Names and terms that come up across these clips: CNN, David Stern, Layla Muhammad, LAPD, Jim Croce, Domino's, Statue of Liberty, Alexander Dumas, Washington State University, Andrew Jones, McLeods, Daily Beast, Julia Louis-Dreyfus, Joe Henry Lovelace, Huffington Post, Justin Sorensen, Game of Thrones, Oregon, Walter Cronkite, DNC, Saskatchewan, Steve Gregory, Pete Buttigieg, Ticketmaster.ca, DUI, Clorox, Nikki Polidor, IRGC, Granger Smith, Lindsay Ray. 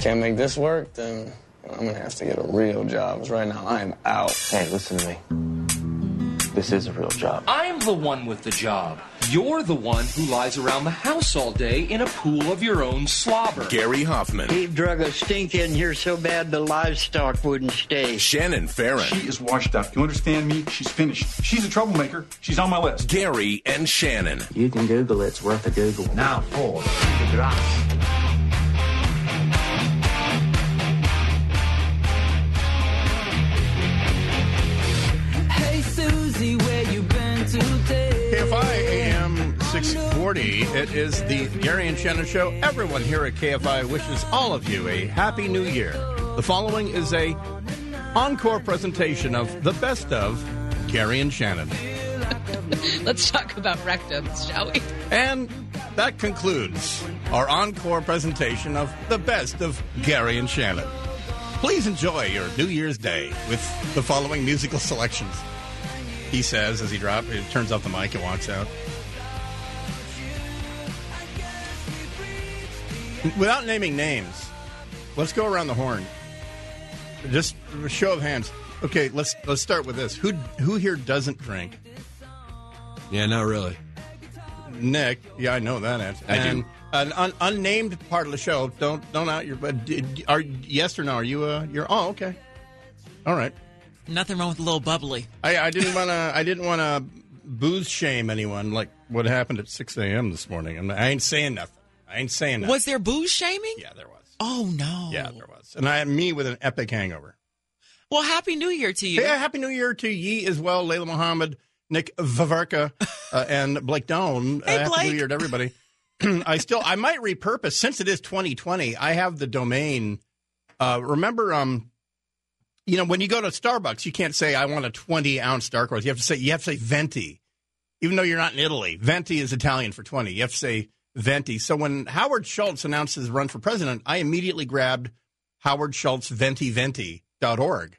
can't make this work, then I'm gonna have to get a real job, because right now I am out. Hey, listen to me. This is a real job. I'm the one with the job. You're the one who lies around the house all day in a pool of your own slobber. Gary Hoffman. He drug a stink in here so bad the livestock wouldn't stay. Shannon Farron. She is washed up. You understand me? She's finished. She's a troublemaker. She's on my list. Gary and Shannon. You can Google it. It's worth a Google. Now for the drop. KFI AM 640. It is the Gary and Shannon Show. Everyone here at KFI wishes all of you a happy new year. The following is a encore presentation of the best of Gary and Shannon. Let's talk about rectums, shall we? And that concludes our encore presentation of the best of Gary and Shannon. Please enjoy your New Year's Day with the following musical selections. He says as he turns off the mic and walks out. Without naming names, let's go around the horn. Just a show of hands. Okay, let's start with this. Who here doesn't drink? Yeah, not really. Nick, yeah, I know that answer. I do. An unnamed part of the show. Don't out your. Yes or no? Are you you're. Oh, okay. All right. Nothing wrong with a little bubbly. I didn't want to booze shame anyone like what happened at 6 a.m. this morning. I ain't saying nothing. Was there booze shaming? Yeah, there was. Oh, no. Yeah, there was. And I had me with an epic hangover. Well, Happy New Year to you. Yeah, Happy New Year to ye as well. Layla Muhammad, Nick Vavarka, and Blake Doan. Hey, Blake. Happy New Year to everybody. I might repurpose, since it is 2020, I have the domain. Remember, you know, when you go to Starbucks, you can't say, I want a 20-ounce dark roast. You have to say venti, even though you're not in Italy. Venti is Italian for 20. You have to say venti. So when Howard Schultz announced his run for president, I immediately grabbed Howard Schultz ventiventi.org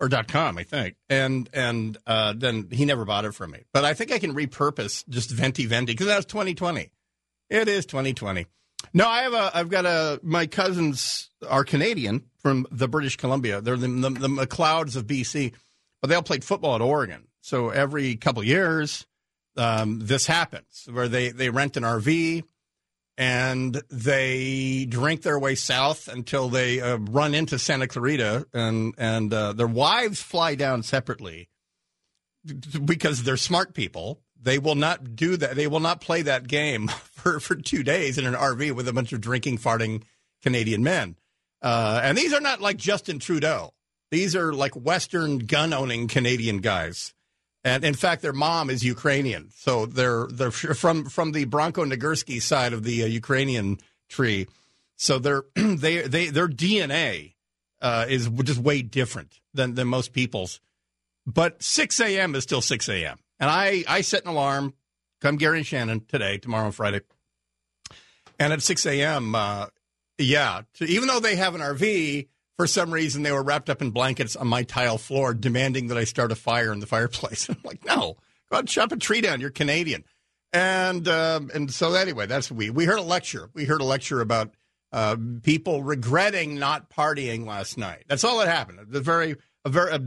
or .com, I think. And then he never bought it from me. But I think I can repurpose just venti because that was 2020. It is 2020. No, my cousins are Canadian from the British Columbia. They're the McLeods of BC, but they all played football at Oregon. So every couple of years, this happens where they rent an RV and they drink their way south until they run into Santa Clarita and their wives fly down separately because they're smart people. They will not do that. They will not play that game for 2 days in an RV with a bunch of drinking, farting Canadian men. And these are not like Justin Trudeau. These are like Western gun-owning Canadian guys. And, in fact, their mom is Ukrainian. So they're from the Bronco Nagurski side of the Ukrainian tree. So their DNA is just way different than most people's. But 6 a.m. is still 6 a.m. And I set an alarm, come Gary and Shannon today, tomorrow and Friday. And at 6 a.m., even though they have an RV, for some reason they were wrapped up in blankets on my tile floor demanding that I start a fire in the fireplace. I'm like, no, go out and chop a tree down. You're Canadian. And so anyway, that's we heard a lecture. We heard a lecture about people regretting not partying last night. That's all that happened. A very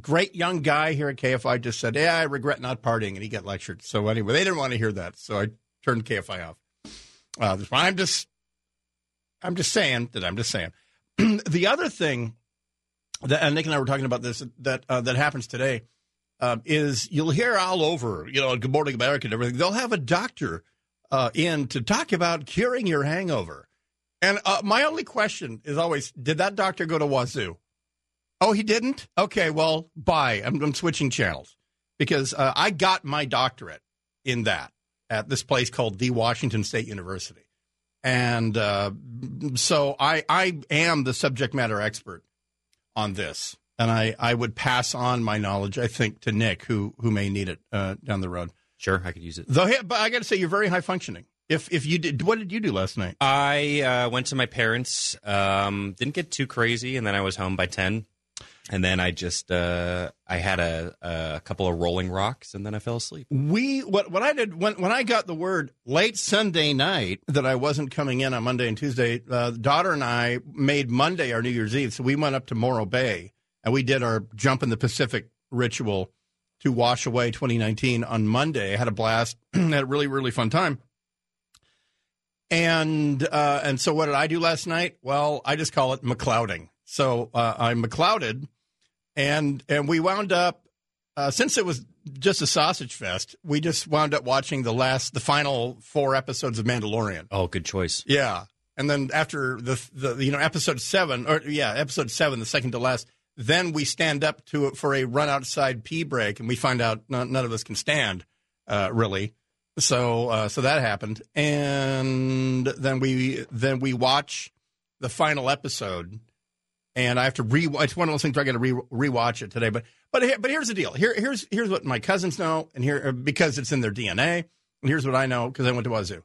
great young guy here at KFI just said, yeah, I regret not partying, and he got lectured. So anyway, they didn't want to hear that, so I turned KFI off. I'm just saying. The other thing, that, and Nick and I were talking about this, that happens today, is you'll hear all over, you know, Good Morning America and everything, they'll have a doctor in to talk about curing your hangover. And my only question is always, did that doctor go to Wazoo? Oh, he didn't? Okay, well, bye. I'm switching channels because I got my doctorate in that at this place called the Washington State University. And so I am the subject matter expert on this, and I would pass on my knowledge, I think, to Nick, who may need it down the road. Sure, I could use it. Though, but I got to say, you're very high functioning. If you did, what did you do last night? I went to my parents, didn't get too crazy, and then I was home by 10. And then I just I had a couple of Rolling Rocks, and then I fell asleep. What I did when I got the word late Sunday night that I wasn't coming in on Monday and Tuesday, the daughter and I made Monday our New Year's Eve, so we went up to Morro Bay and we did our Jump in the Pacific ritual to wash away 2019 on Monday. I had a blast, had a really really fun time. And so what did I do last night? Well, I just call it McClouding. So I McClouded. And we wound up, since it was just a sausage fest, we just wound up watching the final four episodes of Mandalorian. Oh, good choice. Yeah, and then after the episode seven, the second to last, then we stand up to it for a run outside pee break, and we find out none of us can stand, really. So that happened, and then we watch the final episode. And I have to rewatch. It's one of those things where I got to rewatch it today. But here's the deal. Here's what my cousins know, and here because it's in their DNA. And here's what I know because I went to Wazoo.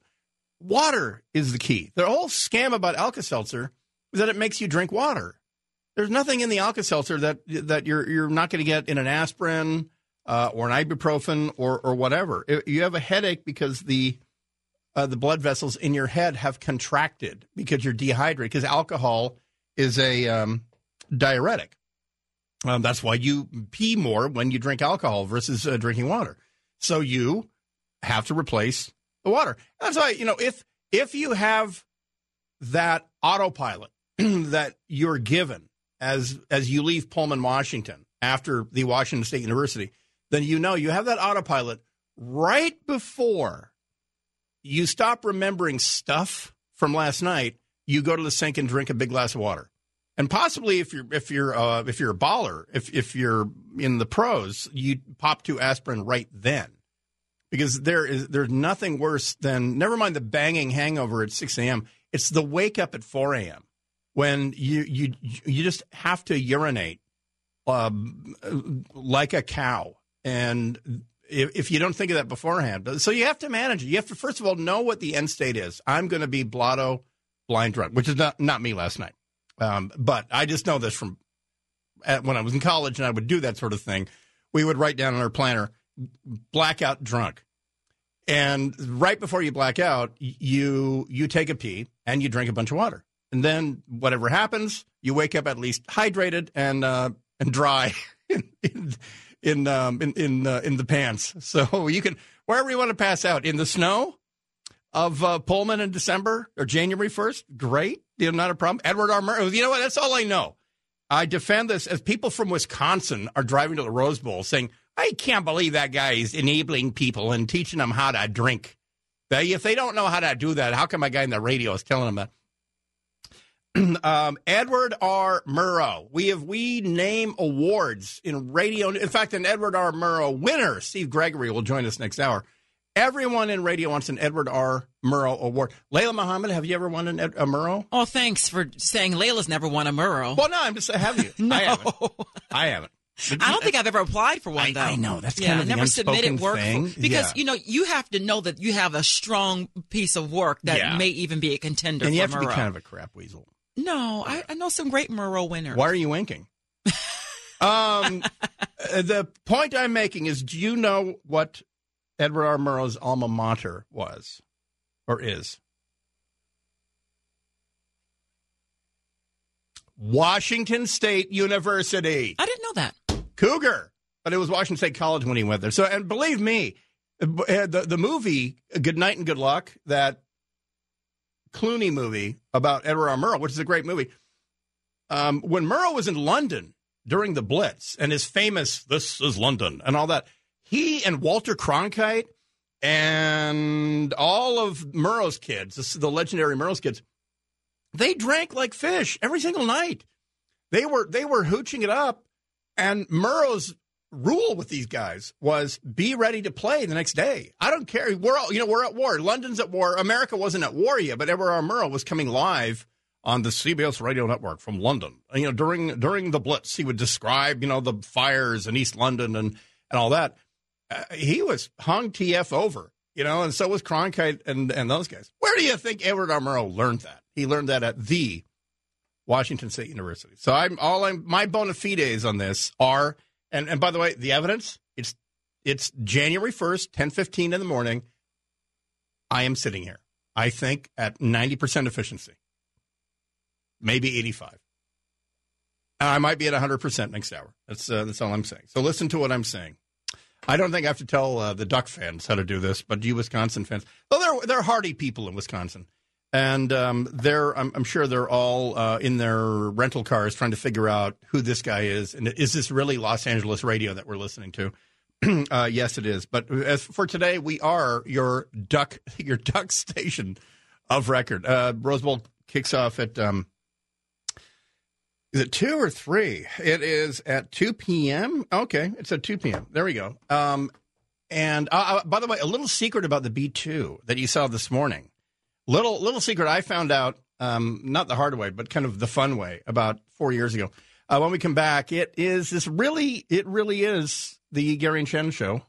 Water is the key. The whole scam about Alka-Seltzer is that it makes you drink water. There's nothing in the Alka-Seltzer that you're not going to get in an aspirin or an ibuprofen or whatever. You have a headache because the blood vessels in your head have contracted because you're dehydrated. Because alcohol is a diuretic. That's why you pee more when you drink alcohol versus drinking water. So you have to replace the water. That's why, if you have that autopilot that you're given as you leave Pullman, Washington, after the Washington State University, then you have that autopilot right before you stop remembering stuff from last night. You go to the sink and drink a big glass of water, and possibly if you're a baller, if you're in the pros, you pop two aspirin right then, because there's nothing worse than, never mind the banging hangover at 6 a.m. It's the wake up at 4 a.m. when you just have to urinate like a cow, and if you don't think of that beforehand, so you have to manage it. You have to first of all know what the end state is. I'm going to be blind drunk, which is not me last night. But I just know this from when I was in college, and I would do that sort of thing. We would write down on our planner, blackout drunk. And right before you black out, you take a pee and you drink a bunch of water. And then whatever happens, you wake up at least hydrated and dry in the pants. So you can, wherever you want to pass out, in the snow of Pullman in December or January 1st, great, not a problem. Edward R. Murrow, you know what? That's all I know. I defend this as people from Wisconsin are driving to the Rose Bowl saying, I can't believe that guy is enabling people and teaching them how to drink. If they don't know how to do that, how come my guy in the radio is telling them that? Edward R. Murrow. We name awards in radio. In fact, an Edward R. Murrow winner, Steve Gregory, will join us next hour. Everyone in radio wants an Edward R. Murrow Award. Layla Muhammad, have you ever won a Murrow? Oh, thanks for saying Layla's never won a Murrow. Well, no, I'm just saying, have you? No. I haven't. I don't think I've ever applied for one, though. I know. That's kind of the unspoken thing. I never submitted work. Because, you have to know that you have a strong piece of work that may even be a contender for Murrow. And you have to be kind of a crap weasel. No, yeah. I know some great Murrow winners. Why are you winking? The point I'm making is, do you know what Edward R. Murrow's alma mater was or is? Washington State University. I didn't know that. Cougar. But it was Washington State College when he went there. So, and believe me, the movie Good Night and Good Luck, that Clooney movie about Edward R. Murrow, which is a great movie, when Murrow was in London during the Blitz and his famous, this is London and all that, he and Walter Cronkite and all of Murrow's kids, the legendary Murrow's kids, they drank like fish every single night. They were hooching it up, and Murrow's rule with these guys was be ready to play the next day. I don't care. We're all, we're at war. London's at war. America wasn't at war yet, but Edward R. Murrow was coming live on the CBS radio network from London. During the Blitz, he would describe the fires in East London and all that. He was hung TF over, and so was Cronkite and those guys. Where do you think Edward R. Murrow learned that? He learned that at the Washington State University. So my bona fides on this are, and by the way, the evidence, it's January 1st, 10:15 in the morning. I am sitting here, I think, at 90% efficiency, maybe 85. I might be at 100% next hour. That's all I'm saying. So listen to what I'm saying. I don't think I have to tell the Duck fans how to do this, but you Wisconsin fans, well, they're hardy people in Wisconsin. And I'm sure they're all in their rental cars trying to figure out who this guy is. And is this really Los Angeles radio that we're listening to? Yes, it is. But as for today, we are your duck station of record. Rose Bowl kicks off at is it 2 or 3? It is at 2 p.m. Okay, it's at 2 p.m. There we go. And by the way, a little secret about the B2 that you saw this morning. Little secret I found out, not the hard way, but kind of the fun way, about 4 years ago. When we come back, it really is the Gary and Shannon Show.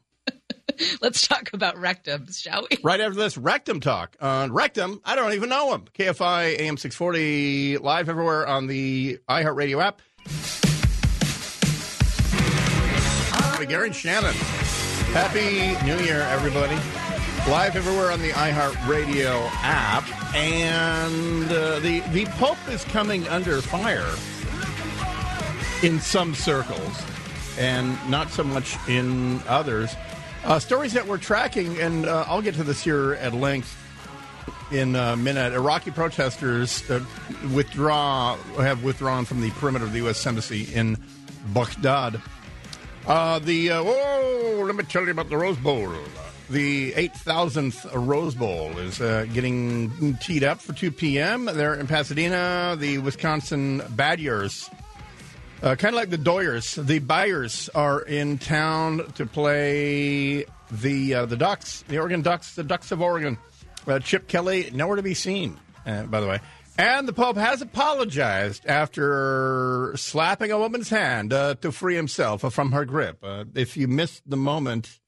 Let's talk about rectums, shall we? Right after this, rectum talk on Rectum. I don't even know him. KFI AM 640, live everywhere on the iHeartRadio app. Gary and Shannon. Happy New Year, everybody. Live everywhere on the iHeartRadio app. And the Pope is coming under fire in some circles and not so much in others. Stories that we're tracking, and I'll get to this here at length in a minute. Iraqi protesters have withdrawn from the perimeter of the U.S. Embassy in Baghdad. Let me tell you about the Rose Bowl. The 8,000th Rose Bowl is getting teed up for 2 p.m. They're in Pasadena. The Wisconsin Badgers, kind of like the Doyers, the Byers are in town to play the Ducks, the Oregon Ducks, the Ducks of Oregon. Chip Kelly, nowhere to be seen, by the way. And the Pope has apologized after slapping a woman's hand to free himself from her grip. If you missed the moment...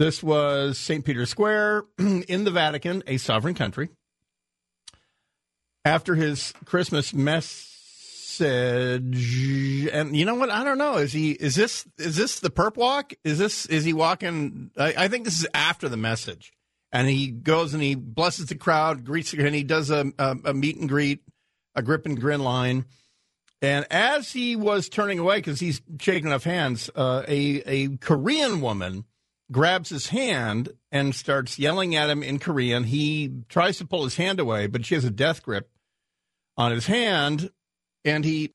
This was St. Peter's Square in the Vatican, a sovereign country. After his Christmas message, and you know what? I don't know. Is this the perp walk? Is he walking? I think this is after the message, and he goes and he blesses the crowd, greets, and he does a meet and greet, a grip and grin line. And as he was turning away because he's shaking off hands, a Korean woman grabs his hand and starts yelling at him in Korean. He tries to pull his hand away, but she has a death grip on his hand, and he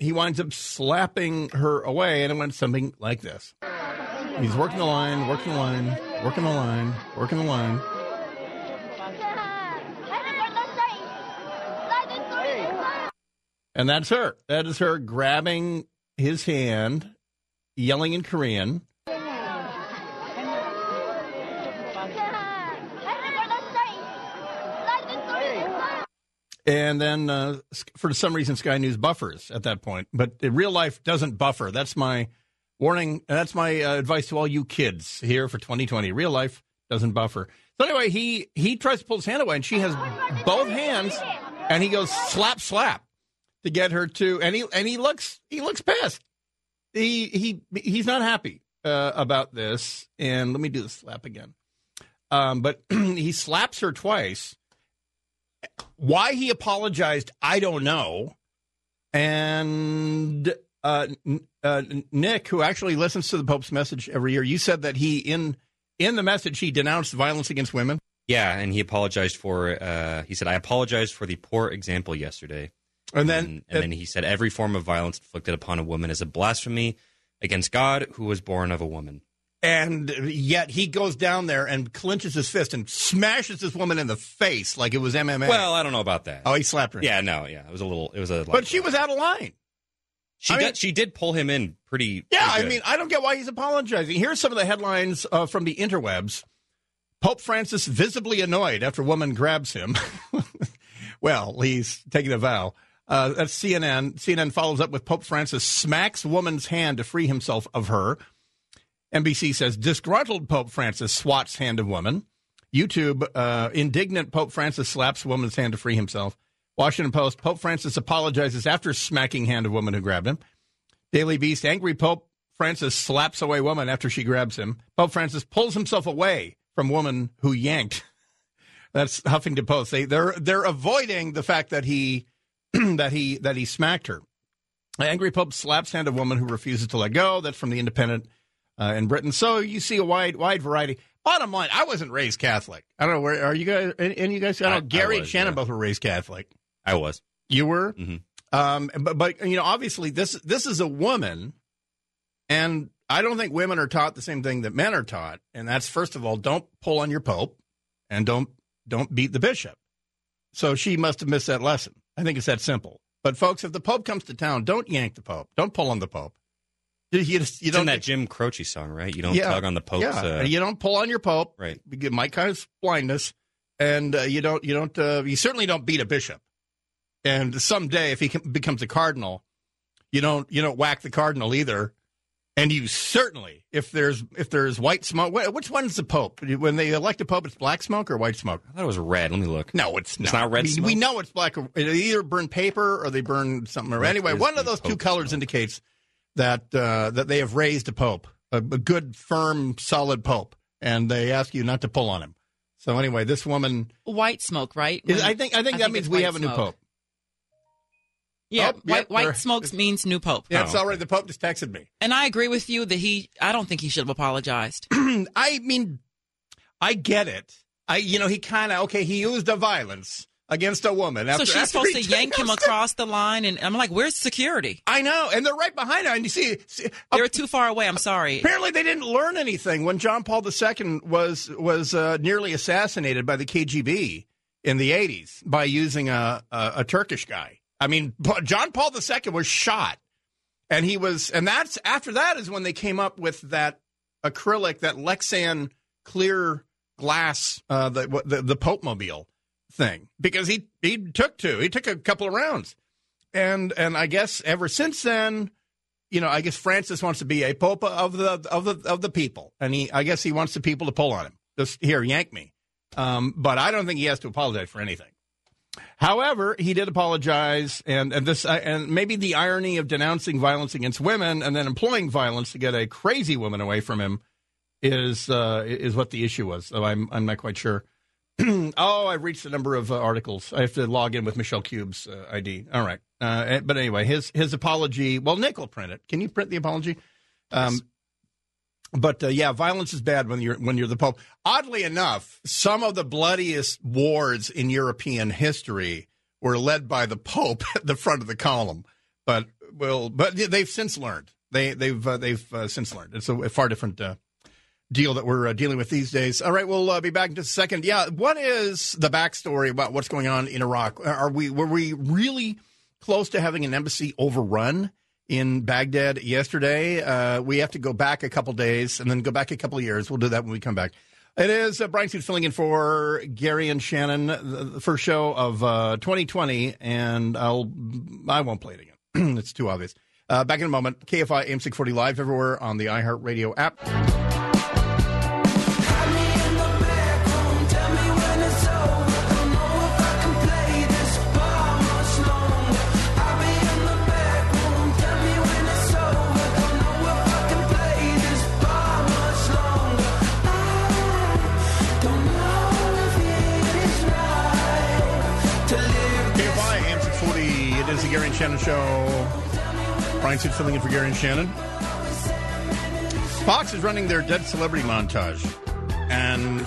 winds up slapping her away, and it went something like this. He's working the line. And that's her. That is her grabbing his hand, yelling in Korean. And then, for some reason, Sky News buffers at that point. But real life doesn't buffer. That's my warning. That's my advice to all you kids here for 2020. Real life doesn't buffer. So anyway, he tries to pull his hand away, and she has both hands, and he goes slap, slap to get her to. And he looks pissed. He's not happy about this. And let me do the slap again. But he slaps her twice. Why he apologized, I don't know. And Nick, who actually listens to the Pope's message every year, you said that he in the message he denounced violence against women. Yeah, and he apologized for. He said, "I apologize for the poor example yesterday." And then he said, "Every form of violence inflicted upon a woman is a blasphemy against God, who was born of a woman." And yet he goes down there and clenches his fist and smashes this woman in the face like it was MMA. Well, I don't know about that. Oh, he slapped her. Yeah, no, yeah. It was a But she was out of line. She did pull him in pretty Yeah, pretty good. I mean, I don't get why he's apologizing. Here's some of the headlines from the interwebs. Pope Francis visibly annoyed after woman grabs him. Well, he's taking a vow. That's CNN. CNN follows up with Pope Francis smacks woman's hand to free himself of her. NBC says, disgruntled Pope Francis swats hand of woman. YouTube, indignant Pope Francis slaps woman's hand to free himself. Washington Post, Pope Francis apologizes after smacking hand of woman who grabbed him. Daily Beast, angry Pope Francis slaps away woman after she grabs him. Pope Francis pulls himself away from woman who yanked. That's Huffington Post. They're avoiding the fact that he smacked her. Angry Pope slaps hand of woman who refuses to let go. That's from the Independent in Britain. So you see a wide variety. Bottom line, I wasn't raised Catholic. I don't know where are you guys. And you guys, I don't know. Gary and Shannon both were raised Catholic. I was. You were. Mm-hmm. But you know, obviously this is a woman, and I don't think women are taught the same thing that men are taught, and that's first of all, don't pull on your pope, and don't beat the bishop. So she must have missed that lesson. I think it's that simple. But folks, if the pope comes to town, don't yank the pope. Don't pull on the pope. You it's in that Jim Croce song, right? You don't tug on the pope's. Yeah. You don't pull on your pope. Right. It might cause blindness, and you certainly don't beat a bishop. And someday, if he becomes a cardinal, you don't whack the cardinal either. And you certainly, if there's white smoke, which one's the pope? When they elect a pope, it's black smoke or white smoke? I thought it was red. Let me look. No, it's not red smoke. We know it's black. They either burn paper or they burn something. Red. Anyway, one of those two colors indicates that they have raised a pope, a good, firm, solid pope, and they ask you not to pull on him. So anyway, this woman, white smoke, right? I think that means we have a new pope. Yeah, white smokes means new pope. Yeah, it's all right. The pope just texted me. And I agree with you that I don't think he should have apologized. I mean, I get it. He kind of, he used the violence against a woman. So she's supposed to yank him across the line, and I'm like, where's security? I know, and they're right behind her, and you see they're too far away, I'm sorry. Apparently they didn't learn anything when John Paul II was nearly assassinated by the KGB in the 80s by using a Turkish guy. I mean, John Paul II was shot, and that's after that is when they came up with that acrylic, that Lexan clear glass, the Pope Mobile thing, because he took a couple of rounds, and I guess ever since then, I guess Francis wants to be a pope of the people, and I guess he wants the people to pull on him, just here yank me, but I don't think he has to apologize for anything. However, he did apologize, and maybe the irony of denouncing violence against women and then employing violence to get a crazy woman away from him is what the issue was. So I'm not quite sure. I've reached a number of articles. I have to log in with Michelle Cube's ID. All right, but anyway, his apology. Well, Nick will print it. Can you print the apology? Yes. But violence is bad when you're the Pope. Oddly enough, some of the bloodiest wars in European history were led by the Pope at the front of the column. But they've since learned. They've since learned. It's a far different deal that we're dealing with these days. All right, we'll be back in just a second. Yeah, what is the backstory about what's going on in Iraq? Were we really close to having an embassy overrun? In Baghdad yesterday. We have to go back a couple days and then go back a couple of years. We'll do that when we come back. It is Brian Suit filling in for Gary and Shannon, the first show of 2020, and I won't play it again. It's too obvious. Back in a moment, KFI AM 640 Live everywhere on the iHeartRadio app. Gary and Shannon show. Brian Suit filling in for Gary and Shannon. Fox is running their dead celebrity montage, and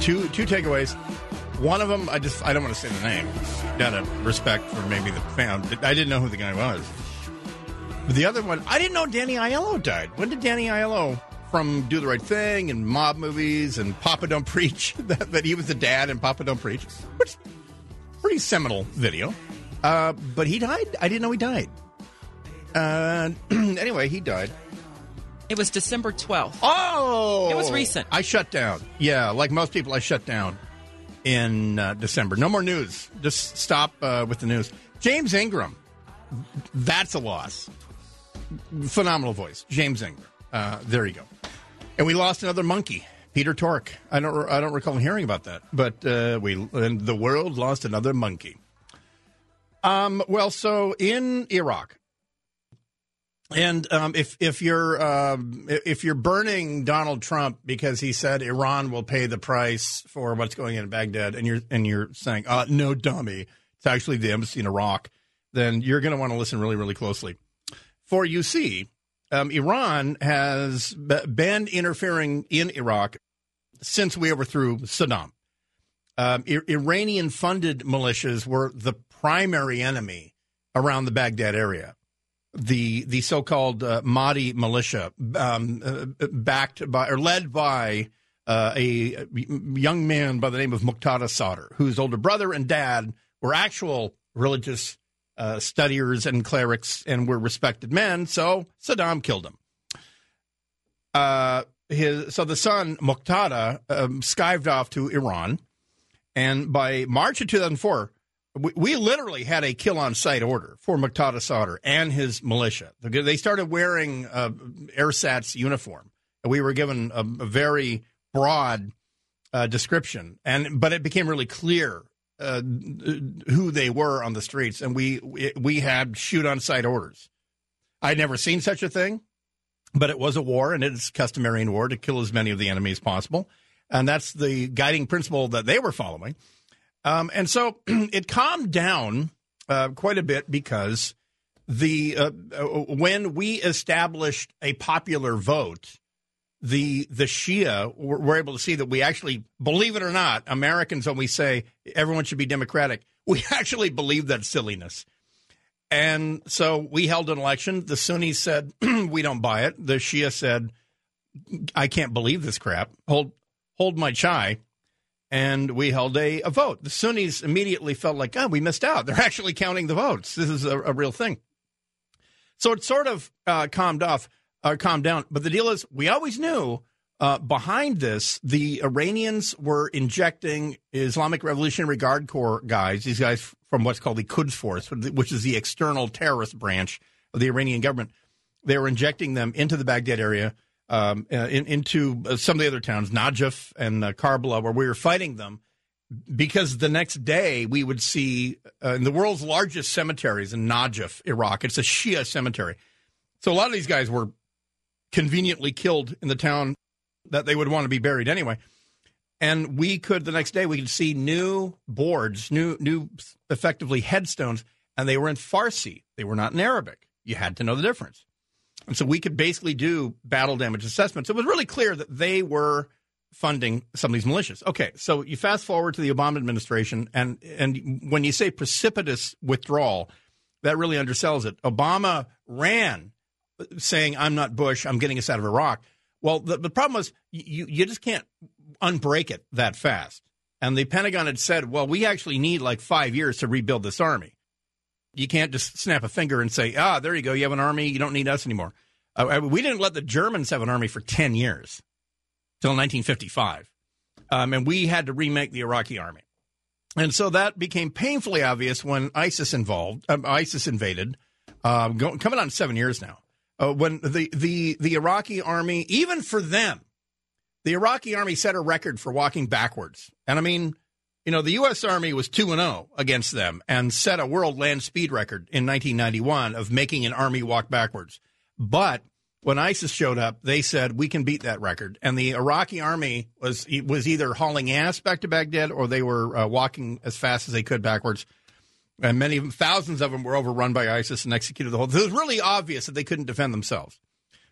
two takeaways. One of them, I don't want to say the name, out of respect for maybe the fan. I didn't know who the guy was. But the other one, I didn't know Danny Aiello died. When did Danny Aiello from Do the Right Thing and mob movies and Papa Don't Preach that he was the dad in Papa Don't Preach, which is a pretty seminal video. But he died? I didn't know he died. Anyway, he died. It was December 12th. Oh! It was recent. I shut down. Yeah, like most people, I shut down in December. No more news. Just stop with the news. James Ingram. That's a loss. Phenomenal voice. James Ingram. There you go. And we lost another monkey. Peter Tork. I don't recall hearing about that. But the world lost another monkey. Well, so in Iraq, and if you're burning Donald Trump because he said Iran will pay the price for what's going on in Baghdad, and you're saying no, dummy, it's actually the embassy in Iraq, then you're going to want to listen really, really closely. For you see, Iran has been interfering in Iraq since we overthrew Saddam. Iranian-funded militias were the primary enemy around the Baghdad area. The so-called Mahdi militia, backed by or led by a young man by the name of Muqtada Sadr, whose older brother and dad were actual religious studiers and clerics and were respected men. So Saddam killed him. So the son, Muqtada, skived off to Iran. And by March of 2004, we literally had a kill-on-sight order for Muqtada Sadr and his militia. They started wearing AirSat's uniform. We were given a very broad description, but it became really clear who they were on the streets, and we had shoot-on-sight orders. I'd never seen such a thing, but it was a war, and it's customary in war to kill as many of the enemy as possible. And that's the guiding principle that they were following. And so it calmed down quite a bit because when we established a popular vote, the Shia were able to see that we actually, believe it or not, Americans, when we say everyone should be democratic, we actually believe that silliness. And so we held an election. The Sunnis said, we don't buy it. The Shia said, I can't believe this crap. Hold my chai, and we held a vote. The Sunnis immediately felt like, oh, we missed out. They're actually counting the votes. This is a real thing. So it sort of calmed down. But the deal is, we always knew behind this, the Iranians were injecting Islamic Revolutionary Guard Corps guys, these guys from what's called the Quds Force, which is the external terrorist branch of the Iranian government. They were injecting them into the Baghdad area. Into some of the other towns, Najaf and Karbala, where we were fighting them, because the next day we would see in the world's largest cemeteries in Najaf, Iraq. It's a Shia cemetery. So a lot of these guys were conveniently killed in the town that they would want to be buried anyway. And the next day we could see new boards, new effectively headstones, and they were in Farsi. They were not in Arabic. You had to know the difference. And so we could basically do battle damage assessments. It was really clear that they were funding some of these militias. Okay, so you fast forward to the Obama administration, and when you say precipitous withdrawal, that really undersells it. Obama ran saying, I'm not Bush, I'm getting us out of Iraq. Well, the problem was you just can't unbreak it that fast. And the Pentagon had said, well, we actually need like 5 years to rebuild this army. You can't just snap a finger and say, there you go. You have an army. You don't need us anymore. We didn't let the Germans have an army for 10 years, till 1955. And we had to remake the Iraqi army. And so that became painfully obvious when ISIS invaded, coming on 7 years now, when the Iraqi army, even for them, the Iraqi army set a record for walking backwards. And I mean, the U.S. Army was 2-0 against them and set a world land speed record in 1991 of making an army walk backwards. But when ISIS showed up, they said, we can beat that record. And the Iraqi army was either hauling ass back to Baghdad or they were walking as fast as they could backwards. And thousands of them were overrun by ISIS and executed the whole. It was really obvious that they couldn't defend themselves.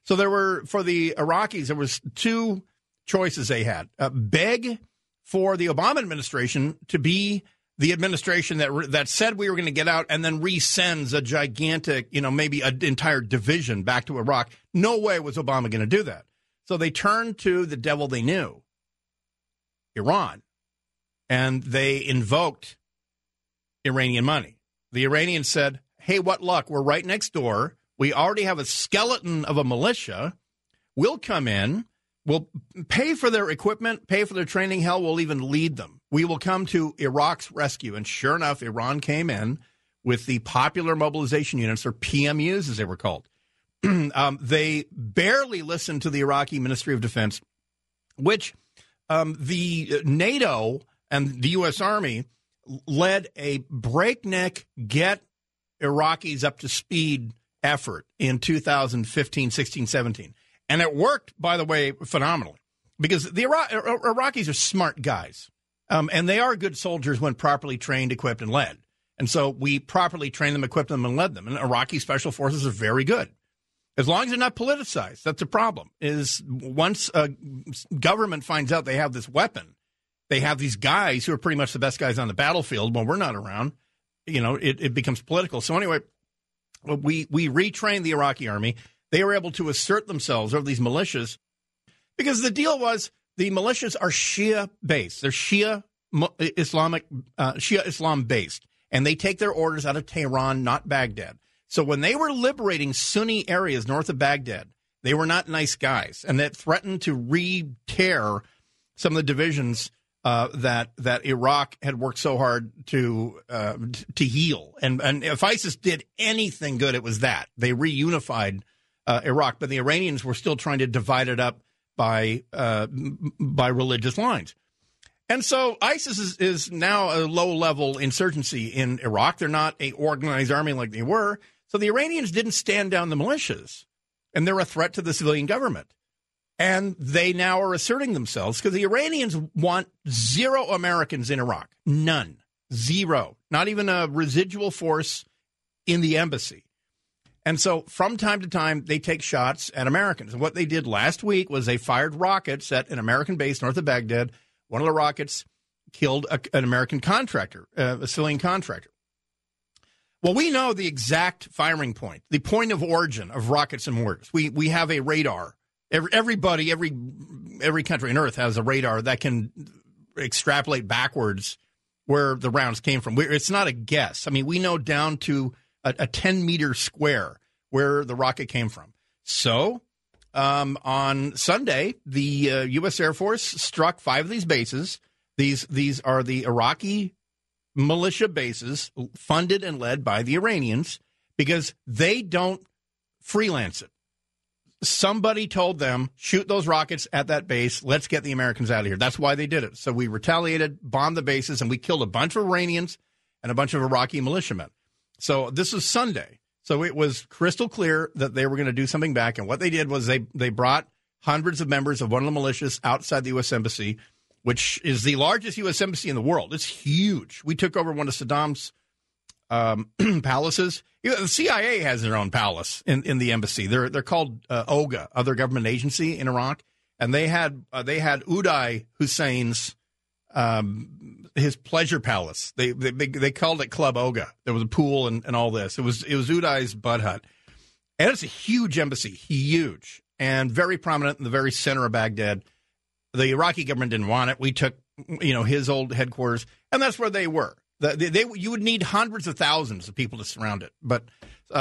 So for the Iraqis, there was two choices they had. Beg for the Obama administration to be the administration that said we were going to get out and then resends a gigantic, maybe an entire division back to Iraq. No way was Obama going to do that. So they turned to the devil they knew, Iran, and they invoked Iranian money. The Iranians said, hey, what luck? We're right next door. We already have a skeleton of a militia. We'll come in. We'll pay for their equipment, pay for their training. Hell, we'll even lead them. We will come to Iraq's rescue. And sure enough, Iran came in with the Popular Mobilization Units, or PMUs, as they were called. They barely listened to the Iraqi Ministry of Defense, which the NATO and the U.S. Army led a breakneck get Iraqis up to speed effort in 2015, 16, 17. And it worked, by the way, phenomenally, because the Iraqis are smart guys, and they are good soldiers when properly trained, equipped, and led. And so we properly trained them, equipped them, and led them. And Iraqi special forces are very good. As long as they're not politicized, that's a problem. Is once a government finds out they have this weapon, they have these guys who are pretty much the best guys on the battlefield when we're not around, you know, it becomes political. So anyway, we retrained the Iraqi army. They were able to assert themselves over these militias because the deal was the militias are Shia-based. They're Shia Islam-based, and they take their orders out of Tehran, not Baghdad. So when they were liberating Sunni areas north of Baghdad, they were not nice guys, and that threatened to re-tear some of the divisions that Iraq had worked so hard to heal. And if ISIS did anything good, it was that. They reunified Iraq, but the Iranians were still trying to divide it up by religious lines. And so ISIS is now a low-level insurgency in Iraq. They're not an organized army like they were. So the Iranians didn't stand down the militias, and they're a threat to the civilian government. And they now are asserting themselves because the Iranians want zero Americans in Iraq. None. Zero. Not even a residual force in the embassy. And so from time to time, they take shots at Americans. And what they did last week was they fired rockets at an American base north of Baghdad. One of the rockets killed an American contractor, a civilian contractor. Well, we know the exact firing point, the point of origin of rockets and mortars. We have a radar. Every country on Earth has a radar that can extrapolate backwards where the rounds came from. It's not a guess. I mean, we know down to a 10-meter square where the rocket came from. So on Sunday, the U.S. Air Force struck 5 of these bases. These are the Iraqi militia bases funded and led by the Iranians because they don't freelance it. Somebody told them, shoot those rockets at that base. Let's get the Americans out of here. That's why they did it. So we retaliated, bombed the bases, and we killed a bunch of Iranians and a bunch of Iraqi militiamen. So this was Sunday. So it was crystal clear that they were going to do something back. And what they did was they brought hundreds of members of one of the militias outside the U.S. Embassy, which is the largest U.S. Embassy in the world. It's huge. We took over one of Saddam's palaces. The CIA has their own palace in the embassy. They're called OGA, Other Government Agency in Iraq. And they had Uday Hussein's his pleasure palace. They called it Club Oga. There was a pool and all this. It was Udai's bud hut. And it's a huge embassy, huge, and very prominent in the very center of Baghdad. The Iraqi government didn't want it. We took, his old headquarters, and that's where they were. You would need hundreds of thousands of people to surround it. But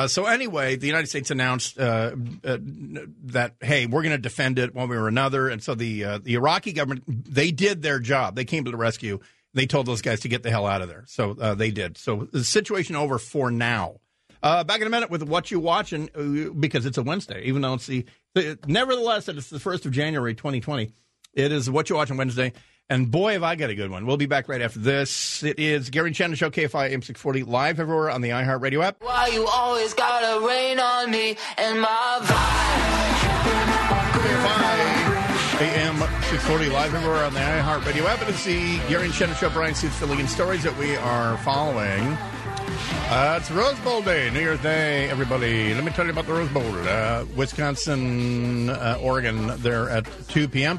so anyway, the United States announced that, hey, we're going to defend it one way or another. And so the Iraqi government, they did their job. They came to the rescue. They told those guys to get the hell out of there. So they did. So the situation over for now. Back in a minute with What You Watching, because it's a Wednesday, even though it's nevertheless, it's the 1st of January, 2020. It is What You Watching Wednesday. And boy, have I got a good one. We'll be back right after this. It is Gary and Shannon Show, KFI AM640, live everywhere on the iHeartRadio app. Why you always gotta rain on me and my vibe. KFI AM640, live everywhere on the iHeartRadio app. It's the Gary and Shannon Show, Brian Suits filling in stories that we are following. It's Rose Bowl Day, New Year's Day, everybody. Let me tell you about the Rose Bowl. Wisconsin, Oregon, they're at 2 p.m.,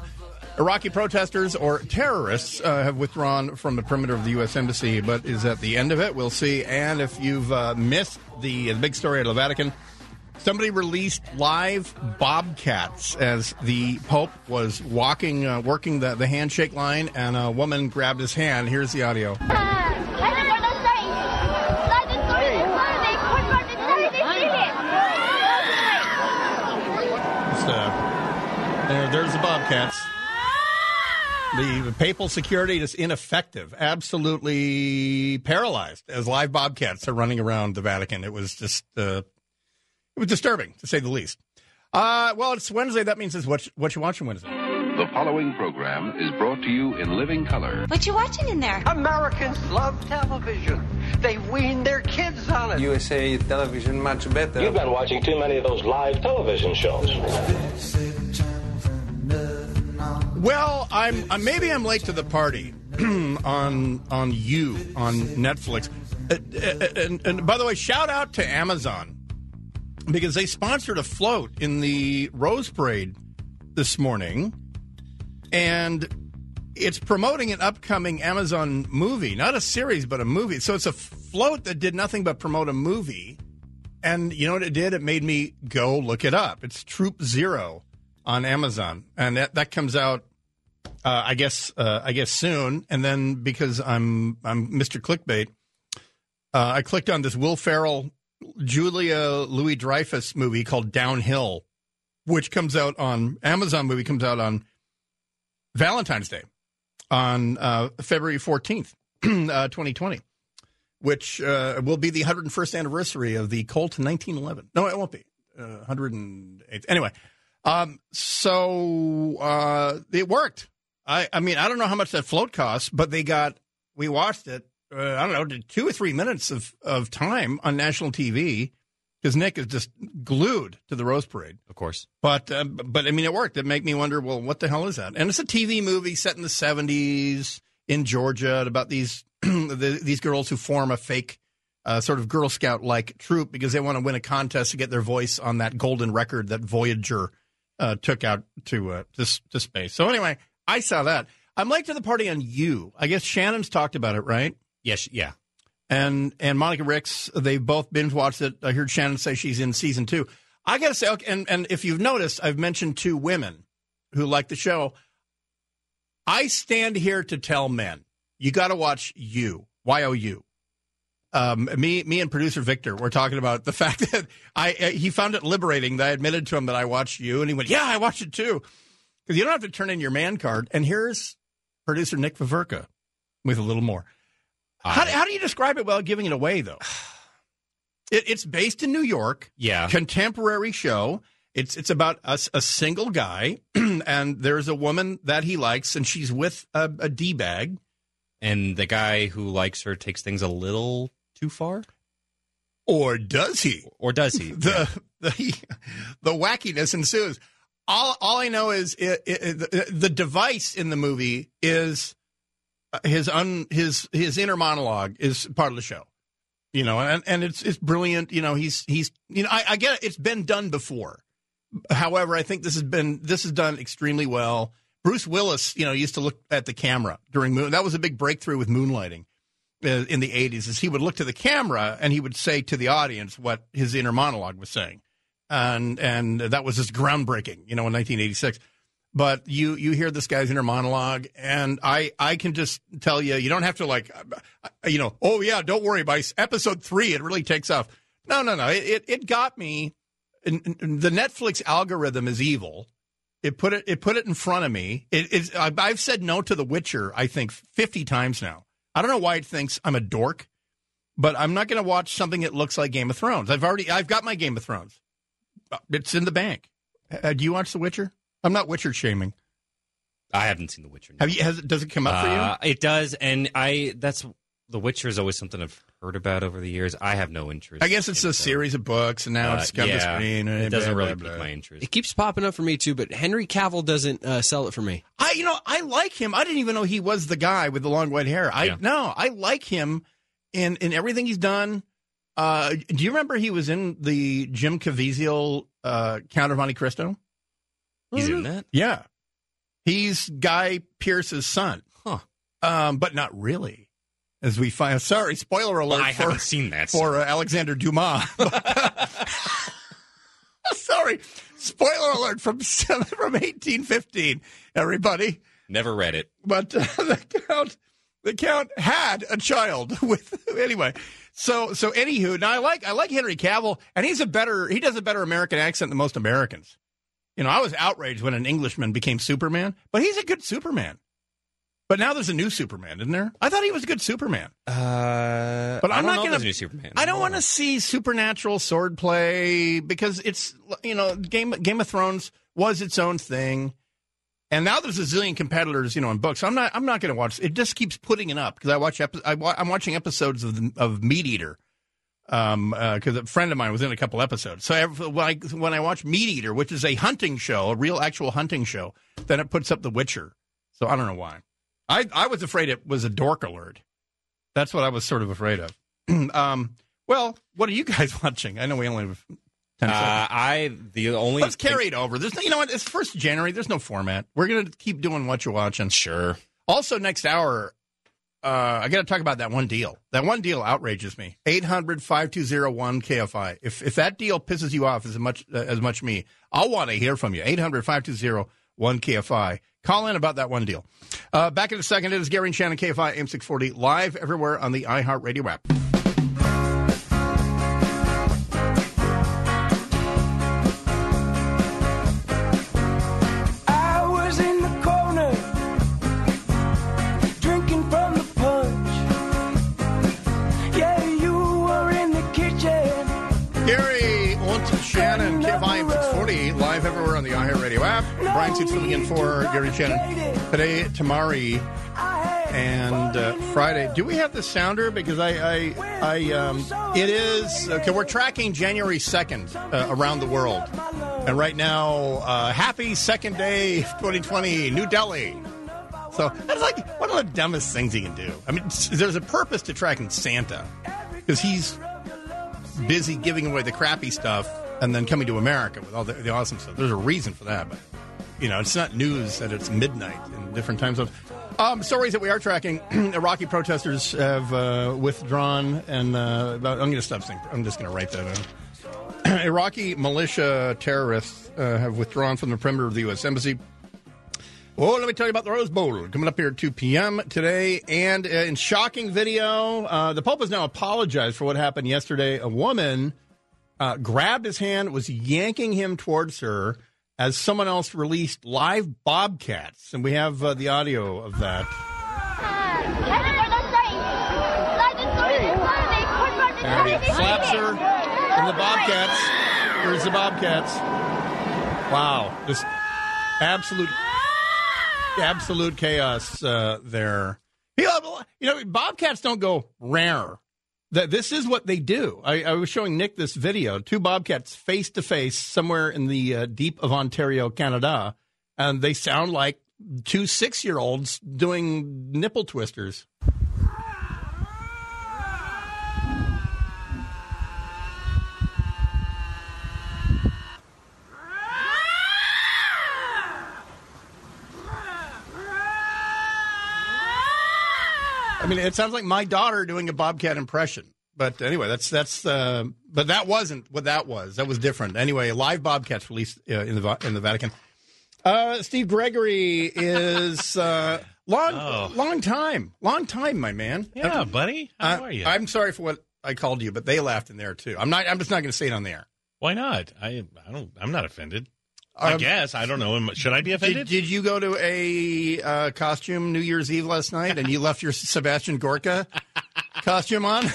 Iraqi protesters or terrorists have withdrawn from the perimeter of the U.S. Embassy, but is at the end of it. We'll see. And if you've missed the big story out of the Vatican, somebody released live bobcats as the Pope was working the handshake line, and a woman grabbed his hand. Here's the audio. There's the bobcats. The papal security is ineffective, absolutely paralyzed as live bobcats are running around the Vatican. It was just it was disturbing, to say the least. Well, it's Wednesday. That means it's What You Watching Wednesday. The following program is brought to you in living color. What you watching in there? Americans love television. They wean their kids on it. USA television much better. You've been watching too many of those live television shows. Well, I'm late to the party on You on Netflix. And by the way, shout out to Amazon because they sponsored a float in the Rose Parade this morning. And it's promoting an upcoming Amazon movie, not a series, but a movie. So it's a float that did nothing but promote a movie. And you know what it did? It made me go look it up. It's Troop Zero on Amazon. And that comes out, I guess soon. And then because I'm Mr. Clickbait, I clicked on this Will Ferrell, Julia Louis-Dreyfus movie called Downhill, which comes out on Amazon movie comes out on Valentine's Day on February 14th, 2020, which will be the 101st anniversary of the Colt 1911. No, it won't be. 108th. Anyway, so it worked. I mean, I don't know how much that float costs, but we watched it, I don't know, 2 or 3 minutes of time on national TV. Because Nick is just glued to the Rose Parade. Of course. But I mean, it worked. It made me wonder, well, what the hell is that? And it's a TV movie set in the 70s in Georgia about these these girls who form a fake sort of Girl Scout-like troop because they want to win a contest to get their voice on that golden record that Voyager took out to space. So anyway, I saw that. I'm late to the party on You. I guess Shannon's talked about it, right? Yes, yeah. And Monica Ricks, they've both binge watched it. I heard Shannon say she's in season 2. I got to say, okay, and if you've noticed, I've mentioned 2 women who like the show. I stand here to tell men, you got to watch You, Y-O-U. Me and producer Victor were talking about the fact that he found it liberating that I admitted to him that I watched You. And he went, yeah, I watched it too. Because you don't have to turn in your man card. And here's producer Nick Vavarka with a little more. How do you describe it without giving it away, though? It's based in New York. Yeah. Contemporary show. It's about a single guy, and there's a woman that he likes, and she's with a D-bag. And the guy who likes her takes things a little too far? Or does he? The wackiness ensues. All I know is the device in the movie is... His inner monologue is part of the show, you know, and it's brilliant. You know, he's you know, I get it. It's been done before. However, I think this is done extremely well. Bruce Willis, you know, used to look at the camera during Moon. That was a big breakthrough with moonlighting in the 80s is he would look to the camera and he would say to the audience what his inner monologue was saying. And that was just groundbreaking, you know, in 1986. But you hear this guy's inner monologue, and I can just tell you don't have to, like, you know, oh, yeah, don't worry. By episode 3, it really takes off. No. It got me. The Netflix algorithm is evil. It put it in front of me. I've said no to The Witcher, I think, 50 times now. I don't know why it thinks I'm a dork, but I'm not going to watch something that looks like Game of Thrones. I've got my Game of Thrones. It's in the bank. Do you watch The Witcher? I'm not Witcher shaming. I haven't seen The Witcher. Have you? Does it come up for you? It does, and The Witcher is always something I've heard about over the years. I have no interest. I guess it's a series of books, and now it's come to screen. It doesn't really pique my interest. It keeps popping up for me too, but Henry Cavill doesn't sell it for me. I like him. I didn't even know he was the guy with the long white hair. I like him in everything he's done. Do you remember he was in the Jim Caviezel Count of Monte Cristo? He's in that? Yeah. He's Guy Pearce's son. Huh. But not really. As we find... Sorry, spoiler alert. Well, I haven't seen that. For Alexander Dumas. Sorry. Spoiler alert from 1815, everybody. Never read it. But the Count had a child with... Anyway... So anywho, now I like Henry Cavill, and he does a better American accent than most Americans. You know, I was outraged when an Englishman became Superman, but he's a good Superman. But now there's a new Superman, isn't there? I thought he was a good Superman. But I'm not going to new Superman. I don't want to see supernatural swordplay because it's, you know, Game of Thrones was its own thing, And now there's a zillion competitors, you know, in books. So I'm not going to watch. It just keeps putting it up because I'm watching episodes of Meat Eater because a friend of mine was in a couple episodes. So when I watch Meat Eater, which is a hunting show, a real actual hunting show, then it puts up The Witcher. So I don't know why. I was afraid it was a dork alert. That's what I was sort of afraid of. Well, what are you guys watching? I know we only have 10 seconds. Let's carry it over. There's no, you know what? It's 1st of January. There's no format. We're going to keep doing what you're watching. Sure. Also, next hour, I got to talk about that one deal. That one deal outrages me. 800-5201-KFI. If that deal pisses you off as much me, I'll want to hear from you. 800-5201-KFI. Call in about that one deal. Back in a second. It is Gary and Shannon, KFI, AM640, live everywhere on the iHeartRadio app. Brian Seats filling in for Gary Shannon today, tomorrow, and Friday. Do we have the sounder? Because it is okay. We're tracking January 2nd around the world, and right now, happy 2nd day, 2020, New Delhi. So that's like one of the dumbest things you can do. I mean, there's a purpose to tracking Santa because he's busy giving away the crappy stuff and then coming to America with all the awesome stuff. There's a reason for that, but. You know, it's not news that it's midnight in different time zones. Stories that we are tracking, Iraqi protesters have withdrawn, and I'm going to stop saying, I'm just going to write that in. Iraqi militia terrorists have withdrawn from the perimeter of the U.S. Embassy. Oh, let me tell you about the Rose Bowl. Coming up here at 2 p.m. today, and in shocking video, the Pope has now apologized for what happened yesterday. A woman grabbed his hand, was yanking him towards her, as someone else released live bobcats, and we have the audio of that. And he slaps her, and the bobcats. Here's the bobcats. Wow, just absolute chaos there. You know, bobcats don't go rare. This is what they do. I was showing Nick this video. Two bobcats face-to-face somewhere in the deep of Ontario, Canada, and they sound like two 6-year-olds doing nipple twisters. I mean, it sounds like my daughter doing a bobcat impression. But anyway, that's but that wasn't what that was. That was different. Anyway, live bobcats released in the Vatican. Steve Gregory is long time, my man. Yeah, buddy. How are you? I'm sorry for what I called you, but they laughed in there too. I'm just not going to say it on the air. Why not? I'm not offended. I guess. I don't know. Should I be offended? Did you go to a costume New Year's Eve last night and you left your Sebastian Gorka costume on?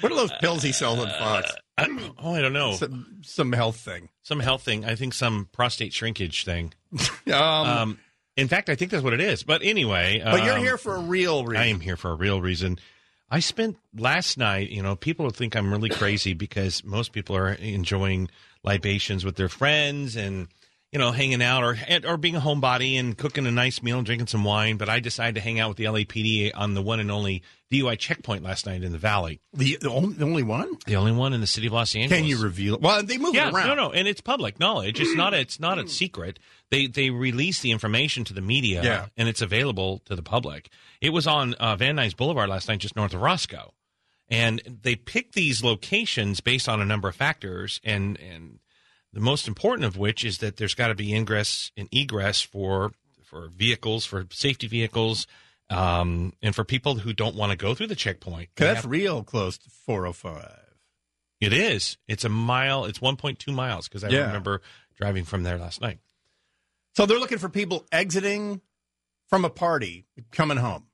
What are those pills he sells at Fox? I don't know. Some health thing. Some health thing. I think some prostate shrinkage thing. In fact, I think that's what it is. But anyway. But you're here for a real reason. I am here for a real reason. I spent last night, you know, people think I'm really crazy because most people are enjoying libations with their friends and, you know, hanging out or being a homebody and cooking a nice meal and drinking some wine. But I decided to hang out with the LAPD on the one and only DUI checkpoint last night in the Valley. The only one? The only one in the city of Los Angeles. Can you reveal it? Well, they move it around. No. And it's public knowledge. It's not a secret. They release the information to the media, and it's available to the public. It was on Van Nuys Boulevard last night, just north of Roscoe. And they pick these locations based on a number of factors, and the most important of which is that there's got to be ingress and egress for vehicles, for safety vehicles, and for people who don't want to go through the checkpoint. That's real close to 405. It is. It's a mile. It's 1.2 miles because I remember driving from there last night. So they're looking for people exiting from a party, coming home.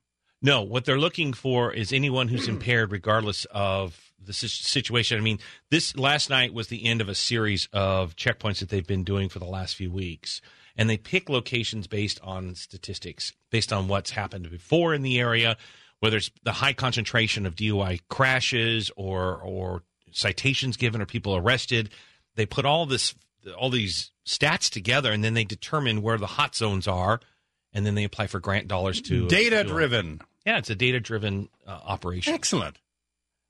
No, what they're looking for is anyone who's impaired, regardless of the situation. I mean, this last night was the end of a series of checkpoints that they've been doing for the last few weeks. and they pick locations based on statistics, based on what's happened before in the area, whether it's the high concentration of DUI crashes or citations given or people arrested. They put all these stats together, and then they determine where the hot zones are, and then they apply for grant dollars to... Data-driven. Yeah, it's a data-driven operation. Excellent.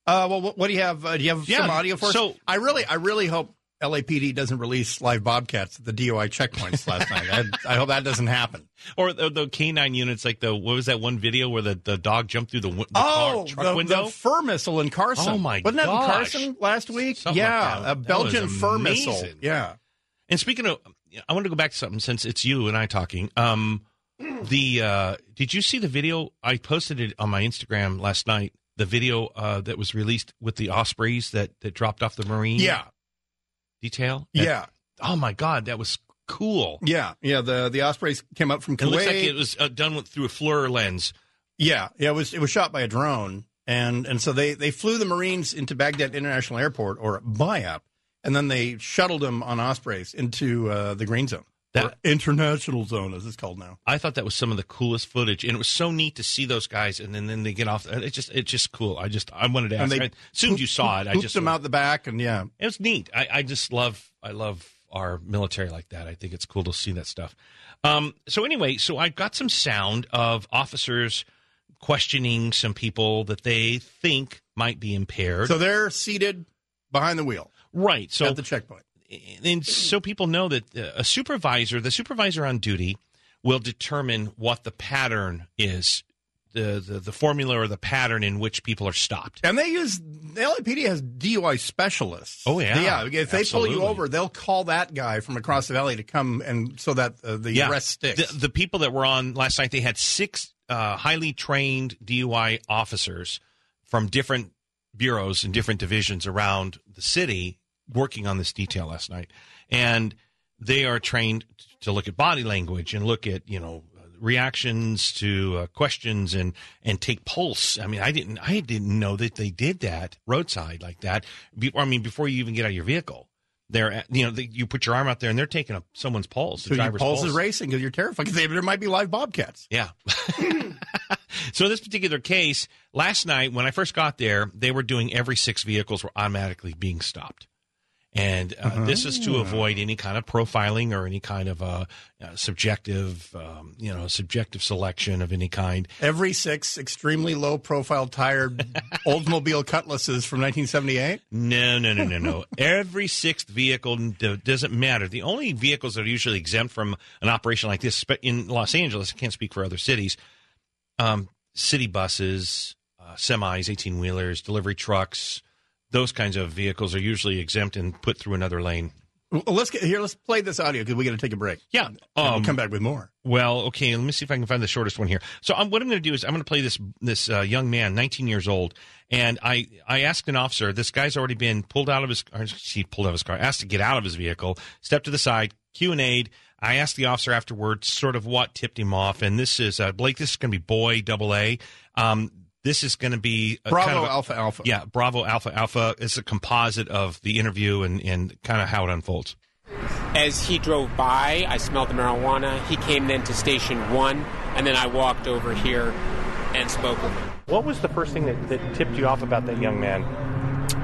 Well, what do you have? Do you have some audio for us? So, I really hope LAPD doesn't release live bobcats at the DUI checkpoints last night. I hope that doesn't happen. Or the canine units, like what was that one video where the dog jumped through the truck window? Oh, the fur missile in Carson. Oh, my God. Wasn't that in Carson last week? Something like that. A Belgian fur missile. Yeah. And speaking of, I want to go back to something since it's you and I talking. Did you see the video? I posted it on my Instagram last night. The video that was released with the Ospreys that dropped off the Marine detail? Yeah. Oh, my God. That was cool. Yeah. Yeah. The Ospreys came up from Kuwait. It looks like it was done through a FLIR lens. Yeah. Yeah. It was shot by a drone. And so they flew the Marines into Baghdad International Airport, or BIAP, and then they shuttled them on Ospreys into the green zone. That international zone, as it's called now. I thought that was some of the coolest footage, and it was so neat to see those guys, and then they get off. It's just cool. I wanted to ask. As soon as you saw it, I just them out the back, and it was neat. I love our military like that. I think it's cool to see that stuff. So anyway, I got some sound of officers questioning some people that they think might be impaired. So they're seated behind the wheel, right? So at the checkpoint. And so people know that the supervisor on duty will determine what the pattern is, the formula or the pattern in which people are stopped. And the LAPD has DUI specialists. Oh, yeah. Yeah. If they pull you over, they'll call that guy from across the valley to come and so that the arrest sticks. The people that were on last night, they had six highly trained DUI officers from different bureaus and different divisions around the city working on this detail last night, and they are trained to look at body language and look at, reactions to questions and take pulse. I mean, I didn't know that they did that roadside like that. Before you even get out of your vehicle, you put your arm out there and they're taking someone's pulse. So your pulse is racing because you're terrified because there might be live bobcats. Yeah. So this particular case last night, when I first got there, they were doing every six vehicles were automatically being stopped. And this is to avoid any kind of profiling or any kind of subjective selection of any kind. Every six extremely low-profile, tired Oldsmobile Cutlasses from 1978? No. Every sixth vehicle doesn't matter. The only vehicles that are usually exempt from an operation like this in Los Angeles, I can't speak for other cities, city buses, semis, 18-wheelers, delivery trucks. Those kinds of vehicles are usually exempt and put through another lane. Let's play this audio because we got to take a break. Yeah. We'll come back with more. Well, okay, let me see if I can find the shortest one here. So what I'm going to do is I'm going to play this young man, 19 years old, and I asked an officer, this guy's already been pulled out of his car, asked to get out of his vehicle, stepped to the side, Q&A'd. I asked the officer afterwards sort of what tipped him off, and this is, Blake, this is going to be Boy AA. This is going to be Bravo kind of Alpha Alpha. Yeah, Bravo Alpha Alpha. It's a composite of the interview and kind of how it unfolds. As he drove by, I smelled the marijuana. He came then to Station 1, and then I walked over here and spoke with him. What was the first thing that tipped you off about that young man?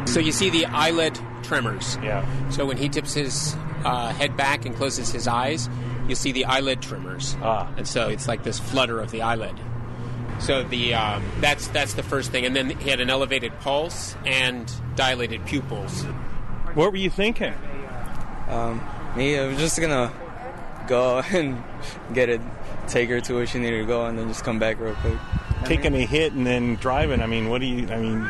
So you see the eyelid tremors. Yeah. So when he tips his head back and closes his eyes, you see the eyelid tremors. Ah. And so it's like this flutter of the eyelid. So that's the first thing. And then he had an elevated pulse and dilated pupils. What were you thinking? Me, I was just going to go and take her to where she needed to go and then just come back real quick. Taking a hit and then driving, did you think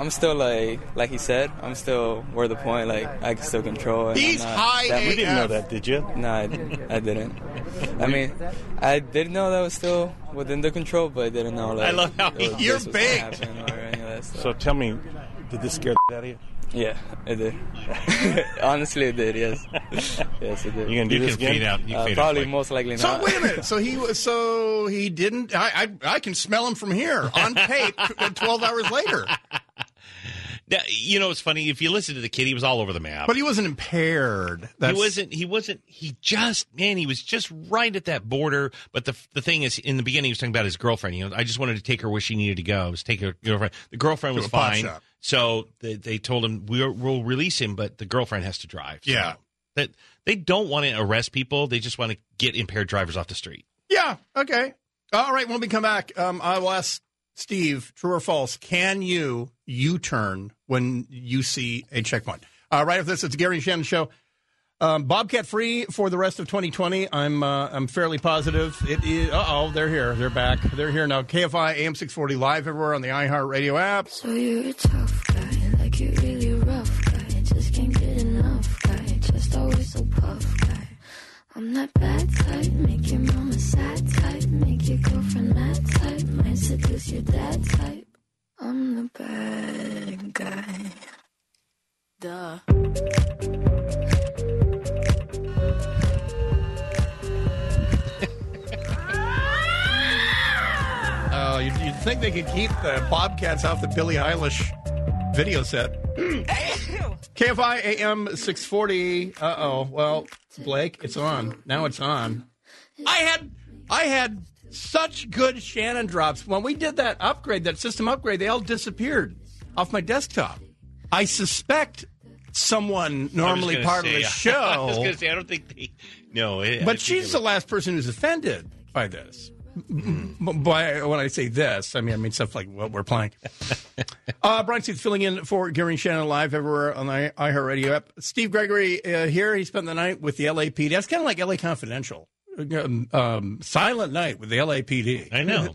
I'm still like he said, I'm still where the point, like, I can still control it. He's high AF. You didn't know that, did you? No, I didn't. I didn't know that was still within the control, but I didn't know, like, I love how you're big. So tell me, did this scare the out of you? Yeah, it did. Honestly, it did. Yes, yes, it did. You can do this again? Probably, most likely not. So wait a minute. So he didn't. I can smell him from here on tape. 12 hours later. You know, it's funny. If you listen to the kid, he was all over the map. But he wasn't impaired. He was just right at that border. But the thing is, in the beginning, he was talking about his girlfriend. You know, I just wanted to take her where she needed to go. Take her girlfriend. The girlfriend was fine. So they told him, we'll release him, but the girlfriend has to drive. So yeah. That they don't want to arrest people. They just want to get impaired drivers off the street. Yeah. Okay. All right. When we come back, I will ask Steve, true or false, can you U-turn when you see a checkpoint? Right after this, it's Gary and Shannon Show. Bobcat free for the rest of 2020. I'm fairly positive. It is. Uh-oh, they're here. They're back. They're here now. KFI AM 640 live everywhere on the iHeartRadio app. So you're a tough guy, like you're really rough guy. Just can't get enough guy, just always so puff guy. I'm that bad type, make your mama sad type, make your girlfriend mad type, might seduce your dad type. I'm the bad guy. Duh. Oh, you'd think they could keep the Bobcats off the Billie Eilish video set. KFI AM 640. Uh-oh. Well, Blake, it's on. Now it's on. I had such good Shannon drops. When we did that upgrade, that system upgrade, they all disappeared off my desktop. I suspect someone normally part of the show. I was going to say, I don't think they know. But she's the last person who's offended by this. By when I say this, I mean stuff like what we're playing. Brian Steve filling in for Gary and Shannon live everywhere on the iHeartRadio app. Steve Gregory here. He spent the night with the LAPD. That's kind of like LA Confidential. Silent night with the LAPD. I know.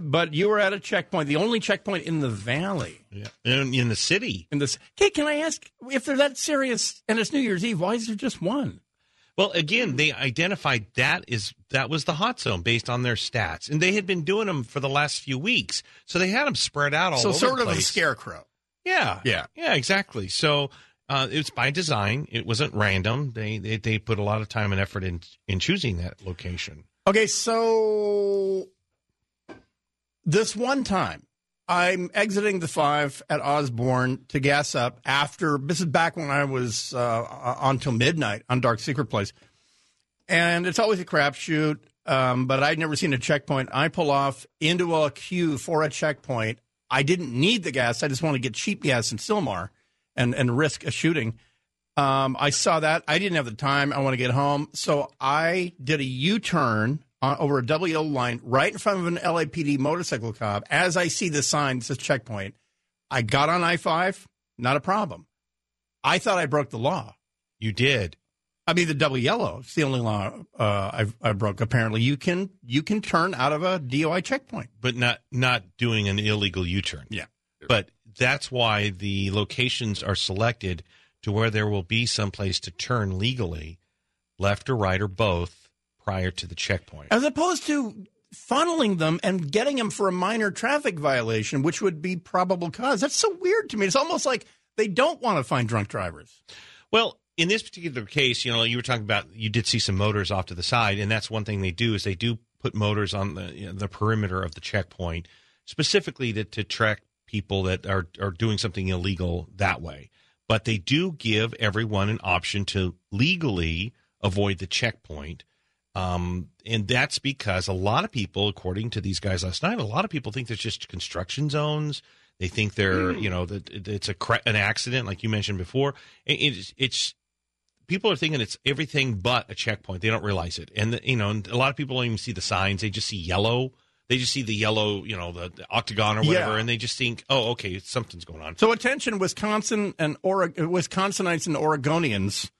But you were at a checkpoint, the only checkpoint in the valley. Yeah. In the city. Hey, can I ask, if they're that serious and it's New Year's Eve, why is there just one? Well, again, they identified that was the hot zone based on their stats, and they had been doing them for the last few weeks, so they had them spread out all over the place. So sort of a scarecrow. Yeah, exactly. So it was by design; it wasn't random. They put a lot of time and effort in choosing that location. Okay, so this one time, I'm exiting the 5 at Osborne to gas up after – this is back when I was on till midnight on Dark Secret Place. And it's always a crapshoot, but I'd never seen a checkpoint. I pull off into a queue for a checkpoint. I didn't need the gas. I just wanted to get cheap gas in Sylmar and risk a shooting. I saw that. I didn't have the time. I want to get home. So I did a U-turn over a double yellow line right in front of an LAPD motorcycle cop. As I see the sign, it says checkpoint. I got on I-5, not a problem. I thought I broke the law. You did. I mean, the double yellow. It's the only law I broke, apparently. You can turn out of a DUI checkpoint. But not doing an illegal U-turn. Yeah. But that's why the locations are selected to where there will be someplace to turn legally, left or right or both, prior to the checkpoint, as opposed to funneling them and getting them for a minor traffic violation, which would be probable cause. That's so weird to me. It's almost like they don't want to find drunk drivers. Well, in this particular case, you know, you were talking about you did see some motors off to the side, and that's one thing they do is they do put motors on the perimeter of the checkpoint specifically to track people that are doing something illegal that way. But they do give everyone an option to legally avoid the checkpoint. And that's because a lot of people, according to these guys last night, a lot of people think there's just construction zones. They think they're, you know, that it's an accident, like you mentioned before. It's people are thinking it's everything but a checkpoint. They don't realize it, and and a lot of people don't even see the signs. They just see yellow. They just see the yellow, you know, the octagon or whatever, and they just think, oh, okay, something's going on. So attention, Wisconsinites and Oregonians.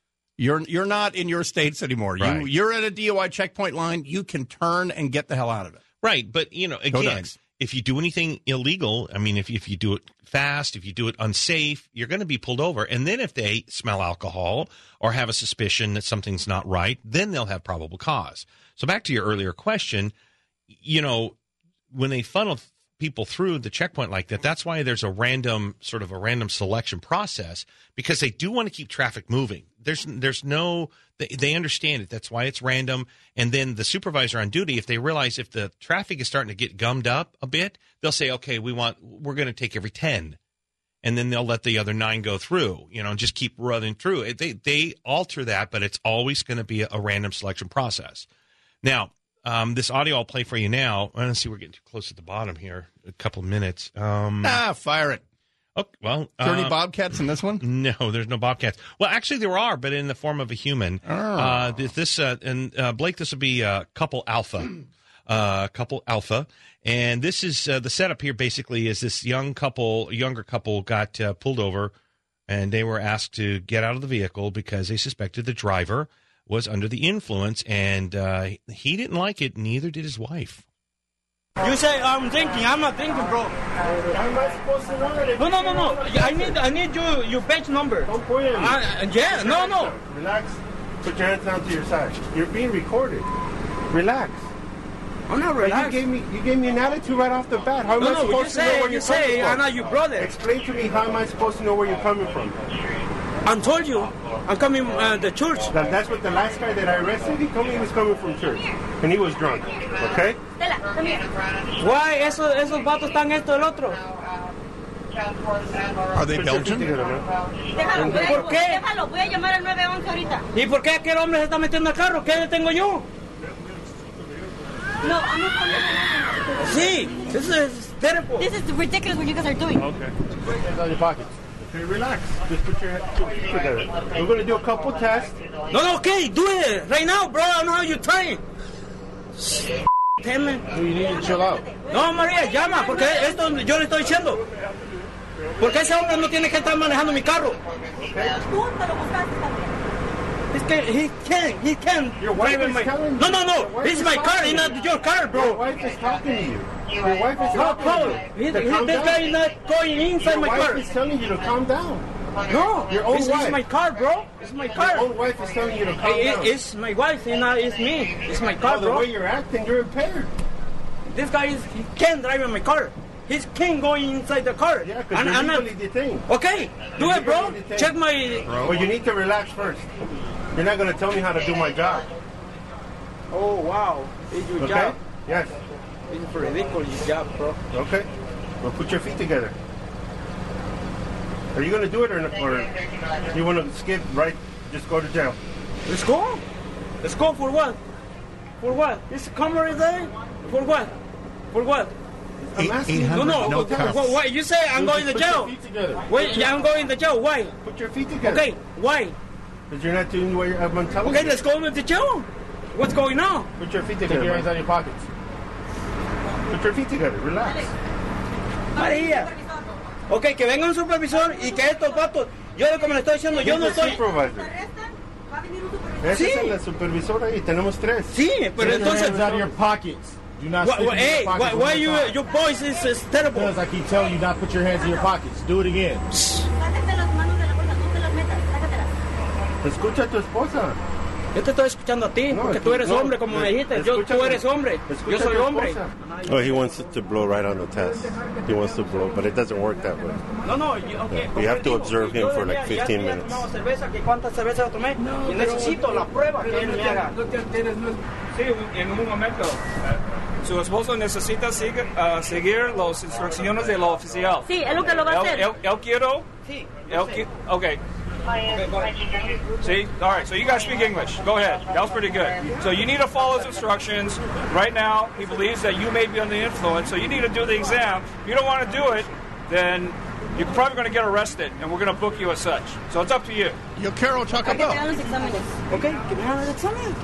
You're not in your states anymore. Right. You're at a DUI checkpoint line. You can turn and get the hell out of it. Right. But, you know, again, if you do anything illegal, I mean, if you do it fast, if you do it unsafe, you're going to be pulled over. And then if they smell alcohol or have a suspicion that something's not right, then they'll have probable cause. So back to your earlier question, you know, when they funnel people through the checkpoint like that, that's why there's a random selection process, because they do want to keep traffic moving. There's no – they understand it. That's why it's random. And then the supervisor on duty, if they realize if the traffic is starting to get gummed up a bit, they'll say, okay, we're going to take every 10. and then they'll let the other nine go through, you know, and just keep running through. They alter that, but it's always going to be a random selection process. Now, this audio I'll play for you now. I don't see we're getting too close at the bottom here. A couple minutes. Fire it. Oh, well, is there any bobcats in this one? No, there's no bobcats. Well, actually, there are, but in the form of a human. Oh. Blake, this would be couple alpha. Couple alpha. And this is the setup here basically is this younger couple got pulled over, and they were asked to get out of the vehicle because they suspected the driver was under the influence, and he didn't like it, neither did his wife. You say I'm drinking. I'm not drinking, bro. Am I supposed to know that? No. I need your badge number. Don't point at me. No. Relax. Put your hands down to your side. You're being recorded. Relax. I'm not relaxed. You gave me an attitude right off the bat. How am I supposed to know where you're coming from? I'm not your brother. Explain to me how am I supposed to know where you're coming from? I told you, I'm coming the church. That's what the last guy that I arrested, he told me he was coming from church. And he was drunk, okay? Stella, come here. Why? Esos vatos están esto el otro. Are they Belgian? ¿Por qué? Déjalo, voy a llamar al 911 ahorita. ¿Y por qué aquel hombre se está metiendo al carro? ¿Qué le tengo yo? No, I'm not going to. See, this is terrible. This is ridiculous what you guys are doing. Okay. Put your hands out of your pockets. Okay, relax. Just put your feet together. We're going to do a couple tests. No, okay, do it right now, bro. I know how you're trying. Damn, you need to chill out. No, Maria, llama, porque esto yo le estoy diciendo. Porque ese hombre no tiene que estar manejando mi carro. He can't. Your wife is telling you. No. It's my car. It's not your car, bro. Your wife is talking to you. Your wife is talking to you. This guy is not going inside my car. Your wife is telling you to calm down. No. Your own wife. It's my car, bro. It's my car. Your own wife is telling you to calm down. It's my wife. It's me. It's my car, bro. The way you're acting, you're impaired. This guy he can't drive in my car. He can't go inside the car. Yeah, because you're legally detained. Okay. Do it, bro. Check my... Well, you need to relax first. You're not going to tell me how to do my job. Oh, wow. It's your job? Yes. It's a ridiculous job, bro. Okay. Well, put your feet together. Are you going to do it or you want to skip right? Just go to jail. Let's go. Let's go for what? For what? It's a camera there? For what? For what? I'm asking. No. Why? You say I'm going to jail. Put your feet together. Wait, I'm going to jail. Why? Put your feet together. Okay. Why? Because you're not doing what I've been telling you. Okay, let's go into the jail. What's going on? Put your feet together. Take your hands out of your pockets. Put your feet together. Relax. María. Okay, que venga un supervisor y que estos vatos... Yo, como le estoy diciendo, yo no estoy... ¿Esa es la supervisora y tenemos tres? Sí, pero entonces... Take your hands out of your pockets. Do not stick in your pockets. Why your voice is terrible? Because I keep telling you not put your hands in your pockets. Do it again. Escucha a tu esposa. Yo te estoy escuchando a ti, porque tú eres hombre, como me dijiste. Tú eres hombre. Yo soy hombre. Oh, he wants it to blow right on the test. He wants to blow, but it doesn't work that way. No. Okay. You have to observe him for like 15 minutes. ¿Cuántas cervezas tomé? Necesito la prueba que él me haga. Sí, en un momento. Su esposo necesita seguir las instrucciones del oficial. Sí, es lo que lo va a hacer. Él quiero. Sí. Okay. See? All right, so you guys speak English. Go ahead. That was pretty good. So you need to follow his instructions. Right now, he believes that you may be under the influence, so you need to do the exam. If you don't want to do it, then you're probably going to get arrested, and we're going to book you as such. So it's up to you. Yo quiero Taco Bell. Okay, give me an examen.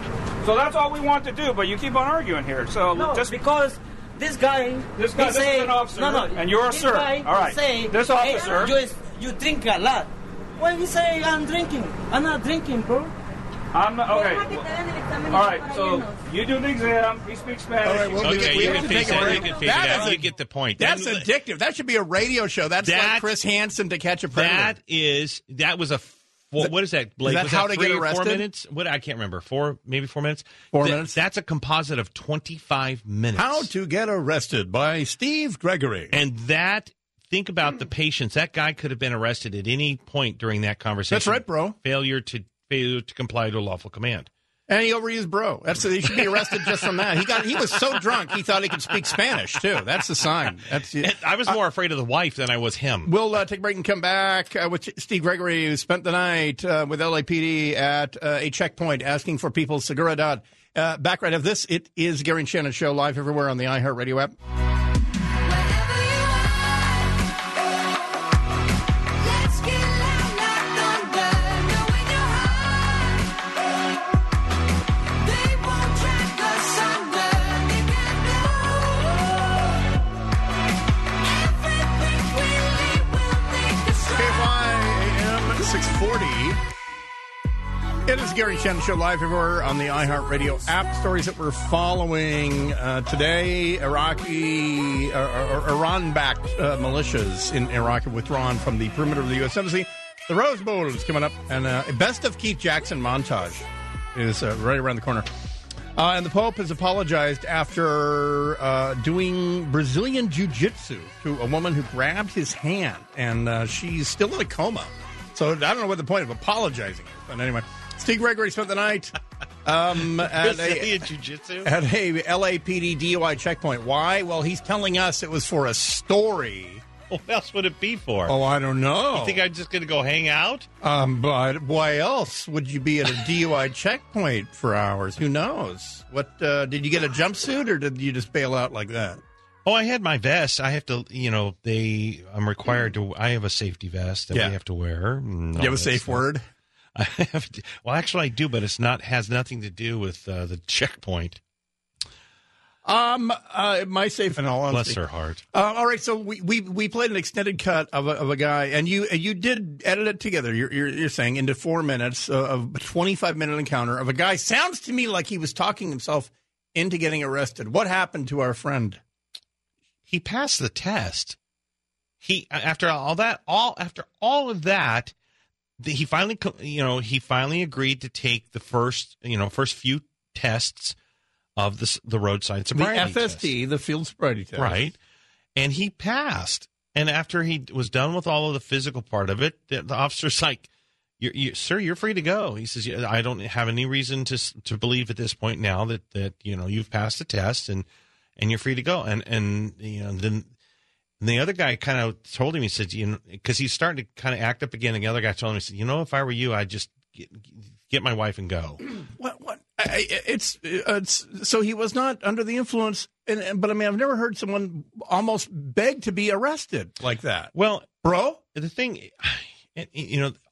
So that's all we want to do, but you keep on arguing here. Just because... This guy is an officer, and you're a sir. All right, this officer... You drink a lot. Why you say I'm drinking? I'm not drinking, bro. I'm not, okay. All right, so you do the exam. He speaks Spanish. All right, we have to take a break. You get the point. That's addictive. That should be a radio show. That's like Chris Hansen to Catch a Predator. That was a... What is that, Blake? Is that was how that to get arrested? 4 minutes? What, I can't remember. Maybe 4 minutes? 4 minutes. That's a composite of 25 minutes. How to Get Arrested by Steve Gregory. And that... Think about the patience. That guy could have been arrested at any point during that conversation. That's right, bro. Failure to comply to a lawful command. And he overused bro. He should be arrested just from that. He was so drunk he thought he could speak Spanish too. That's the sign. I was more afraid of the wife than I was him. We'll take a break and come back with Steve Gregory, who spent the night with LAPD at a checkpoint asking for people's seguridad. Back right after this, it is Gary and Shannon Show live everywhere on the iHeartRadio app. It is Gary Shannon Show live everywhere on the iHeartRadio app. Stories that we're following today: Iran-backed militias in Iraq have withdrawn from the perimeter of the U.S. embassy. The Rose Bowl is coming up, and a best of Keith Jackson montage is right around the corner. And the Pope has apologized after doing Brazilian jiu-jitsu to a woman who grabbed his hand, and she's still in a coma. So I don't know what the point of apologizing is, but anyway. Steve Gregory spent the night at a LAPD DUI checkpoint. Why? Well, he's telling us it was for a story. Well, what else would it be for? Oh, I don't know. You think I'm just going to go hang out? But why else would you be at a DUI checkpoint for hours? Who knows? What did you get a jumpsuit, or did you just bail out like that? Oh, I had my vest. I have to, I'm required to. I have a safety vest that we have to wear. Do you have a safe word? I have to, well, actually, I do, but it's not has nothing to do with the checkpoint. My safe and all honesty. Bless her heart. All right, so we played an extended cut of a guy, and you did edit it together. You're saying into 4 minutes of a 25-minute encounter of a guy. Sounds to me like he was talking himself into getting arrested. What happened to our friend? He passed the test. He finally, he finally agreed to take the first few tests of the roadside sobriety test. The FST, the field sobriety test. Right. And he passed. And after he was done with all of the physical part of it, the officer's like, sir, you're free to go. He says, I don't have any reason to believe at this point now that you've passed the test and you're free to go. And the other guy kind of told him, he said, because he's starting to kind of act up again. And the other guy told him, he said, if I were you, I'd just get my wife and go. What? So he was not under the influence. But I mean, I've never heard someone almost beg to be arrested like that. Well, bro, the thing,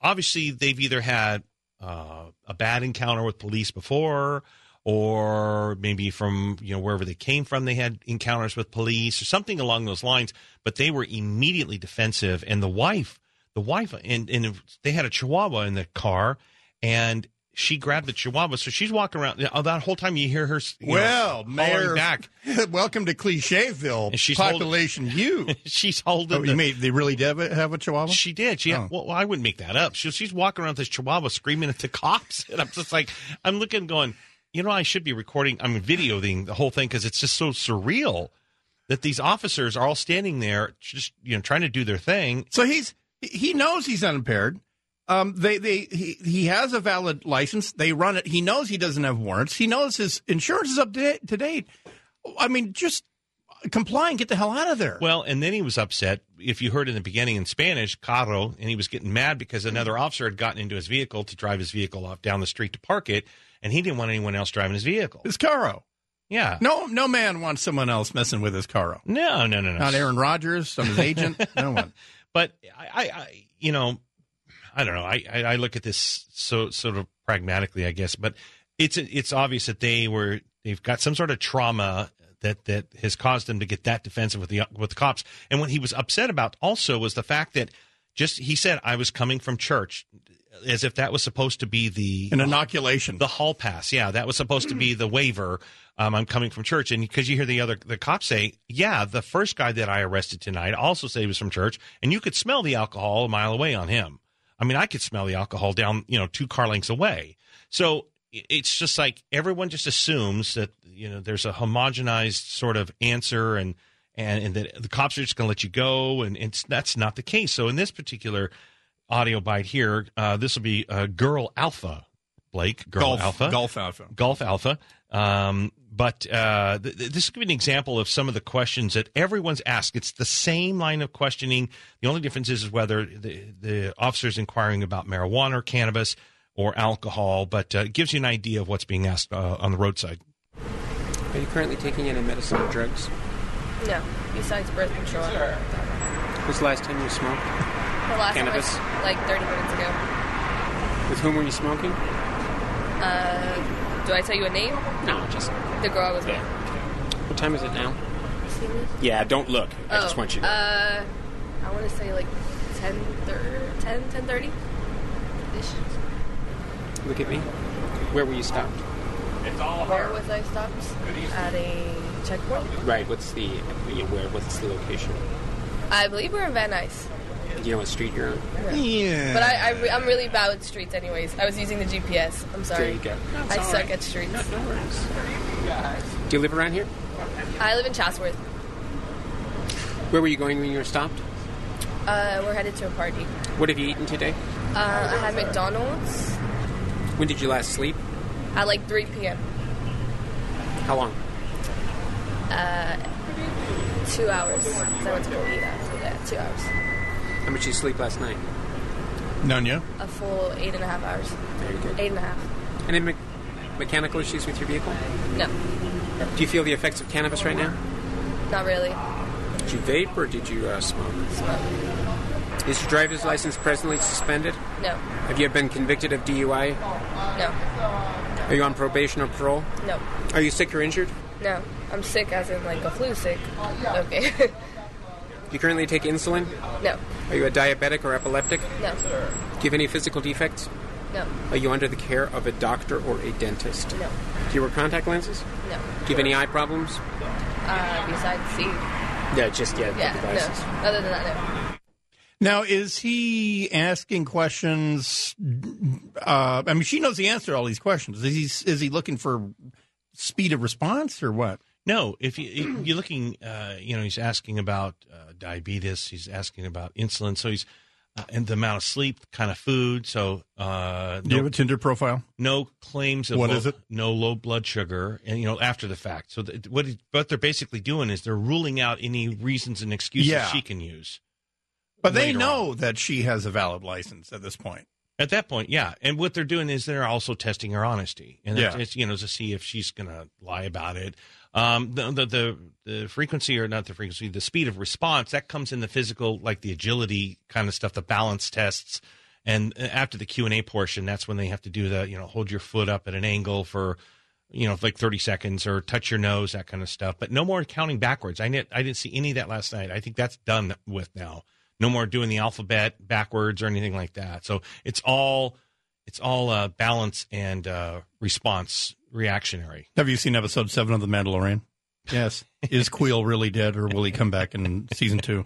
obviously they've either had a bad encounter with police before, or maybe from wherever they came from, they had encounters with police or something along those lines. But they were immediately defensive, and the wife, and they had a Chihuahua in the car, and she grabbed the Chihuahua, so she's walking around. That whole time you hear her, Mayor, back. Welcome to Clichéville, and she's population holding, you. She's holding. Oh, you mean they really did have a Chihuahua? She did. Well, I wouldn't make that up. She's walking around with this Chihuahua screaming at the cops, and I'm just like, I'm looking, going. I should be recording, I'm videoing the whole thing because it's just so surreal that these officers are all standing there just, trying to do their thing. So he knows he's unimpaired. He has a valid license. They run it. He knows he doesn't have warrants. He knows his insurance is up to date. I mean, just comply and get the hell out of there. Well, and then he was upset. If you heard in the beginning in Spanish, carro, and he was getting mad because another officer had gotten into his vehicle to drive his vehicle off down the street to park it. And he didn't want anyone else driving his vehicle. His carro. Yeah. No man wants someone else messing with his carro. No. Not Aaron Rodgers, not his agent, no one. But I don't know. I look at this so sort of pragmatically, I guess. But it's obvious that they've got some sort of trauma that has caused them to get that defensive with the cops. And what he was upset about also was the fact that he said, I was coming from church. As if that was supposed to be an inoculation, the hall pass. Yeah, that was supposed to be the waiver. I'm coming from church, and because you hear the cops say, "Yeah, the first guy that I arrested tonight also said he was from church," and you could smell the alcohol a mile away on him. I mean, I could smell the alcohol down, 2 car lengths away. So it's just like everyone just assumes that there's a homogenized sort of answer, and that the cops are just going to let you go, and that's not the case. So in this particular audio bite here, this will be Girl Alpha Blake, Golf Alpha. This could be an example of some of the questions that everyone's asked. It's the same line of questioning. The only difference is whether the officer's inquiring about marijuana or cannabis or alcohol, but it gives you an idea of what's being asked on the roadside. Are you currently taking any medicine or drugs? No, besides birth control. Sure. When's the last time you smoked? The last cannabis? Time, like 30 minutes ago. With whom were you smoking? Do I tell you a name? No, just... The girl I was with. What time is it now? Yeah, don't look. I just want you to... I want to say like 10:30-ish. Look at me. Where were you stopped? It's all where was I stopped? At a checkpoint. Right. What's the location? I believe we're in Van Nuys. Do you know what street you're on? Yeah. But I'm really bad with streets anyways. I was using the GPS. I'm sorry. There you go. I suck at streets. No worries. Do you live around here? I live in Chatsworth. Where were you going when you were stopped? We're headed to a party. What have you eaten today? I had McDonald's. When did you last sleep? At like 3 p.m. How long? 2 hours. So I went to go eat after that. 2 hours. How much did you sleep last night? None yet. A full 8.5 hours. Very good. 8.5. Any mechanical issues with your vehicle? No. Do you feel the effects of cannabis right now? Not really. Did you vape or did you smoke? Smoke. Is your driver's license presently suspended? No. Have you been convicted of DUI? No. Are you on probation or parole? No. Are you sick or injured? No. I'm sick as in like a flu sick. Okay. Do you currently take insulin? No. Are you a diabetic or epileptic? No. Do you have any physical defects? No. Are you under the care of a doctor or a dentist? No. Do you wear contact lenses? No. Do you have any eye problems? Besides seeing. Yeah, just the devices. No. Other than that, no. Now, is he asking questions? I mean, she knows the answer to all these questions. Is he looking for speed of response or what? No. If you're looking, he's asking about diabetes. He's asking about insulin. So he's and the amount of sleep, kind of food. So do you have a Tinder profile? No claims of no low blood sugar, and after the fact. So what they're basically doing is they're ruling out any reasons and excuses she can use. But they know that she has a valid license at this point. At that point, yeah. And what they're doing is they're also testing her honesty, and it's to see if she's going to lie about it. The frequency or not the frequency, the speed of response that comes in the physical, like the agility kind of stuff, the balance tests, and after the Q&A portion, that's when they have to do the hold your foot up at an angle for like 30 seconds or touch your nose, that kind of stuff. But no more counting backwards. I didn't see any of that last night. I think that's done with now. No more doing the alphabet backwards or anything like that. So it's all balance and response, reactionary. Have you seen episode 7 of The Mandalorian? Yes. Is Quill really dead, or will he come back in season 2?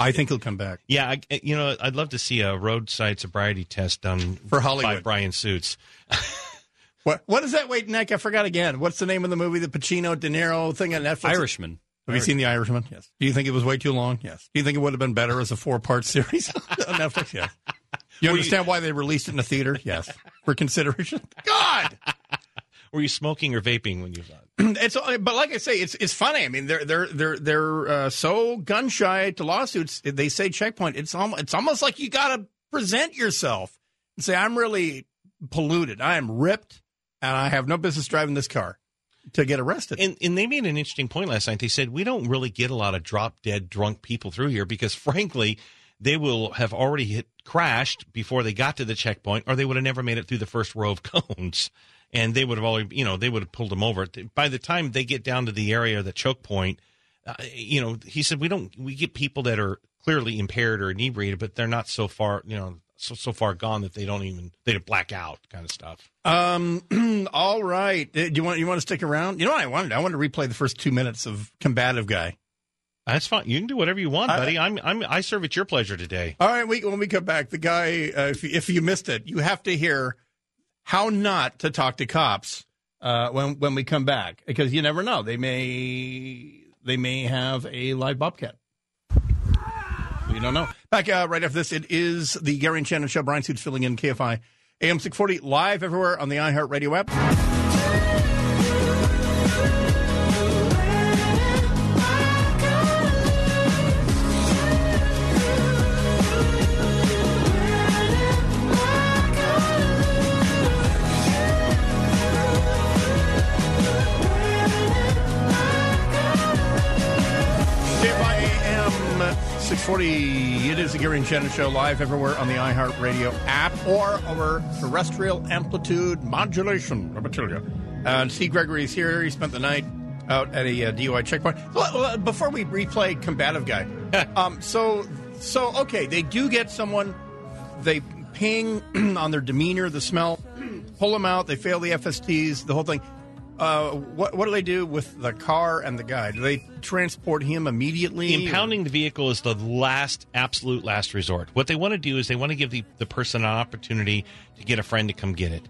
I think he'll come back. Yeah, I'd love to see a roadside sobriety test done for Hollywood by Brian Suits. What is that? Wait, Nick, I forgot again. What's the name of the movie? The Pacino, De Niro thing on Netflix? Irishman. Have you seen The Irishman? Yes. Do you think it was way too long? Yes. Do you think it would have been better as a 4-part series on Netflix? Yes. You understand why they released it in the theater? Yes. For consideration? God! Were you smoking or vaping when you saw it? But like I say, it's funny. I mean, they're so gun shy to lawsuits. They say checkpoint. It's almost like you got to present yourself and say, I'm really polluted. I am ripped, and I have no business driving this car. To get arrested. And they made an interesting point last night. They said, we don't really get a lot of drop-dead drunk people through here because, frankly, they will have already crashed before they got to the checkpoint, or they would have never made it through the first row of cones. And they would have already, they would have pulled them over. By the time they get down to the area, the choke point, he said, we get people that are clearly impaired or inebriated, but they're not so far, so far gone that they black out kind of stuff. All right. Do you want to stick around? You know what I wanted to replay the first 2 minutes of Combative Guy. That's fine. You can do whatever you want, buddy. I serve at your pleasure today. All right. When we come back, the guy, if you missed it, you have to hear how not to talk to cops when we come back, because you never know. They may have a live bobcat. You don't know. Back right after this, it is the Gary and Shannon Show. Brian Suits filling in KFI AM 640 live everywhere on the iHeartRadio app. It is the Gary and Shannon Show, live everywhere on the iHeartRadio app or over terrestrial amplitude modulation. Steve Gregory's here. He spent the night out at a DUI checkpoint. Before we replay combative guy, okay, they do get someone. They ping on their demeanor, the smell, pull them out. They fail the FSTs, the whole thing. What do they do with the car and the guy? Do they transport him immediately? Impounding the vehicle is the absolute last resort. What they want to do is they want to give the person an opportunity to get a friend to come get it.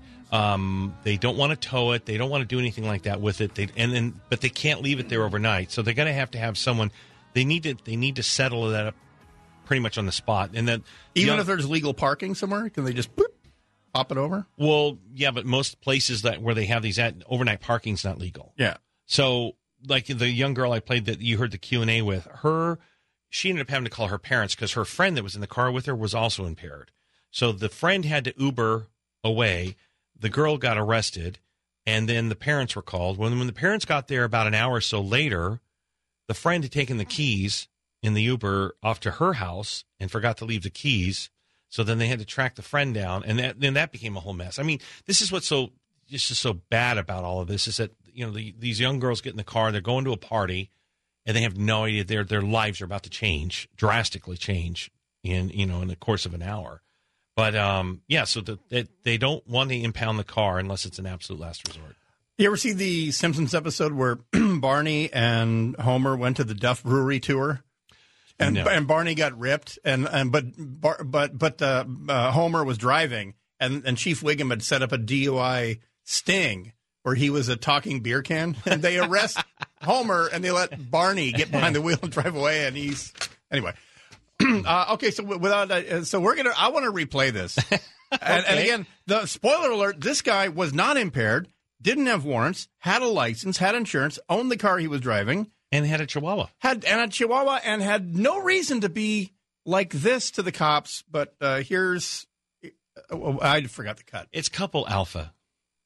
They don't want to tow it. They don't want to do anything like that with it. But they can't leave it there overnight. So they're going to have someone. They need to settle that up pretty much on the spot. And then if there's legal parking somewhere, can they just boop? Pop it over? Well, yeah, but most places where they have these overnight parking's not legal. Yeah. So, like the young girl I played that you heard the Q&A with, she ended up having to call her parents because her friend that was in the car with her was also impaired. So the friend had to Uber away. The girl got arrested, and then the parents were called. When the parents got there about an hour or so later, the friend had taken the keys in the Uber off to her house and forgot to leave the keys. So then they had to track the friend down, and then that became a whole mess. I mean, this is what's so bad about all of this is that these young girls get in the car, they're going to a party, and they have no idea their lives are about to drastically change in the course of an hour. But they don't want to impound the car unless it's an absolute last resort. You ever see the Simpsons episode where Barney and Homer went to the Duff Brewery tour? And Barney got ripped, but Homer was driving, and Chief Wiggum had set up a DUI sting where he was a talking beer can, and they arrest Homer and they let Barney get behind the wheel and drive away, and he's anyway. I want to replay this, and again, the spoiler alert: this guy was not impaired, didn't have warrants, had a license, had insurance, owned the car he was driving. And had a chihuahua. And had no reason to be like this to the cops. But I forgot the cut. It's couple alpha.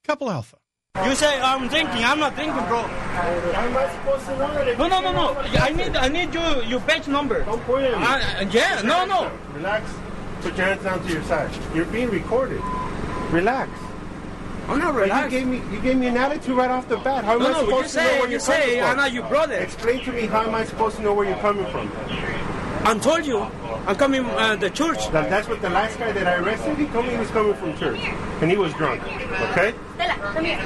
Couple alpha. You say I'm drinking. I'm not drinking, bro. I'm not supposed to know it. No. I need your badge number. Don't point at me. Relax. Relax. Put your hands down to your side. You're being recorded. Relax. I'm not relaxed. You gave me an attitude right off the bat. How am I supposed to know where you're coming from? I'm not your brother. Explain to me how am I supposed to know where you're coming from? I told you. I'm coming the church. That's what the last guy that I arrested, he was coming from church. And he was drunk. Okay? Stella, come here.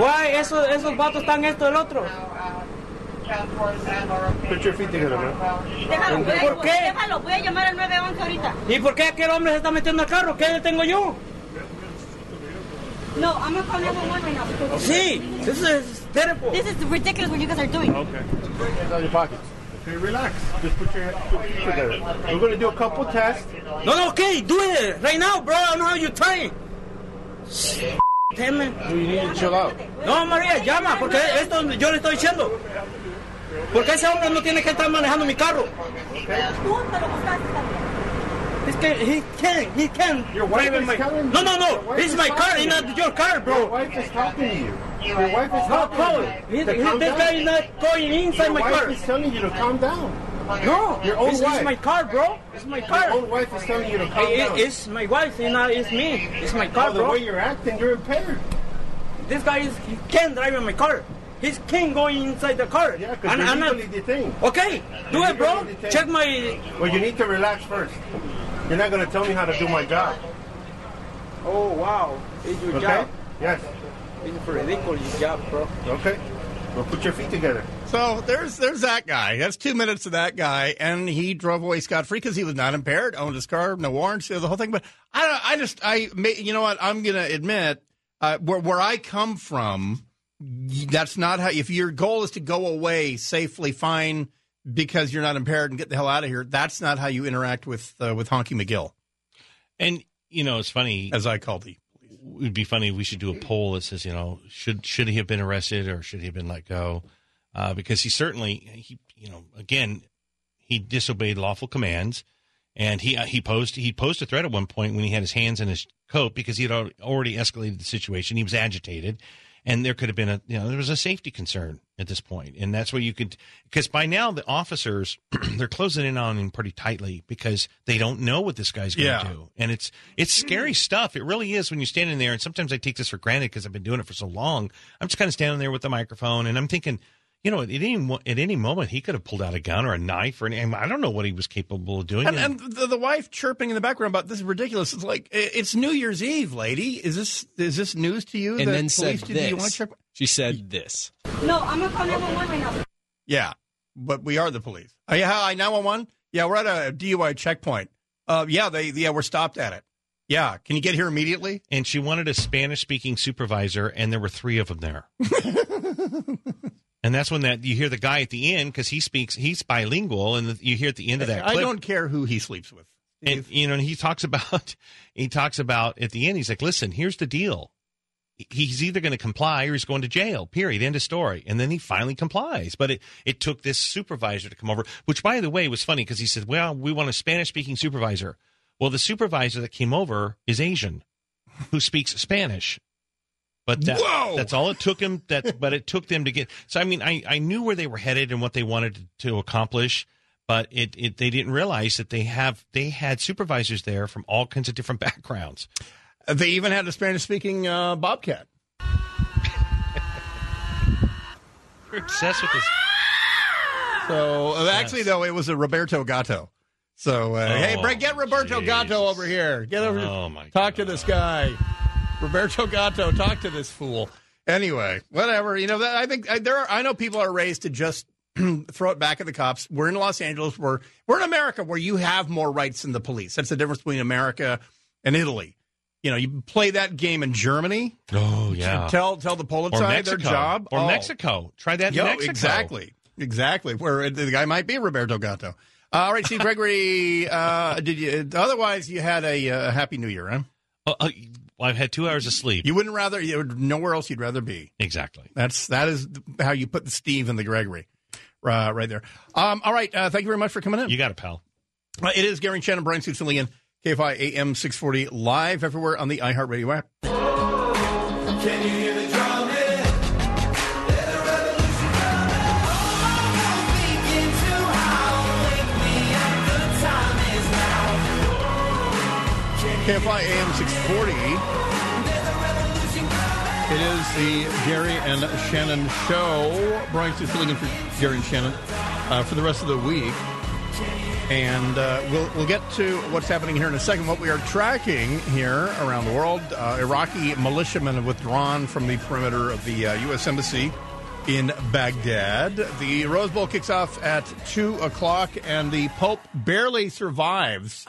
Why? Esos vatos están esto el otro. Put your feet together, man. ¿Por qué? Déjalo, voy a llamar al 911 ahorita. ¿Y por qué aquel hombre se está metiendo al carro? ¿Qué tengo yo? No, I'm going to call 911 right now. See, this is terrible. This is ridiculous what you guys are doing. Okay. Hands on your pockets. Okay, relax. Just put your hands together. We're going to do a couple tests. No, okay, do it right now, bro. I know how you're trying. Shit, man. You need to chill out. No, Maria, llama, porque esto yo le estoy diciendo. Porque ese hombre no tiene que estar manejando mi carro. He can't. Your wife is telling you. No. It's my car. It's not your car, bro. Your wife is talking to you. Your wife is not calling. This guy is not going inside my car. Your wife is telling you to calm down. No, your own wife. It's my car, bro. It's my car. Your own wife is telling you to calm down. It's my wife. It's me. It's my car, bro. The way you're acting, you're impaired. This guy he can't drive in my car. He can't go inside the car. Yeah, because you're legally detained. Okay, do it, bro. Check my... Well, you need to relax first. You're not going to tell me how to do my job. Oh, wow. It's your job? Yes. It's a ridiculous job, bro. Okay. Well, put your feet together. So there's that guy. That's 2 minutes of that guy, and he drove away scot-free because he was not impaired, owned his car, no warrants, the whole thing. But you know what? I'm going to admit, where I come from, that's not how – if your goal is to go away safely, fine – because you're not impaired and get the hell out of here. That's not how you interact with Honky McGill. And, it's funny. As I call the it would be funny. We should do a poll that says, you know, should he have been arrested or should he have been let go? Because he certainly, he disobeyed lawful commands, and he posed a threat at one point when he had his hands in his coat because he had already escalated the situation. He was agitated, and there could have been there was a safety concern at this point, and that's where you could, because by now the officers they're closing in on him pretty tightly because they don't know what this guy's going to do, and it's scary stuff. It really is when you're standing there, and sometimes I take this for granted because I've been doing it for so long. I'm just kind of standing there with the microphone, and I'm thinking, at any moment, he could have pulled out a gun or a knife or anything. I don't know what he was capable of doing. And the wife chirping in the background about this is ridiculous. It's like, it's New Year's Eve, lady. Is this news to you? And then said this. She said this. No, I'm going to call 911 right now. Yeah, but we are the police. Oh, yeah, hi, 911? Yeah, we're at a DUI checkpoint. We're stopped at it. Yeah, can you get here immediately? And she wanted a Spanish-speaking supervisor, and there were 3 of them there. And that's when you hear the guy at the end, because he's bilingual, and you hear at the end of that clip, I don't care who he sleeps with. And, and he talks about at the end, he's like, listen, here's the deal. He's either going to comply or he's going to jail, period, end of story. And then he finally complies. But it took this supervisor to come over, which, by the way, was funny because he said, well, we want a Spanish-speaking supervisor. Well, the supervisor that came over is Asian, who speaks Spanish. But that's all it took him. But it took them to get. So I mean, I knew where they were headed and what they wanted to accomplish, but they didn't realize that they had supervisors there from all kinds of different backgrounds. They even had a Spanish-speaking bobcat. We're obsessed with this. So actually, though, it was a Roberto Gatto. So get Roberto Gatto over here. Get over. Talk to this guy. Roberto Gatto, talk to this fool. Anyway, whatever. I know people are raised to just throw it back at the cops. We're in Los Angeles. We're in America, where you have more rights than the police. That's the difference between America and Italy. You play that game in Germany. Oh, yeah. Tell the Polizei their job. Or Mexico. Try that in Mexico. Exactly. Where the guy might be Roberto Gatto. All right, Steve Gregory. Otherwise, you had a Happy New Year, huh? Well, I've had 2 hours of sleep. You wouldn't rather, nowhere else you'd rather be. Exactly. That is how you put the Steve and the Gregory right there. All right. Thank you very much for coming in. You got it, pal. It is Gary and Shannon, Brian Suits filling in, KFI AM 640, live everywhere on the iHeartRadio app. Oh, can you hear the drum hit? Let the revolution come in. KFI AM 640. It is the Gary and Shannon Show. Brian's filling in for Gary and Shannon for the rest of the week. And we'll get to what's happening here in a second. What we are tracking here around the world, Iraqi militiamen have withdrawn from the perimeter of the U.S. Embassy in Baghdad. The Rose Bowl kicks off at 2 o'clock, and the Pope barely survives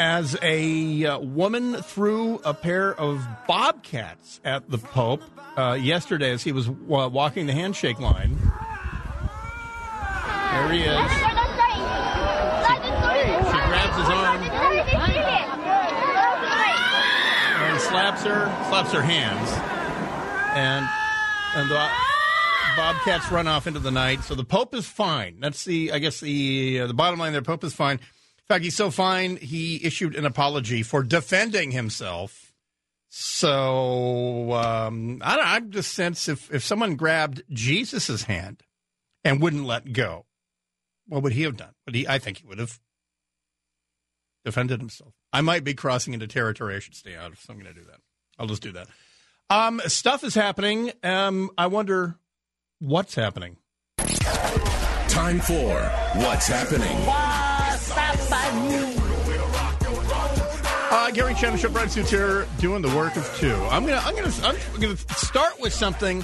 as a woman threw a pair of bobcats at the Pope yesterday as he was walking the handshake line. There he is. She grabs his arm and slaps her hands. And the bobcats run off into the night. So the Pope is fine. That's the bottom line there. Pope is fine. In fact, he's so fine, he issued an apology for defending himself. So I just sense if someone grabbed Jesus' hand and wouldn't let go, what would he have done? I think he would have defended himself. I might be crossing into territory I should stay out of, so I'm going to do that. I'll just do that. Stuff is happening. I wonder what's happening. Time for What's Happening. Wow. Gary Shannon Show, Brian Suits here, doing the work of two. I'm gonna start with something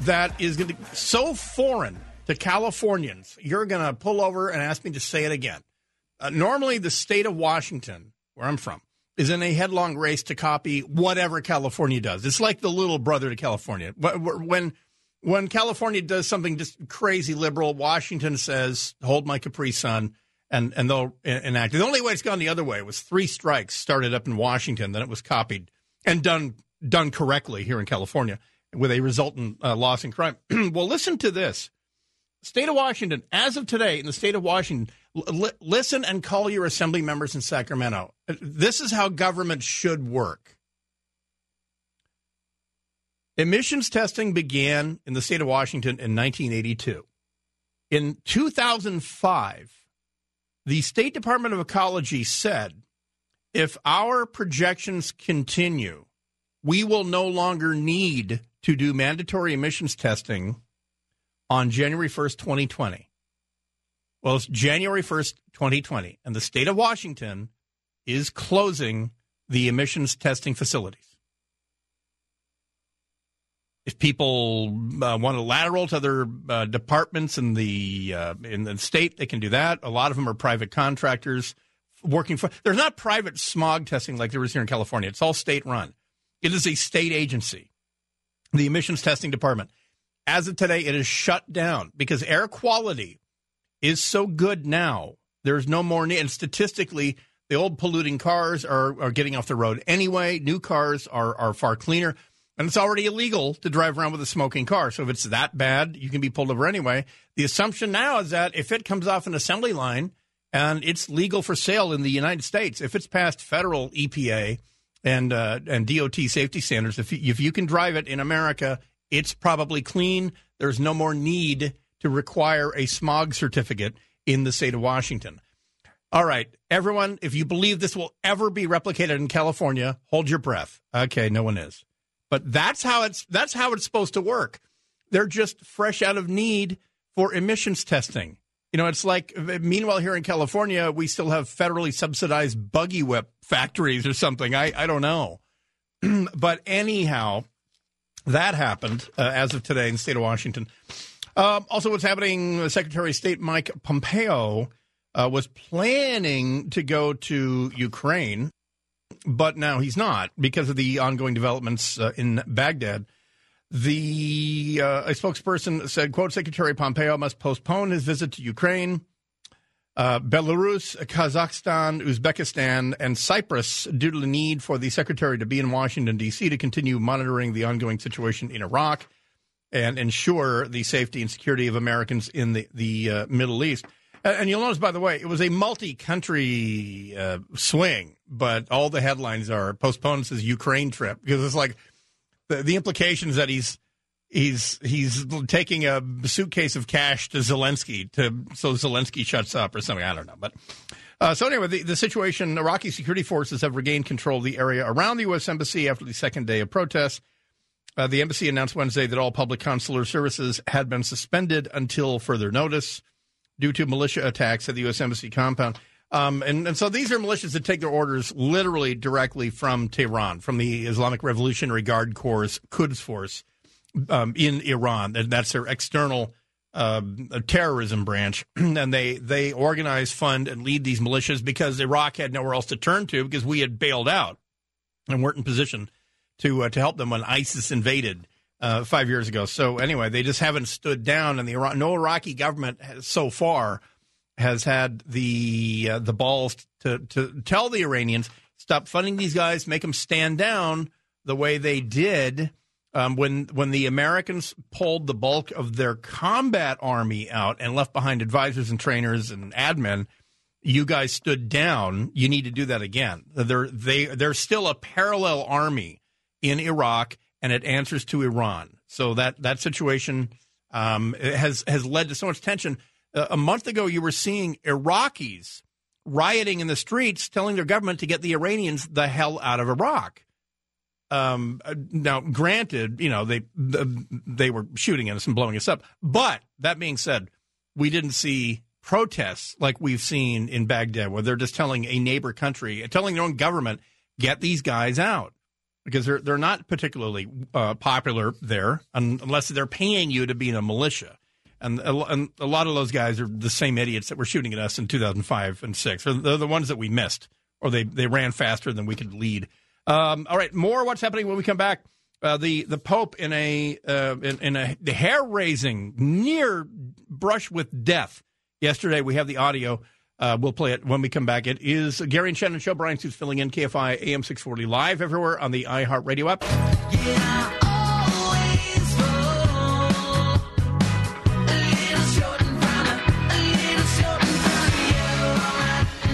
that is gonna be so foreign to Californians. You're gonna pull over and ask me to say it again. Normally, the state of Washington, where I'm from, is in a headlong race to copy whatever California does. It's like the little brother to California. When California does something just crazy liberal, Washington says, "Hold my Capri Sun." And they'll enact. The only way it's gone the other way was 3 strikes started up in Washington, then it was copied and done correctly here in California with a resultant loss in crime. Well, listen to this. State of Washington, as of today in the state of Washington, listen and call your assembly members in Sacramento. This is how government should work. Emissions testing began in the state of Washington in 1982. In 2005, the State Department of Ecology said, if our projections continue, we will no longer need to do mandatory emissions testing on January 1st, 2020. Well, it's January 1st, 2020, and the state of Washington is closing the emissions testing facilities. If people want to lateral to other departments in the state, they can do that. A lot of them are private contractors working for. There's not private smog testing like there is here in California. It's all state-run. It is a state agency, the emissions testing department. As of today, it is shut down because air quality is so good now. There's no more need. And statistically, the old polluting cars are getting off the road anyway. New cars are far cleaner. And it's already illegal to drive around with a smoking car. So if it's that bad, you can be pulled over anyway. The assumption now is that if it comes off an assembly line and it's legal for sale in the United States, if it's past federal EPA and DOT safety standards, if you can drive it in America, it's probably clean. There's no more need to require a smog certificate in the state of Washington. All right, everyone, if you believe this will ever be replicated in California, hold your breath. Okay, no one is. But that's how it's supposed to work. They're just fresh out of need for emissions testing. You know, it's like, meanwhile, here in California, we still have federally subsidized buggy whip factories or something. I don't know. But anyhow, that happened as of today in the state of Washington. Also, what's happening, Secretary of State Mike Pompeo was planning to go to Ukraine. But now he's not because of the ongoing developments in Baghdad. A spokesperson said, quote, Secretary Pompeo must postpone his visit to Ukraine, Belarus, Kazakhstan, Uzbekistan, and Cyprus due to the need for the secretary to be in Washington, D.C. to continue monitoring the ongoing situation in Iraq and ensure the safety and security of Americans in the Middle East. And you'll notice, by the way, it was a multi-country swing, but all the headlines are postponed his Ukraine trip because it's like the implications that he's taking a suitcase of cash to Zelensky so Zelensky shuts up or something. I don't know. But so anyway, the situation, Iraqi security forces have regained control of the area around the U.S. Embassy after the second day of protests. The embassy announced Wednesday that all public consular services had been suspended until further notice due to militia attacks at the U.S. Embassy compound. And so these are militias that take their orders literally directly from Tehran, from the Islamic Revolutionary Guard Corps, Quds Force, in Iran. And that's their external terrorism branch. And they organize, fund, and lead these militias because Iraq had nowhere else to turn to because we had bailed out and weren't in position to help them when ISIS invaded 5 years ago. So anyway, they just haven't stood down, and no Iraqi government has, so far has had the balls to tell the Iranians, stop funding these guys, make them stand down the way they did when the Americans pulled the bulk of their combat army out and left behind advisors and trainers and admin. You guys stood down. You need to do that again. They're still a parallel army in Iraq. And it answers to Iran. So that situation has led to so much tension. A month ago, you were seeing Iraqis rioting in the streets, telling their government to get the Iranians the hell out of Iraq. Now, granted, you know, they were shooting at us and blowing us up. But that being said, we didn't see protests like we've seen in Baghdad, where they're just telling a neighbor country, telling their own government, get these guys out. Because they're not particularly popular there unless they're paying you to be in a militia. And a lot of those guys are the same idiots that were shooting at us in 2005 and 2006. They're the ones that we missed, or they ran faster than we could lead. All right, more what's happening when we come back. The Pope in a hair-raising near brush with death yesterday. We have the audio We'll play it when we come back. It is Gary and Shannon Show. Brian Suits filling in. KFI AM 640 live everywhere on the iHeartRadio app. Yeah.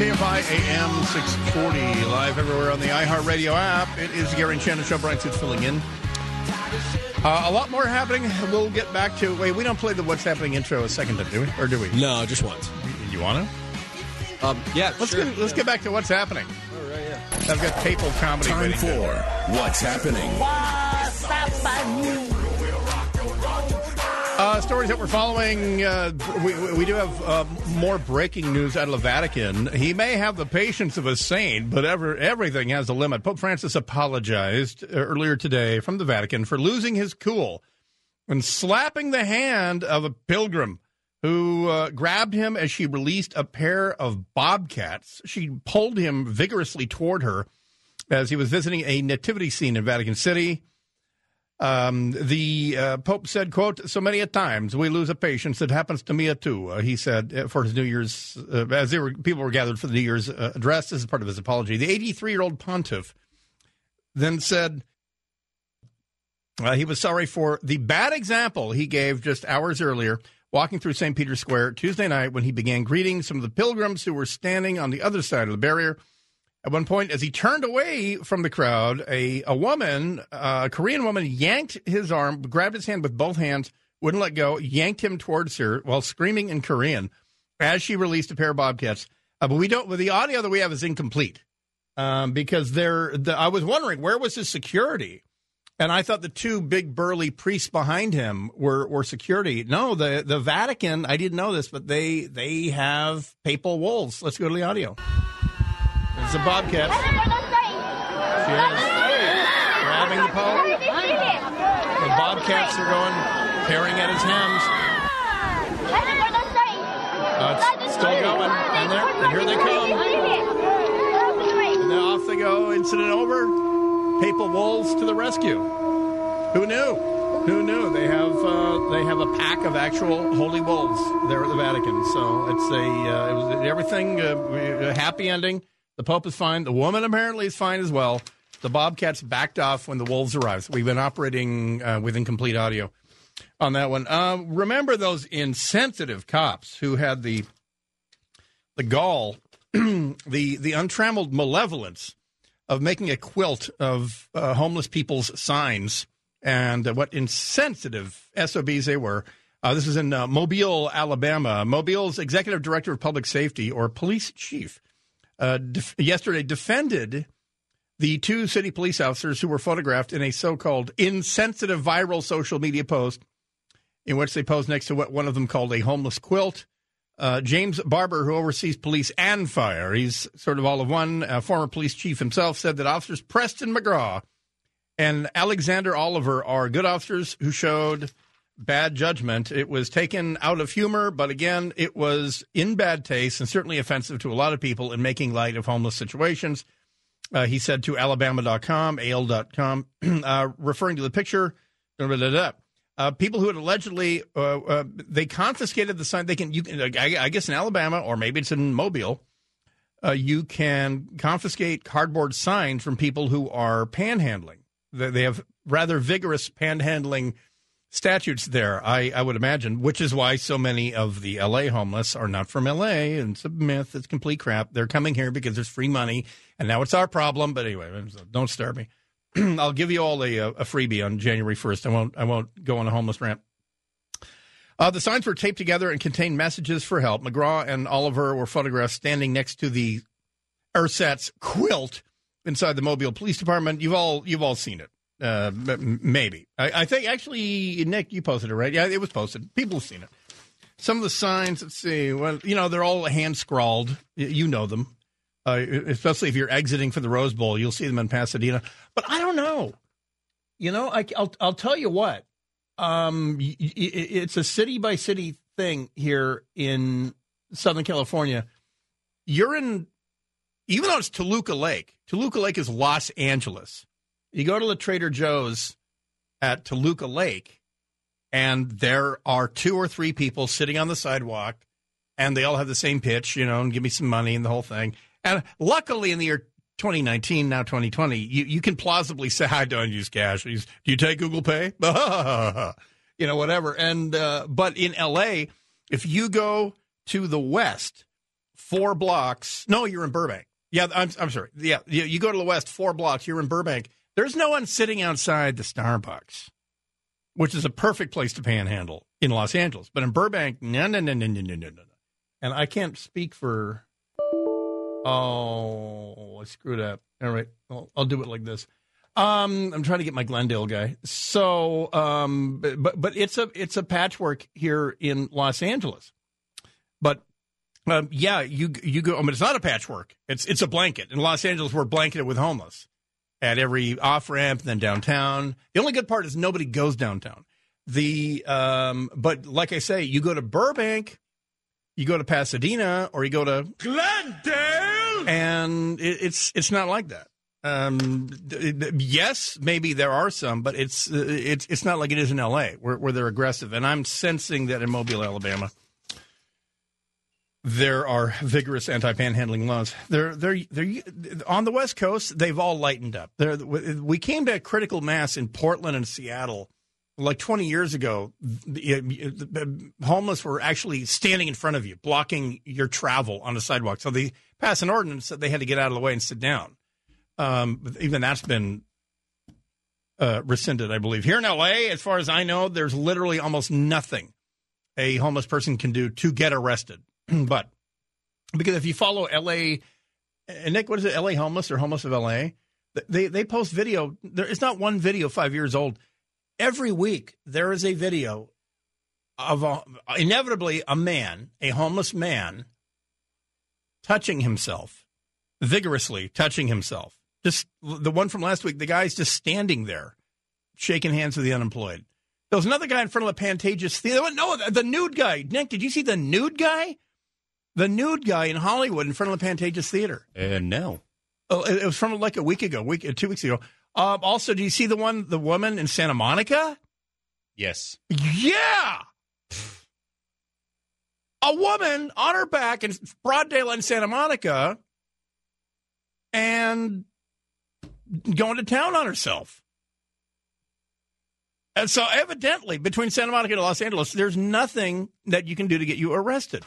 KFI AM 640, live everywhere on the iHeartRadio app. It is Gary and Shannon Show. Brian Suits filling in. A lot more happening. We'll get back to... Wait, we don't play the What's Happening intro a second time, do we? Or do we? No, just once. You want to? Yeah, Let's get back to What's Happening. All right, yeah. I've got papal comedy waiting. Time for What's Happening. What's Happening? Stories that we're following, we do have more breaking news out of the Vatican. He may have the patience of a saint, but everything has a limit. Pope Francis apologized earlier today from the Vatican for losing his cool and slapping the hand of a pilgrim who grabbed him as she released a pair of bobcats. She pulled him vigorously toward her as he was visiting a nativity scene in Vatican City. The Pope said, quote, "So many a times we lose a patience. It happens to me too," he said for his New Year's, people were gathered for the New Year's address. This is part of his apology. The 83-year-old pontiff then said he was sorry for the bad example he gave just hours earlier, walking through St. Peter's Square Tuesday night when he began greeting some of the pilgrims who were standing on the other side of the barrier. At one point, as he turned away from the crowd, a Korean woman, yanked his arm, grabbed his hand with both hands, wouldn't let go, yanked him towards her while screaming in Korean as she released a pair of bobcats. But the audio that we have is incomplete because I was wondering, where was his security? And I thought the two big burly priests behind him were security. No, the Vatican, I didn't know this, but they have papal wolves. Let's go to the audio. It's a bobcat. She is grabbing the Pope. The bobcats are going, tearing at his hems. It's still going. And here they come. And then off they go. Incident over. Papal wolves to the rescue. Who knew? Who knew? They have a pack of actual holy wolves there at the Vatican. So it's a happy ending. The Pope is fine. The woman apparently is fine as well. The bobcats backed off when the wolves arrived. We've been operating with incomplete audio on that one. Remember those insensitive cops who had the gall, the untrammeled malevolence of making a quilt of homeless people's signs, and what insensitive SOBs they were. This is in Mobile, Alabama. Mobile's executive director of public safety, or police chief, yesterday defended the two city police officers who were photographed in a so-called insensitive viral social media post in which they posed next to what one of them called a homeless quilt. James Barber, who oversees police and fire, he's sort of all of one, former police chief himself, said that officers Preston McGraw and Alexander Oliver are good officers who showed bad judgment. It was taken out of humor, but again, it was in bad taste and certainly offensive to a lot of people in making light of homeless situations. He said to Alabama.com, AL.com, referring to the picture, people who had allegedly, they confiscated the sign. I guess in Alabama, or maybe it's in Mobile, you can confiscate cardboard signs from people who are panhandling. They have rather vigorous panhandling statutes there, I would imagine, which is why so many of the L.A. homeless are not from L.A., and it's a myth. It's complete crap. They're coming here because there's free money, and now it's our problem. But anyway, don't start me. I'll give you all a freebie on January 1st. I won't go on a homeless rant. The signs were taped together and contained messages for help. McGraw and Oliver were photographed standing next to the ersatz quilt inside the Mobile Police Department. You've all seen it. Maybe. I think, actually, Nick, you posted it, right? Yeah, it was posted. People have seen it. Some of the signs, let's see, well, they're all hand-scrawled. You know them. Especially if you're exiting for the Rose Bowl, you'll see them in Pasadena. But I don't know. I'll tell you what. It's a city-by-city thing here in Southern California. You're in, even though it's Toluca Lake is Los Angeles. You go to the Trader Joe's at Toluca Lake, and there are two or three people sitting on the sidewalk and they all have the same pitch, you know, and give me some money and the whole thing. And luckily in the year 2019, now 2020, you can plausibly say, I don't use cash. Do you take Google Pay? You know, whatever. And but in L.A., if you go to the west 4 blocks, no, you're in Burbank. Yeah, I'm sorry. Yeah, you go to the west 4 blocks, you're in Burbank. There's no one sitting outside the Starbucks, which is a perfect place to panhandle in Los Angeles. But in Burbank, no. And I can't speak for... Oh, I screwed up. All right, I'll do it like this. I'm trying to get my Glendale guy. So, but it's a patchwork here in Los Angeles. But yeah, you go. I mean, it's not a patchwork. It's a blanket. In Los Angeles, we're blanketed with homeless at every off ramp, then downtown. The only good part is nobody goes downtown. But like I say, you go to Burbank, you go to Pasadena, or you go to Glendale, and it's not like that. Yes, maybe there are some, but it's not like it is in L.A. where they're aggressive. And I'm sensing that in Mobile, Alabama, there are vigorous anti-panhandling laws. They're on the West Coast. They've all lightened up. We came to a critical mass in Portland and Seattle like 20 years ago. The homeless were actually standing in front of you, blocking your travel on the sidewalk. So they passed an ordinance that they had to get out of the way and sit down. Even that's been rescinded, I believe. Here in L.A., as far as I know, there's literally almost nothing a homeless person can do to get arrested. But because if you follow L.A. and Nick, what is it, L.A. Homeless or Homeless of L.A.? They post video. It's not one video 5 years old. Every week there is a video of inevitably a man, a homeless man, touching himself, vigorously touching himself. Just the one from last week, the guy's just standing there, shaking hands with the unemployed. There was another guy in front of the Pantages Theater. No, the nude guy. Nick, did you see the nude guy? The nude guy in Hollywood in front of the Pantages Theater. No. Oh, it was from like two weeks ago. Also, do you see the woman in Santa Monica? Yes. Yeah. A woman on her back in broad daylight in Santa Monica and going to town on herself. And so evidently, between Santa Monica and Los Angeles, there's nothing that you can do to get you arrested.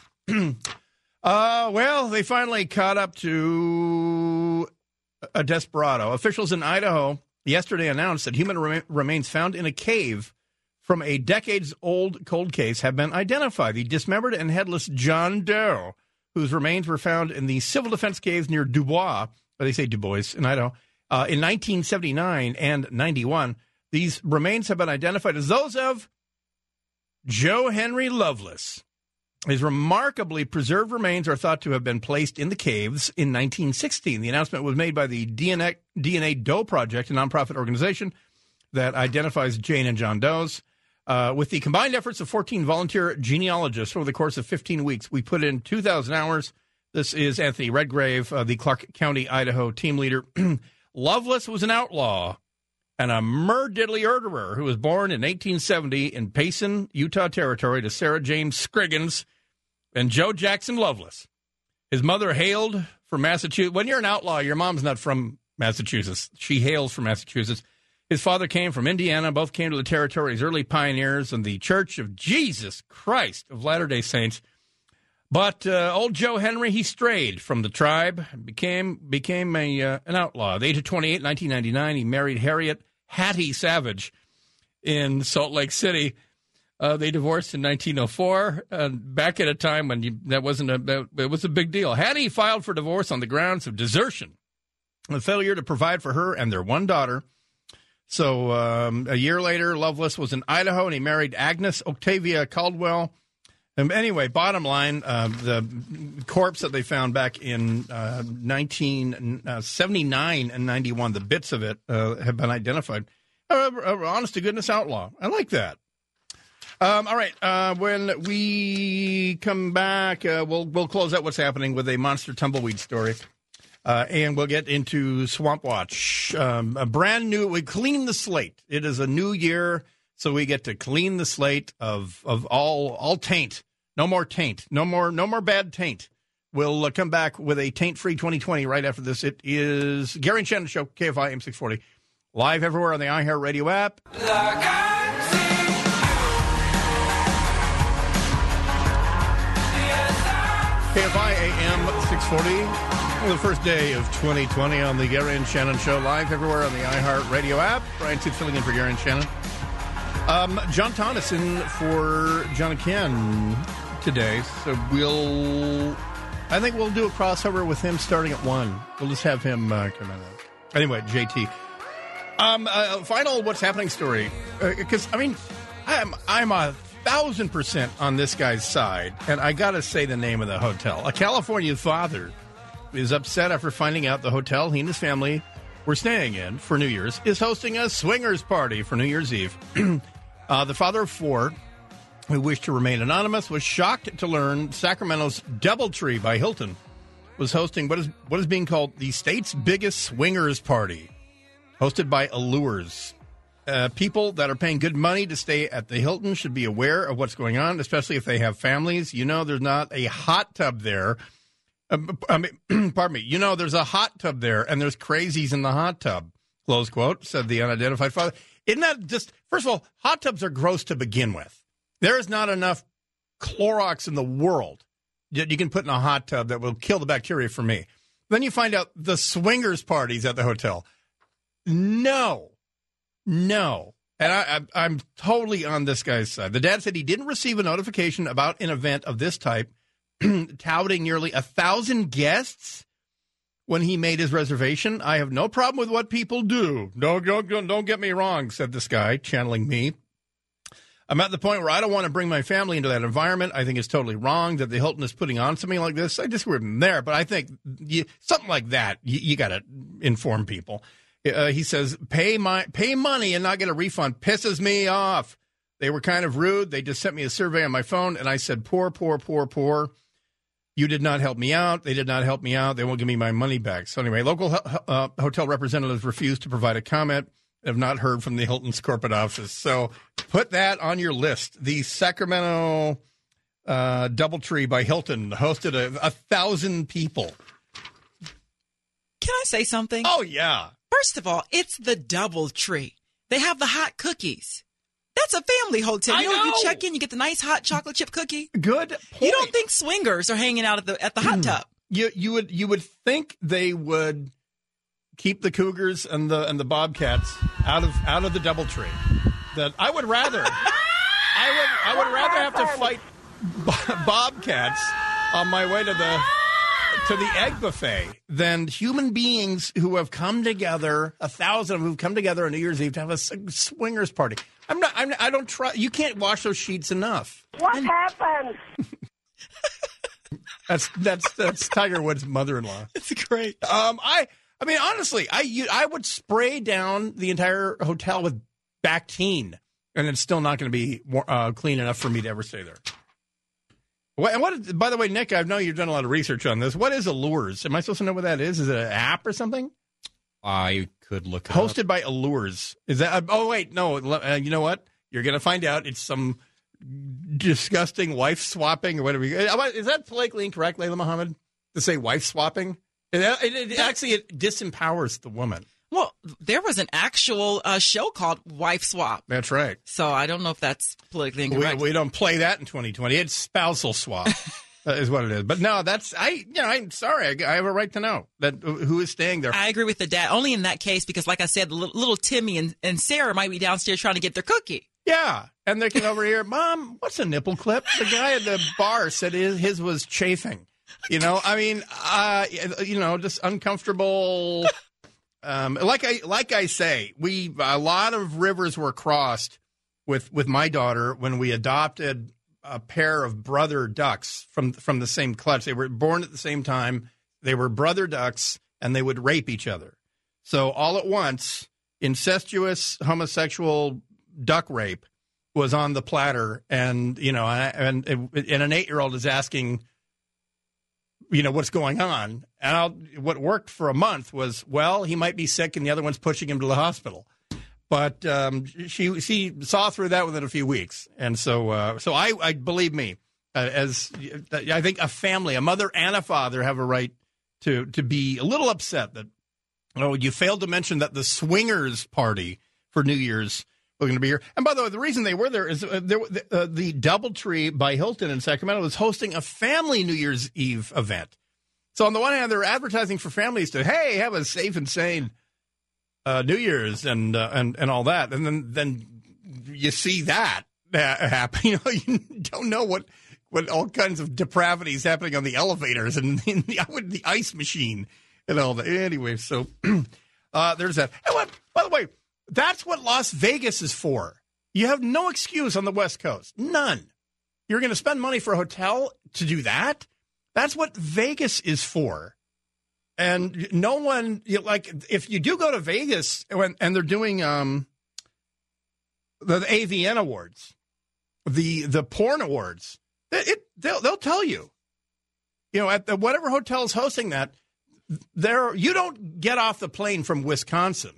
Well, they finally caught up to a desperado. Officials in Idaho yesterday announced that human remains found in a cave from a decades-old cold case have been identified. The dismembered and headless John Doe, whose remains were found in the civil defense caves near Dubois, or they say Du Bois in Idaho, in 1979 and 91. These remains have been identified as those of Joe Henry Lovelace. His remarkably preserved remains are thought to have been placed in the caves in 1916. The announcement was made by the DNA Doe Project, a nonprofit organization that identifies Jane and John Does. With the combined efforts of 14 volunteer genealogists over the course of 15 weeks, we put in 2,000 hours. This is Anthony Redgrave, the Clark County, Idaho team leader. Lovelace was an outlaw and a murderer who was born in 1870 in Payson, Utah Territory to Sarah James Scriggins and Joe Jackson Lovelace. His mother hailed from Massachusetts. When you're an outlaw, your mom's not from Massachusetts. She hails from Massachusetts. His father came from Indiana. Both came to the territory as early pioneers in the Church of Jesus Christ of Latter-day Saints. But old Joe Henry, he strayed from the tribe and became an outlaw. At the age of 28, 1999, he married Harriet Hattie Savage in Salt Lake City. They divorced in 1904, back at a time when it was a big deal. Hattie filed for divorce on the grounds of desertion, the failure to provide for her and their one daughter. So a year later, Lovelace was in Idaho, and he married Agnes Octavia Caldwell. Anyway, bottom line, the corpse that they found back in 1979 and 91, the bits of it have been identified. Honest-to-goodness outlaw. I like that. All right, when we come back, we'll close out what's happening with a monster tumbleweed story, and we'll get into Swamp Watch. A brand new, we clean the slate. It is a new year. So we get to clean the slate of all taint No more taint. No more bad taint. We'll come back with a taint-free 2020 right after this. It is Gary and Shannon Show, KFI AM640. Live everywhere on the iHeartRadio app. KFI AM640. The first day of 2020 on the Gary and Shannon Show. Live everywhere on the iHeartRadio app. Brian Toot filling in for Gary and Shannon. John Tonneson for John Ken today. So I think we'll do a crossover with him starting at 1. We'll just have him come in. Anyway, JT. Final what's happening story. Because, I'm 1,000% on this guy's side. And I got to say the name of the hotel. A California father is upset after finding out the hotel he and his family were staying in for New Year's is hosting a swingers party for New Year's Eve. The father of 4... who wished to remain anonymous, was shocked to learn Sacramento's DoubleTree by Hilton was hosting what is being called the state's biggest swingers party, hosted by Allures. People that are paying good money to stay at the Hilton should be aware of what's going on, especially if they have families. You know there's not a hot tub there. Pardon me. You know there's a hot tub there, and there's crazies in the hot tub, close quote, said the unidentified father. Isn't that just, first of all, hot tubs are gross to begin with. There is not enough Clorox in the world that you can put in a hot tub that will kill the bacteria for me. Then you find out the swingers parties at the hotel. No. And I'm totally on this guy's side. The dad said he didn't receive a notification about an event of this type, touting nearly 1,000 guests when he made his reservation. I have no problem with what people do. Don't get me wrong, said this guy, channeling me. I'm at the point where I don't want to bring my family into that environment. I think it's totally wrong that the Hilton is putting on something like this. I disagree with him there, but I think something like that, you got to inform people. He says, pay money and not get a refund pisses me off. They were kind of rude. They just sent me a survey on my phone, and I said, poor. You did not help me out. They did not help me out. They won't give me my money back. So anyway, local hotel representatives refused to provide a comment. Have not heard from the Hilton's corporate office. So put that on your list. The Sacramento DoubleTree by Hilton hosted 1,000 people. Can I say something? Oh, yeah. First of all, it's the DoubleTree. They have the hot cookies. That's a family hotel. You know, you check in, you get the nice hot chocolate chip cookie. Good point. You don't think swingers are hanging out at the hot tub. You would think they would keep the Cougars and the Bobcats out of the DoubleTree. That I would rather have to fight Bobcats on my way to the egg buffet than human beings who have come together, 1,000 of them who've come together on New Year's Eve to have a swingers party. I don't try. You can't wash those sheets enough. What happened? That's Tiger Woods' mother-in-law. It's great. Honestly, I would spray down the entire hotel with Bactine, and it's still not going to be clean enough for me to ever stay there. By the way, Nick, I know you've done a lot of research on this. What is Allures? Am I supposed to know what that is? Is it an app or something? I could look it up. Hosted by Allures. Is that? Oh, wait, no. You know what? You're going to find out. It's some disgusting wife swapping or whatever. Is that politically incorrect, Layla Muhammad, to say wife swapping? It actually disempowers the woman. Well, there was an actual show called Wife Swap. That's right. So I don't know if that's politically incorrect. We don't play that in 2020. It's spousal swap is what it is. But no, I'm sorry. I have a right to know that who is staying there. I agree with the dad. Only in that case, because like I said, little Timmy and Sarah might be downstairs trying to get their cookie. Yeah. And they can overhear, Mom, what's a nipple clip? The guy at the bar said his was chafing. Just uncomfortable. Like I say, a lot of rivers were crossed with my daughter when we adopted a pair of brother ducks from the same clutch. They were born at the same time. They were brother ducks, and they would rape each other. So all at once, incestuous homosexual duck rape was on the platter, and an 8-year-old is asking, what's going on. And what worked for a month was, well, he might be sick and the other one's pushing him to the hospital. But she saw through that within a few weeks. And so I believe me, As I think a family, a mother and a father, have a right to be a little upset that, oh, you failed to mention that the swingers party for New Year's was going to be here. And by the way, the reason they were there is the DoubleTree by Hilton in Sacramento was hosting a family New Year's Eve event. So on the one hand, they're advertising for families to, hey, have a safe and sane New Year's and all that. And then you see that happen. You don't know what all kinds of depravities happening on the elevators and the ice machine and all that. Anyway, so there's that. And by the way, that's what Las Vegas is for. You have no excuse on the West Coast. None. You're going to spend money for a hotel to do that? That's what Vegas is for. And no one, if you do go to Vegas and they're doing the AVN Awards, the porn awards, they'll tell you, at whatever hotel's hosting that, you don't get off the plane from Wisconsin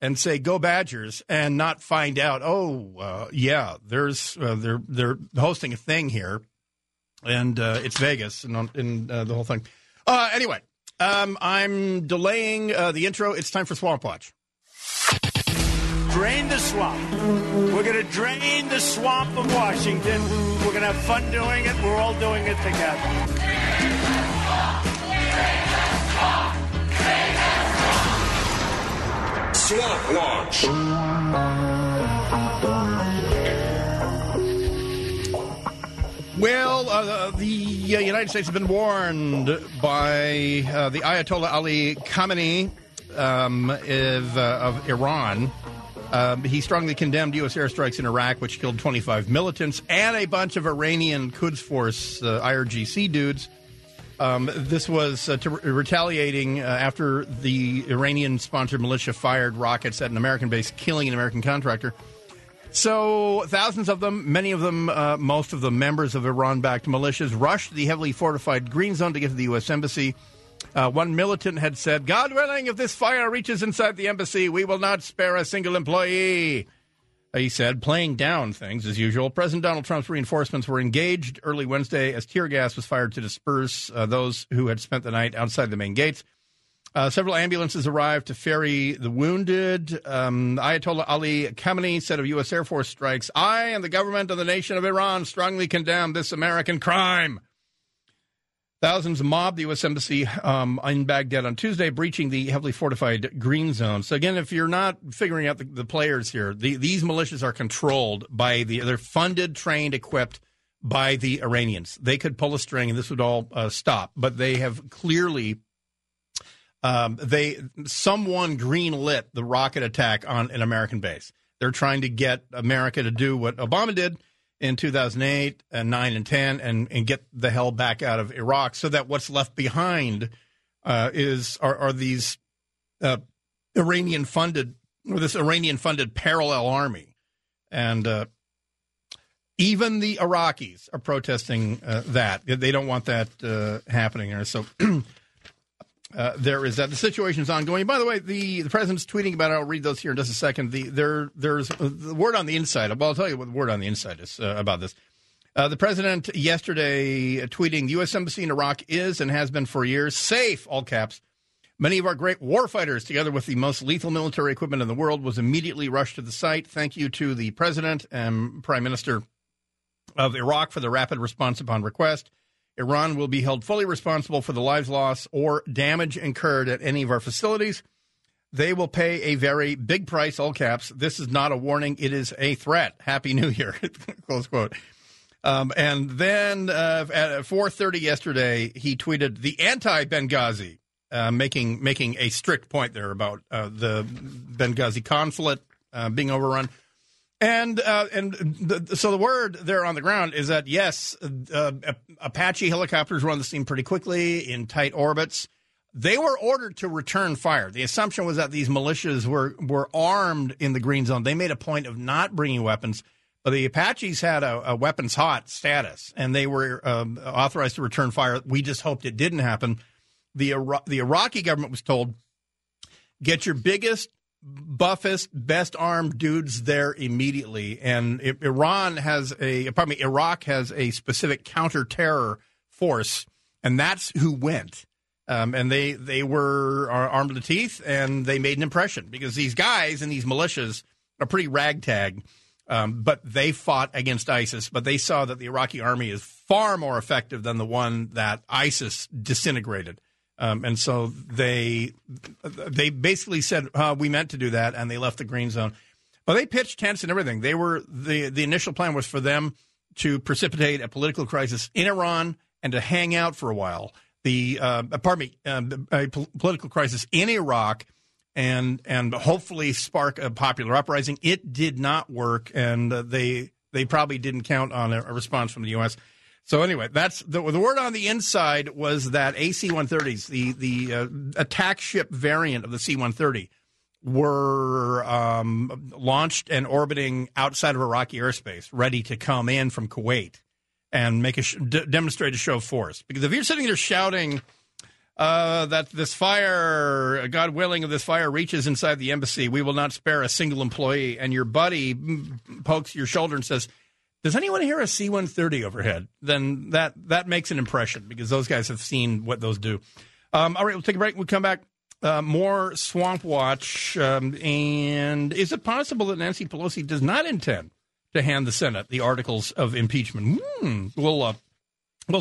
and say, go Badgers, and not find out, they're hosting a thing here, and it's Vegas and the whole thing. Anyway, I'm delaying the intro. It's time for Swamp Watch. Drain the swamp. We're going to drain the swamp of Washington. We're going to have fun doing it. We're all doing it together. Drain the swamp. Drain the swamp. Drain the swamp. Swamp Watch. Well, the United States has been warned by the Ayatollah Ali Khamenei of Iran. He strongly condemned U.S. airstrikes in Iraq, which killed 25 militants and a bunch of Iranian Quds Force IRGC dudes. This was retaliating after the Iranian-sponsored militia fired rockets at an American base, killing an American contractor. So thousands of them, many of them, most of them members of Iran-backed militias, rushed the heavily fortified Green Zone to get to the U.S. Embassy. One militant had said, God willing, if this fire reaches inside the embassy, we will not spare a single employee. He said, playing down things as usual. President Donald Trump's reinforcements were engaged early Wednesday as tear gas was fired to disperse those who had spent the night outside the main gates. Several ambulances arrived to ferry the wounded. Ayatollah Ali Khamenei said of U.S. Air Force strikes, I and the government of the nation of Iran strongly condemn this American crime. Thousands mobbed the U.S. Embassy in Baghdad on Tuesday, breaching the heavily fortified Green Zone. So, again, if you're not figuring out the players here, these militias are controlled by they're funded, trained, equipped by the Iranians. They could pull a string and this would all stop. But they have clearly, someone greenlit the rocket attack on an American base. They're trying to get America to do what Obama did in 2008 and 9 and 10 and get the hell back out of Iraq so that what's left behind are these Iranian funded parallel army. And even the Iraqis are protesting that. They don't want that happening there. So there is that. The situation is ongoing. By the way, the president's tweeting about it. I'll read those here in just a second. There's the word on the inside. Well, I'll tell you what the word on the inside is about this. The president yesterday tweeting, the U.S. Embassy in Iraq is and has been for years safe, all caps. Many of our great warfighters, together with the most lethal military equipment in the world, was immediately rushed to the site. Thank you to the president and prime minister of Iraq for the rapid response upon request. Iran will be held fully responsible for the lives lost or damage incurred at any of our facilities. They will pay a very big price, all caps. This is not a warning. It is a threat. Happy New Year, close quote. And then at 4:30 yesterday, he tweeted the anti-Benghazi, making a strict point there about the Benghazi consulate being overrun. So the word there on the ground is that, yes, Apache helicopters were on the scene pretty quickly in tight orbits. They were ordered to return fire. The assumption was that these militias were armed in the Green Zone. They made a point of not bringing weapons, but the Apaches had a weapons hot status, and they were authorized to return fire. We just hoped it didn't happen. The Iraqi government was told, get your biggest buffest, best armed dudes there immediately. And Iraq has a specific counterterror force, and that's who went. And they were armed to the teeth, and they made an impression because these guys and these militias are pretty ragtag. But they fought against ISIS, but they saw that the Iraqi army is far more effective than the one that ISIS disintegrated. And so they basically said, we meant to do that, and they left the green zone. But they pitched tents and everything. They were the initial plan was for them to precipitate a political crisis in Iran and to hang out for a while. A political crisis in Iraq and hopefully spark a popular uprising. It did not work, and they probably didn't count on a response from the U.S. So anyway, that's the word on the inside was that AC-130s, the attack ship variant of the C-130, were launched and orbiting outside of Iraqi airspace, ready to come in from Kuwait and make demonstrate a show of force. Because if you're sitting there shouting that this fire, God willing, if this fire reaches inside the embassy, we will not spare a single employee, and your buddy pokes your shoulder and says, does anyone hear a C-130 overhead? Then that makes an impression, because those guys have seen what those do. All right, we'll take a break. We'll come back. More Swamp Watch. And is it possible that Nancy Pelosi does not intend to hand the Senate the articles of impeachment? We'll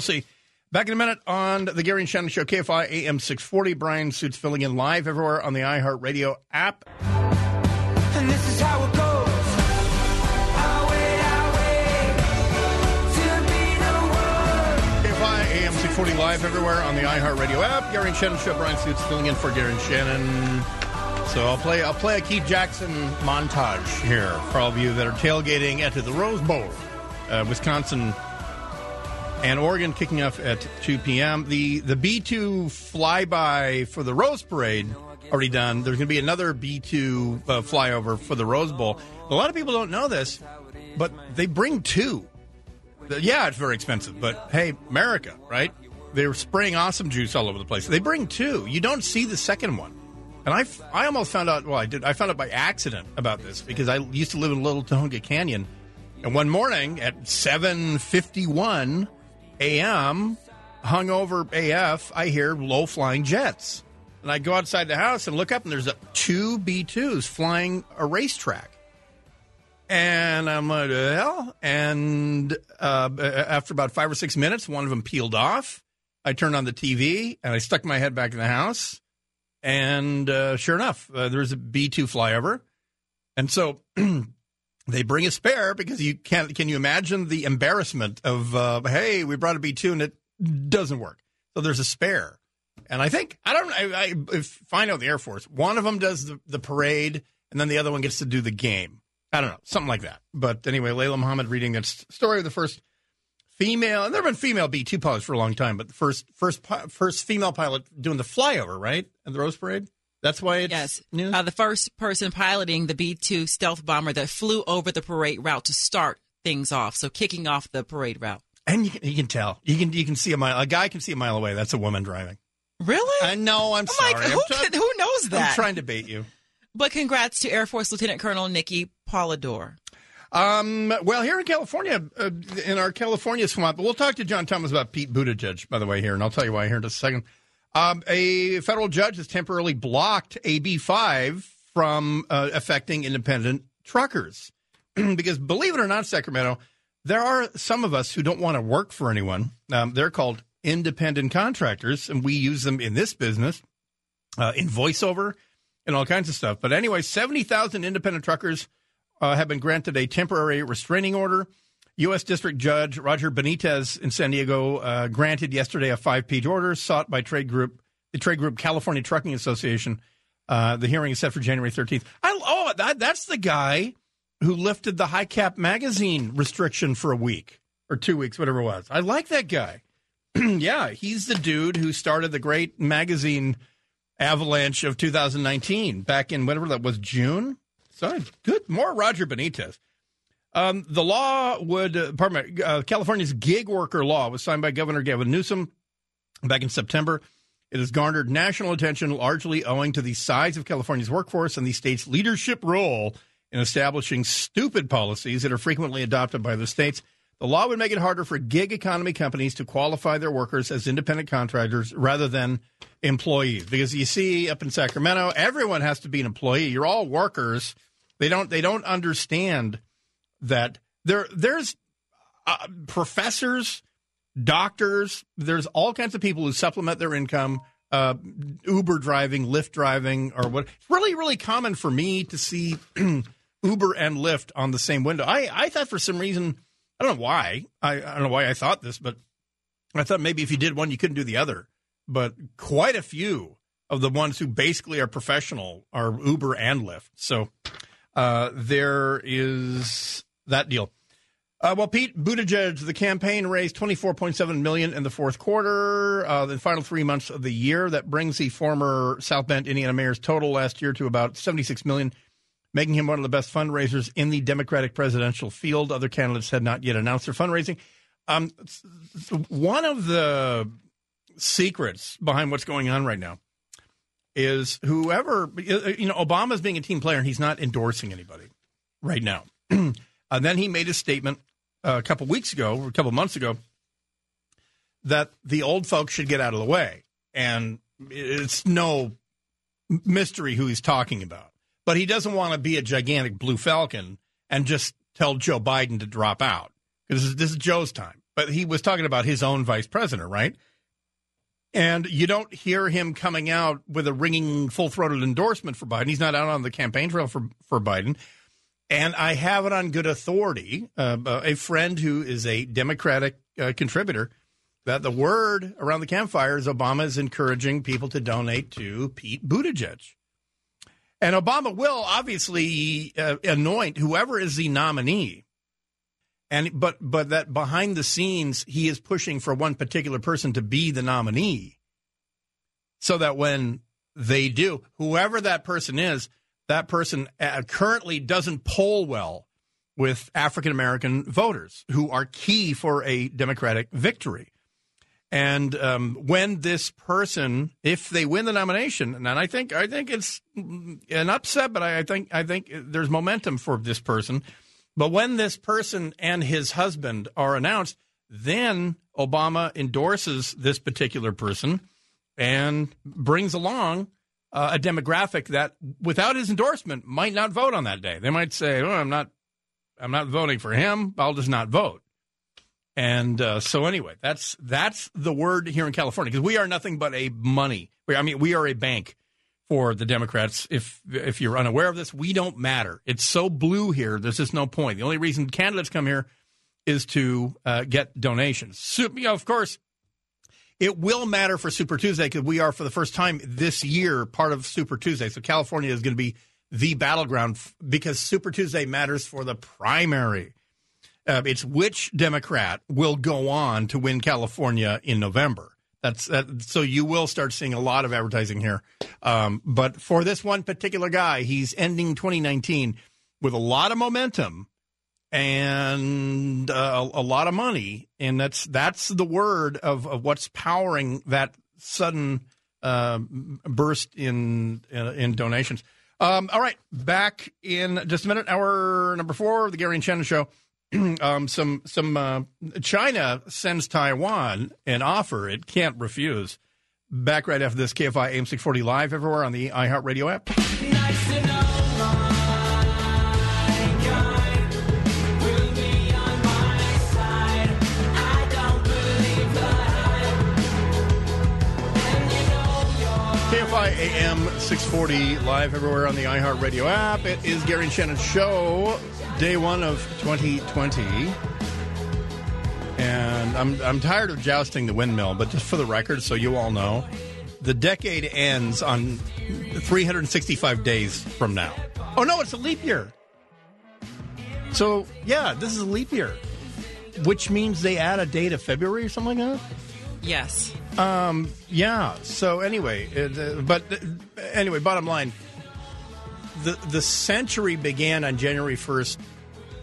see. Back in a minute on the Gary and Shannon Show, KFI AM 640. Brian Suits filling in live everywhere on the iHeartRadio app. And this is how it goes. AM 640 live everywhere on the iHeartRadio app. Gary and Shannon Show. Brian Suits filling in for Gary and Shannon. So I'll play a Keith Jackson montage here for all of you that are tailgating at the Rose Bowl. Wisconsin and Oregon kicking off at 2 p.m. The B2 flyby for the Rose Parade already done. There's going to be another B2 flyover for the Rose Bowl. A lot of people don't know this, but they bring two. Yeah, it's very expensive, but hey, America, right? They're spraying awesome juice all over the place. They bring two. You don't see the second one. And I almost found out, well, I did. I found out by accident about this because I used to live in Little Tohono Canyon. And one morning at 7:51 a.m., hungover AF, I hear low-flying jets. And I go outside the house and look up, and there's two B-2s flying a racetrack. And I'm like, well, and after about 5 or 6 minutes, one of them peeled off. I turned on the TV, and I stuck my head back in the house. And sure enough, there was a B-2 flyover. And so they bring a spare because you can't. Can you imagine the embarrassment of, hey, we brought a B-2, and it doesn't work. So there's a spare. And I think, I find out the Air Force. One of them does the parade, and then the other one gets to do the game. I don't know, something like that. But anyway, Layla Muhammad reading that story of the first female, and there have been female B-2 pilots for a long time, but the first female pilot doing the flyover, right, at the Rose Parade? That's why it's new? The first person piloting the B-2 stealth bomber that flew over the parade route to start things off, so kicking off the parade route. And you can tell. You can see a mile. A guy can see a mile away. That's a woman driving. Really? I know, I'm sorry. Like, who knows that? I'm trying to bait you. But congrats to Air Force Lieutenant Colonel Nikki Polidor. Well, here in California, in our California swamp, we'll talk to John Thomas about Pete Buttigieg, by the way, here, and I'll tell you why here in just a second. A federal judge has temporarily blocked AB5 from affecting independent truckers. Because believe it or not, Sacramento, there are some of us who don't want to work for anyone. They're called independent contractors, and we use them in this business, in voiceover, and all kinds of stuff. But anyway, 70,000 independent truckers have been granted a temporary restraining order. U.S. District Judge Roger Benitez in San Diego granted yesterday a 5-page order sought by the trade group California Trucking Association. The hearing is set for January 13th. That's the guy who lifted the High Cap magazine restriction for a week or 2 weeks, whatever it was. I like that guy. Yeah, he's the dude who started the great magazine avalanche of 2019 back in whatever that was, June. So good. More Roger Benitez. The law would, California's gig worker law was signed by Governor Gavin Newsom back in September. It has garnered national attention largely owing to the size of California's workforce and the state's leadership role in establishing stupid policies that are frequently adopted by the states. The law would make it harder for gig economy companies to qualify their workers as independent contractors rather than employees. Because you see, up in Sacramento, everyone has to be an employee. You're all workers. They don't understand that there's professors, doctors, there's all kinds of people who supplement their income, Uber driving, Lyft driving, or what. It's really, really common for me to see Uber and Lyft on the same window. I thought for some reason, I don't know why. I don't know why I thought this, but I thought maybe if you did one, you couldn't do the other. But quite a few of the ones who basically are professional are Uber and Lyft. So there is that deal. Well, Pete Buttigieg, the campaign raised $24.7 million in the fourth quarter, the final 3 months of the year. That brings the former South Bend, Indiana mayor's total last year to about $76 million. Making him one of the best fundraisers in the Democratic presidential field. Other candidates had not yet announced their fundraising. One of the secrets behind what's going on right now is whoever, Obama's being a team player, and he's not endorsing anybody right now. And then he made a statement a couple months ago, that the old folks should get out of the way. And it's no mystery who he's talking about. But he doesn't want to be a gigantic blue falcon and just tell Joe Biden to drop out. This is Joe's time. But he was talking about his own vice president, right? And you don't hear him coming out with a ringing, full-throated endorsement for Biden. He's not out on the campaign trail for Biden. And I have it on good authority, a friend who is a Democratic contributor, that the word around the campfire is Obama is encouraging people to donate to Pete Buttigieg. And Obama will obviously anoint whoever is the nominee, but that behind the scenes he is pushing for one particular person to be the nominee, so that when they do, whoever that person is, that person currently doesn't poll well with African American voters who are key for a Democratic victory. And when this person, if they win the nomination, and I think it's an upset, but I think there's momentum for this person. But when this person and his husband are announced, then Obama endorses this particular person and brings along a demographic that, without his endorsement, might not vote on that day. They might say, "Oh, I'm not voting for him. I'll just not vote." And so anyway, that's the word here in California, because we are nothing but a money. We are a bank for the Democrats. If you're unaware of this, we don't matter. It's so blue here. There's just no point. The only reason candidates come here is to get donations. Of course, it will matter for Super Tuesday, because we are, for the first time this year, part of Super Tuesday. So California is going to be the battleground because Super Tuesday matters for the primary. It's which Democrat will go on to win California in November. So you will start seeing a lot of advertising here. But for this one particular guy, he's ending 2019 with a lot of momentum and a lot of money. And that's the word of what's powering that sudden burst in donations. All right. Back in just a minute. Hour number 4 of the Gary and Shannon Show. China sends Taiwan an offer it can't refuse. Back right after this. KFI AM 640 live everywhere on the iHeartRadio app. Nice to know. AM 640 live everywhere on the iHeartRadio app. It is Gary and Shannon's show, day one of 2020. And I'm tired of jousting the windmill, but just for the record, so you all know, the decade ends on 365 days from now. Oh no, it's a leap year. So yeah, this is a leap year, which means they add a day to February or something like that. Yes. Yeah. So anyway, bottom line, the century began on January 1st,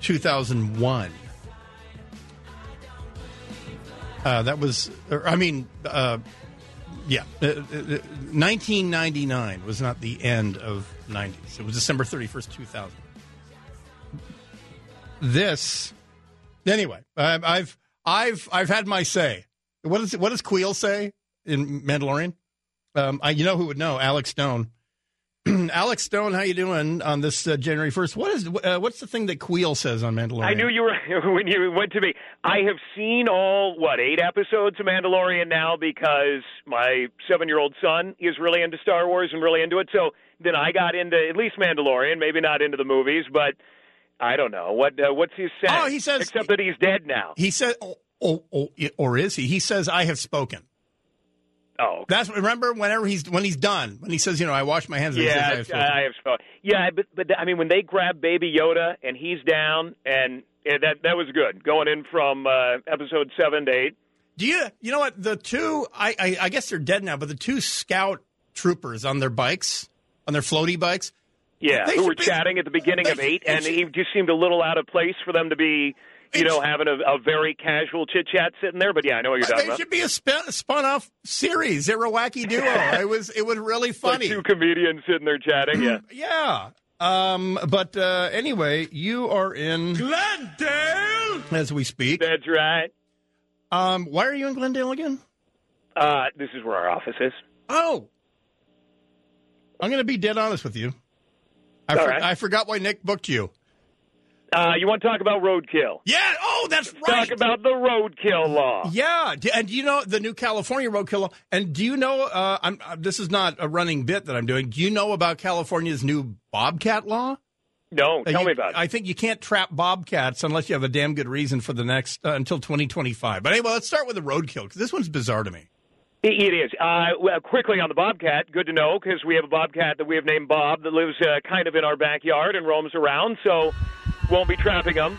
2001. That was, Yeah. 1999 was not the end of 90s. It was December 31st, 2000. This. Anyway, I've had my say. What does Queel say in Mandalorian? You know who would know? Alex Stone. Alex Stone, how you doing on this January 1st? What's the thing that Queel says on Mandalorian? I knew you were when you went to me. I have seen all, 8 episodes of Mandalorian now because my 7-year-old son is really into Star Wars and really into it. So then I got into at least Mandalorian, maybe not into the movies, but I don't know. What's he saying? Oh, he says, except that he's dead now. He says, or is he? He says, I have spoken. Oh, okay. That's remember whenever when he's done, when he says, I wash my hands. And yeah, he says, I have spoken. Yeah, but I mean, when they grab Baby Yoda and he's down, and that was good going in from episode 7 to 8. Do you know what the two? I guess they're dead now, but the two scout troopers on their bikes, on their floaty bikes. Yeah, who were chatting at the beginning of 8, and he just seemed a little out of place for them to be. Having a very casual chit-chat sitting there. But, yeah, I know what you're talking about. It should be a spun-off series. They're a wacky duo. It was really funny. Like two comedians sitting there chatting, yeah. Yeah. But anyway, you are in Glendale as we speak. That's right. Why are you in Glendale again? This is where our office is. Oh. I'm going to be dead honest with you. I forgot why Nick booked you. You want to talk about roadkill? Yeah. Oh, that's right. Talk about the roadkill law. Yeah. And do you know the new California roadkill law? And do you know, this is not a running bit that I'm doing. Do you know about California's new bobcat law? No. Tell me about it. I think you can't trap bobcats unless you have a damn good reason for the next until 2025. But anyway, let's start with the roadkill because this one's bizarre to me. It is. Well, quickly on the bobcat, good to know because we have a bobcat that we have named Bob that lives kind of in our backyard and roams around. So... won't be trapping them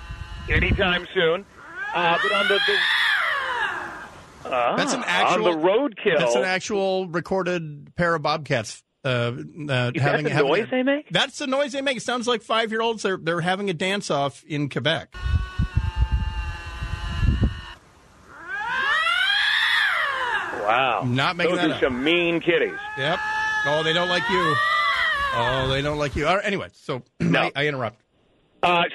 anytime soon. But on the that's an actual on the roadkill. That's an actual recorded pair of bobcats. Is having, that the having noise they make? That's the noise they make. It sounds like 5-year-olds. They're having a dance off in Quebec. Wow! Not making those that are up. Some mean kitties. Yep. Oh, they don't like you. All right, anyway, so no. I interrupt.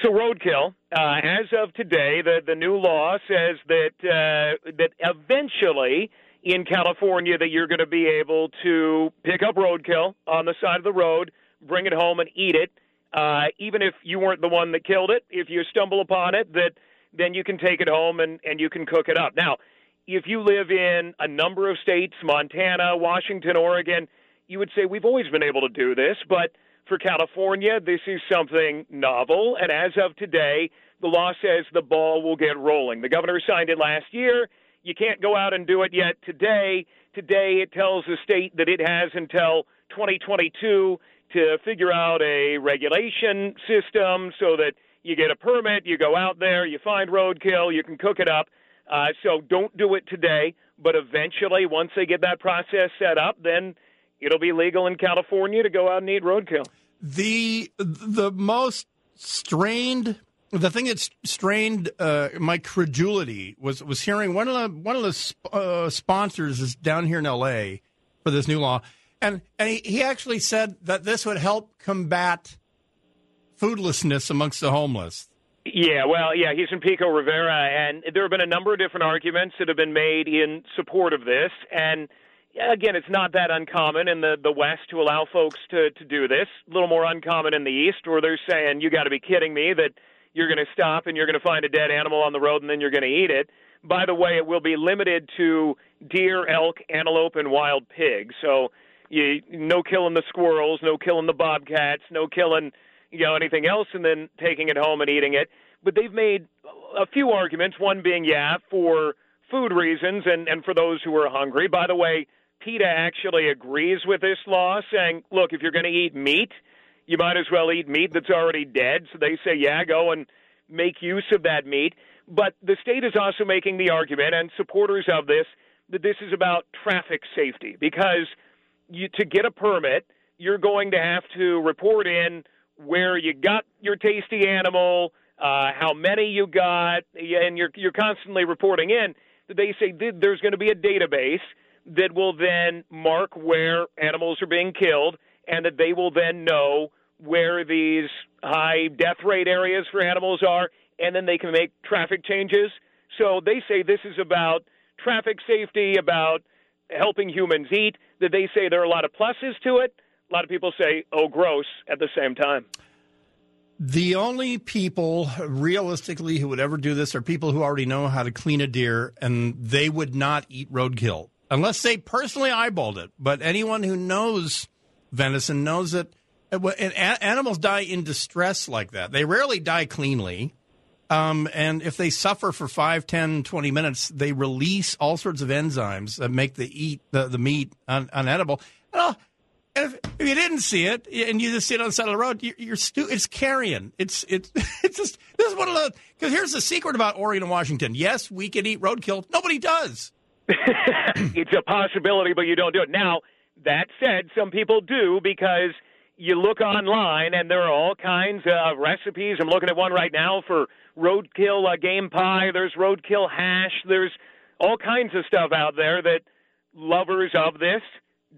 So roadkill, as of today, the new law says that eventually in California that you're going to be able to pick up roadkill on the side of the road, bring it home and eat it, even if you weren't the one that killed it. If you stumble upon it, then you can take it home and you can cook it up. Now, if you live in a number of states, Montana, Washington, Oregon, you would say we've always been able to do this, but for California, this is something novel, and as of today, the law says the ball will get rolling. The governor signed it last year. You can't go out and do it yet today. Today, it tells the state that it has until 2022 to figure out a regulation system so that you get a permit, you go out there, you find roadkill, you can cook it up. So don't do it today, but eventually, once they get that process set up, then it'll be legal in California to go out and eat roadkill. The thing that strained my credulity was hearing one of the sponsors is down here in L.A. for this new law, and he actually said that this would help combat foodlessness amongst the homeless. Yeah, well, yeah, he's in Pico Rivera, and there have been a number of different arguments that have been made in support of this, and again, it's not that uncommon in the West to allow folks to do this. A little more uncommon in the East where they're saying, you got to be kidding me that you're going to stop and you're going to find a dead animal on the road and then you're going to eat it. By the way, it will be limited to deer, elk, antelope, and wild pigs. So no killing the squirrels, no killing the bobcats, no killing anything else and then taking it home and eating it. But they've made a few arguments, one being, for food reasons and for those who are hungry. By the way, PETA actually agrees with this law, saying, look, if you're going to eat meat, you might as well eat meat that's already dead. So they say, go and make use of that meat. But the state is also making the argument, and supporters of this, that this is about traffic safety. Because to get a permit, you're going to have to report in where you got your tasty animal, how many you got, and you're constantly reporting in. They say there's going to be a database that will then mark where animals are being killed, and that they will then know where these high death rate areas for animals are, and then they can make traffic changes. So they say this is about traffic safety, about helping humans eat, that they say there are a lot of pluses to it. A lot of people say, oh, gross, at the same time. The only people realistically who would ever do this are people who already know how to clean a deer, and they would not eat roadkill unless they personally eyeballed it. But anyone who knows venison knows that animals die in distress like that. They rarely die cleanly. And if they suffer for 5, 10, 20 minutes, they release all sorts of enzymes that make the meat unedible. And if you didn't see it, and you just see it on the side of the road, you're stupid. It's carrion. It's just, this is one of the, because here's the secret about Oregon and Washington. Yes, we can eat roadkill. Nobody does. It's a possibility, but you don't do it. Now, that said, some people do, because you look online, and there are all kinds of recipes. I'm looking at one right now for roadkill game pie. There's roadkill hash. There's all kinds of stuff out there that lovers of this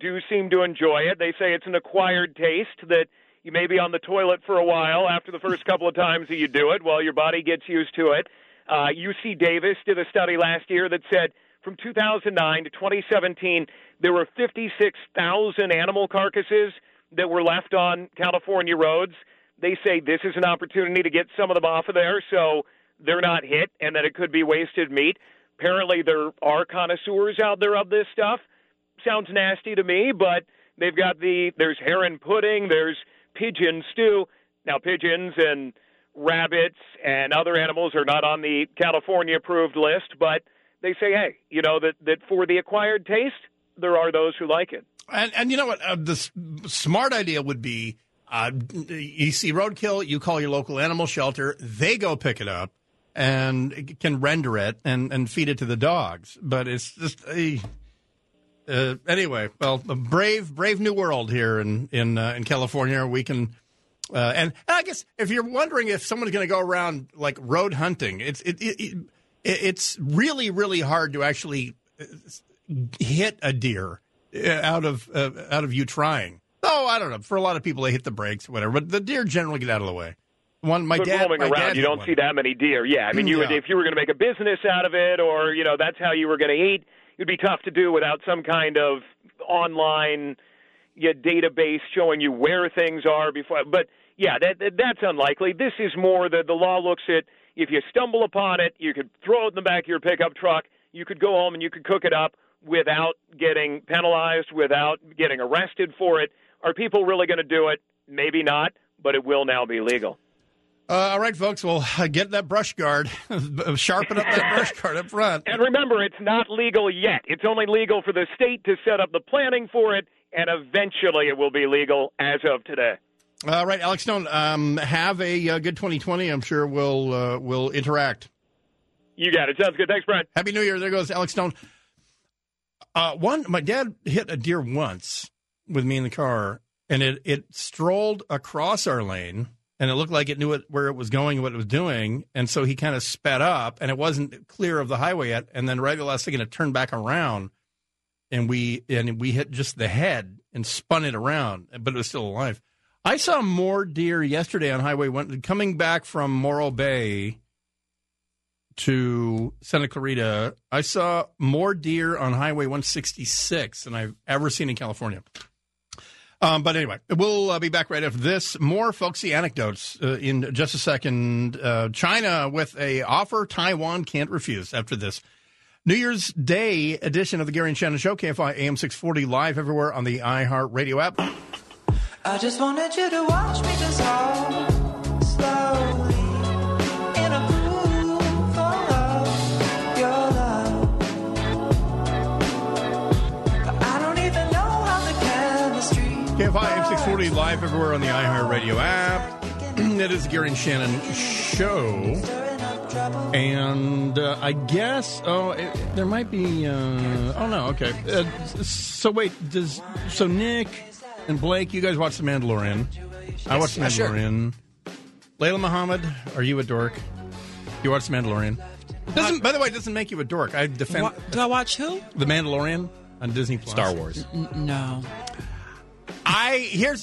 do seem to enjoy it. They say it's an acquired taste that you may be on the toilet for a while after the first couple of times that you do it. Well, your body gets used to it. UC Davis did a study last year that said from 2009 to 2017, there were 56,000 animal carcasses that were left on California roads. They say this is an opportunity to get some of them off of there so they're not hit and that it could be wasted meat. Apparently there are connoisseurs out there of this stuff. Sounds nasty to me, but they've got there's heron pudding, there's pigeon stew. Now, pigeons and rabbits and other animals are not on the California-approved list, but they say, hey, you know, that for the acquired taste, there are those who like it. And you know what? The smart idea would be you see roadkill, you call your local animal shelter, they go pick it up and can render it and feed it to the dogs. But it's just anyway, well, a brave new world here in California. We can, and I guess if you're wondering if someone's going to go around like road hunting, it's really, really hard to actually hit a deer out of you trying. Oh, I don't know. For a lot of people, they hit the brakes, or whatever. But the deer generally get out of the way. Roaming around, you don't see that many deer. Yeah, I mean, you would, if you were going to make a business out of it, or you know, that's how you were going to eat. It'd be tough to do without some kind of online database showing you where things are before. But, yeah, that's unlikely. This is more the law looks at if you stumble upon it, you could throw it in the back of your pickup truck, you could go home and you could cook it up without getting penalized, without getting arrested for it. Are people really going to do it? Maybe not, but it will now be legal. All right, folks, we'll get that brush guard, sharpen up that brush guard up front. And remember, it's not legal yet. It's only legal for the state to set up the planning for it, and eventually it will be legal as of today. All right, Alex Stone, have a good 2020. I'm sure we'll interact. You got it. Sounds good. Thanks, Brent. Happy New Year. There goes Alex Stone. My dad hit a deer once with me in the car, and it strolled across our lane. And it looked like it knew where it was going and what it was doing. And so he kind of sped up, and it wasn't clear of the highway yet. And then right at the last second, it turned back around, and we hit just the head and spun it around, but it was still alive. I saw more deer yesterday on Highway 1, coming back from Morro Bay to Santa Clarita. I saw more deer on Highway 166 than I've ever seen in California. But anyway, we'll be back right after this. More folksy anecdotes in just a second. China with an offer Taiwan can't refuse after this. New Year's Day edition of the Gary and Shannon Show, KFI AM 640, live everywhere on the iHeartRadio app. I just wanted you to watch me dissolve. KFI AM 640, live everywhere on the iHeartRadio app. That is the Gary and Shannon Show. And I guess, there might be, okay. So Nick and Blake, you guys watch The Mandalorian. I watched The Mandalorian. Sure. Layla Muhammad, are you a dork? You watch The Mandalorian. By the way, it doesn't make you a dork. I defend. Did I watch who? The Mandalorian. on Disney Plus? Star Wars. No. And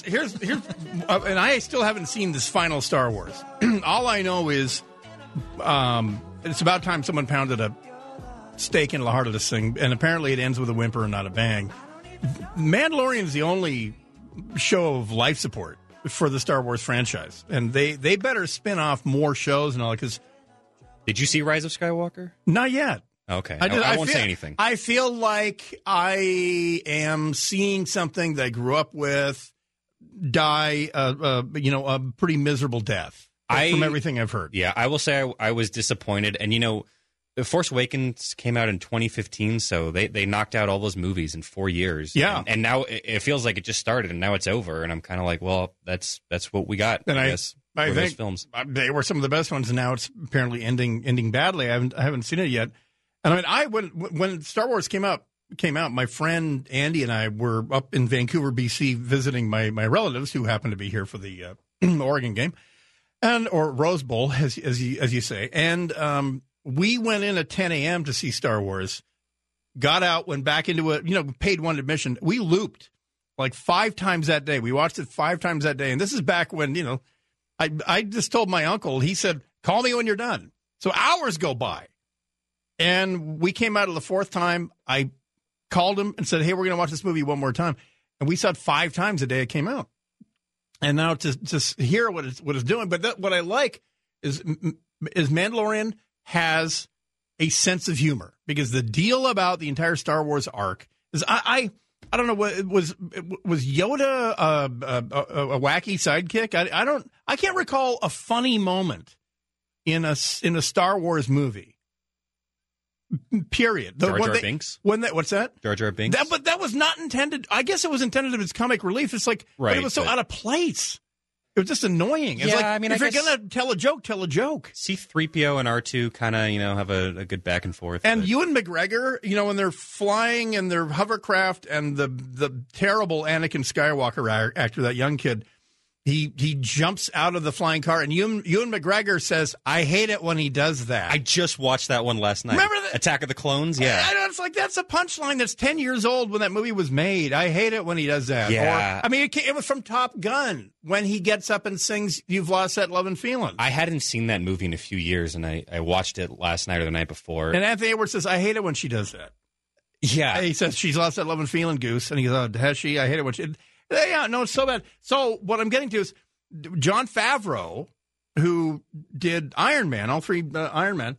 I still haven't seen this final Star Wars. All I know is it's about time someone pounded a stake into the heart of this thing, and apparently it ends with a whimper and not a bang. Mandalorian is the only show of life support for the Star Wars franchise, and they better spin off more shows and all that. Because did you see Rise of Skywalker? Not yet. Okay, I won't say anything. I feel like I am seeing something that I grew up with die, a pretty miserable death from everything I've heard. Yeah, I will say I was disappointed. And, you know, The Force Awakens came out in 2015, so they knocked out all those movies in 4 years. Yeah. And now it feels like it just started, and now it's over. And I'm kind of like, well, that's what we got, and I guess. I think films. They were some of the best ones, and now it's apparently ending badly. I haven't seen it yet. And I mean, when Star Wars came out, my friend Andy and I were up in Vancouver, BC, visiting my relatives who happened to be here for the Oregon game, or Rose Bowl, as you say. And we went in at 10 a.m. to see Star Wars, got out, went back into it, paid one admission. We looped like 5 times that day. We watched it 5 times that day, and this is back when I just told my uncle. He said, "Call me when you're done." So hours go by. And we came out of the 4th time. I called him and said, "Hey, we're going to watch this movie one more time." And we saw it 5 times the day it came out. And now to hear what it's doing. But what I like is Mandalorian has a sense of humor, because the deal about the entire Star Wars arc is I don't know what it was. Was Yoda a wacky sidekick? I can't recall a funny moment in a Star Wars movie. Period. Jar Jar Binks. What's that? Jar Jar Binks. But that was not intended. I guess it was intended as comic relief. It's like, right, but it was so out of place. It was just annoying. It's if you're gonna tell a joke, tell a joke. C-3PO and R2 kind of have a good back and forth. And Ewan McGregor, when they're flying in their hovercraft, and the terrible Anakin Skywalker actor, that young kid, He jumps out of the flying car, and Ewan McGregor says, "I hate it when he does that." I just watched that one last night. Remember Attack of the Clones? Yeah. I know, it's like, that's a punchline that's 10 years old when that movie was made. I hate it when he does that. Yeah. Or, it was from Top Gun when he gets up and sings, "You've Lost That Lovin' Feelin'." I hadn't seen that movie in a few years, and I watched it last night or the night before. And Anthony Edwards says, "I hate it when she does that." Yeah. And he says, "She's lost that lovin' feelin', Goose." And he goes, "Oh, has she? I hate it when she..." Yeah, no, it's so bad. So what I'm getting to is Jon Favreau, who did Iron Man, all 3 Iron Man.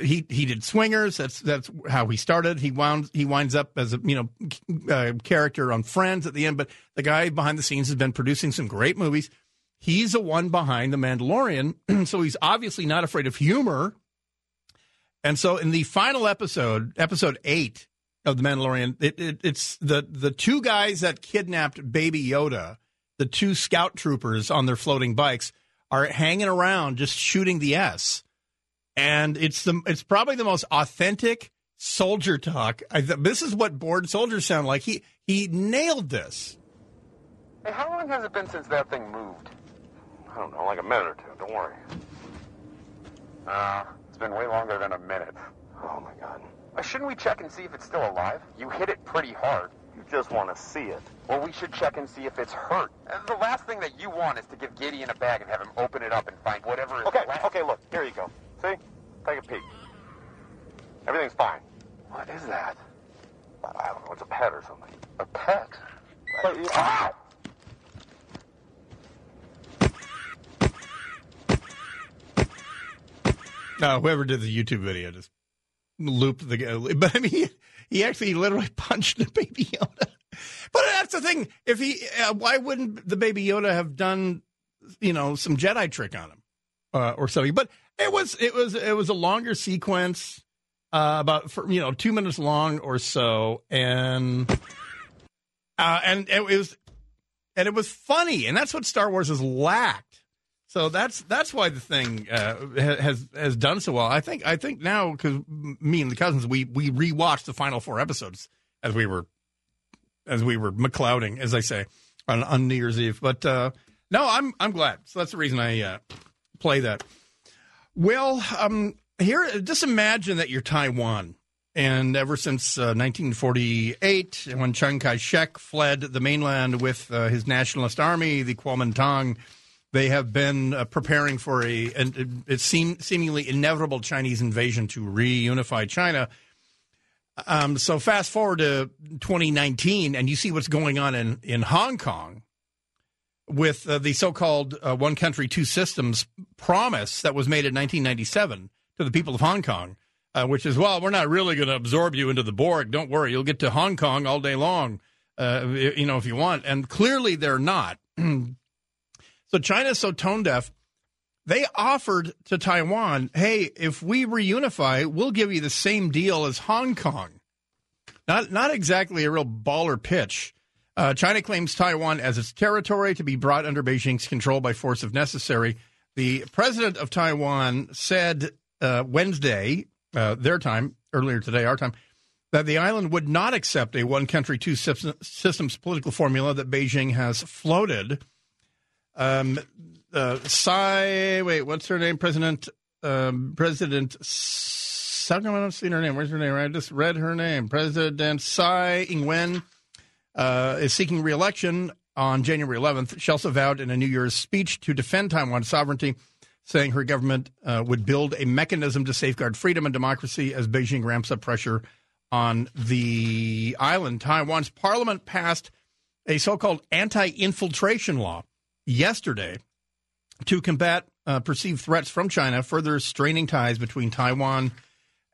He did Swingers. That's how he started. He winds up as a character on Friends at the end. But the guy behind the scenes has been producing some great movies. He's the one behind The Mandalorian, so he's obviously not afraid of humor. And so in the final episode 8. Of The Mandalorian, it's the 2 guys that kidnapped Baby Yoda, the 2 scout troopers on their floating bikes, are hanging around just shooting the S. And it's probably the most authentic soldier talk. This is what bored soldiers sound like. He nailed this. Hey, how long has it been since that thing moved? I don't know, like a minute or 2. Don't worry. It's been way longer than a minute. Oh, my God. Shouldn't we check and see if it's still alive? You hit it pretty hard. You just want to see it. Well, we should check and see if it's hurt. The last thing that you want is to give Gideon a bag and have him open it up and find whatever is left. Okay, look. Here you go. See? Take a peek. Everything's fine. What is that? I don't know. It's a pet or something. A pet? Wait, ah! Whoever did the YouTube video just... loop the guy, but he actually literally punched the Baby Yoda. But that's the thing. If why wouldn't the Baby Yoda have done, some Jedi trick on him or something? But it was a longer sequence, about 2 minutes long or so, and it was funny, and that's what Star Wars has lacked. So that's why the thing has done so well. I think now, because me and the cousins, we rewatched the final 4 episodes as we were McClouding, as I say, on New Year's Eve. But no, I'm glad. So that's the reason I play that. Well, here, just imagine that you're Taiwan And ever since 1948, when Chiang Kai-shek fled the mainland with his nationalist army, the Kuomintang, they have been preparing for a seemingly inevitable Chinese invasion to reunify China. So fast forward to 2019, and you see what's going on in Hong Kong with the so-called one country, two systems promise that was made in 1997 to the people of Hong Kong, which is, well, we're not really going to absorb you into the Borg. Don't worry. You'll get to Hong Kong all day long, if you want. And clearly they're not. So China's so tone deaf. They offered to Taiwan, hey, if we reunify, we'll give you the same deal as Hong Kong. Not exactly a real baller pitch. China claims Taiwan as its territory to be brought under Beijing's control by force if necessary. The president of Taiwan said Wednesday, their time, earlier today, our time, that the island would not accept a one-country, two-systems political formula that Beijing has floated. What's her name? President how come I don't see her name? Where's her name? I just read her name. President Tsai Ing-wen is seeking re-election on January 11th. She also vowed in a New Year's speech to defend Taiwan's sovereignty, saying her government would build a mechanism to safeguard freedom and democracy as Beijing ramps up pressure on the island. Taiwan's parliament passed a so-called anti-infiltration law yesterday to combat perceived threats from China, further straining ties between Taiwan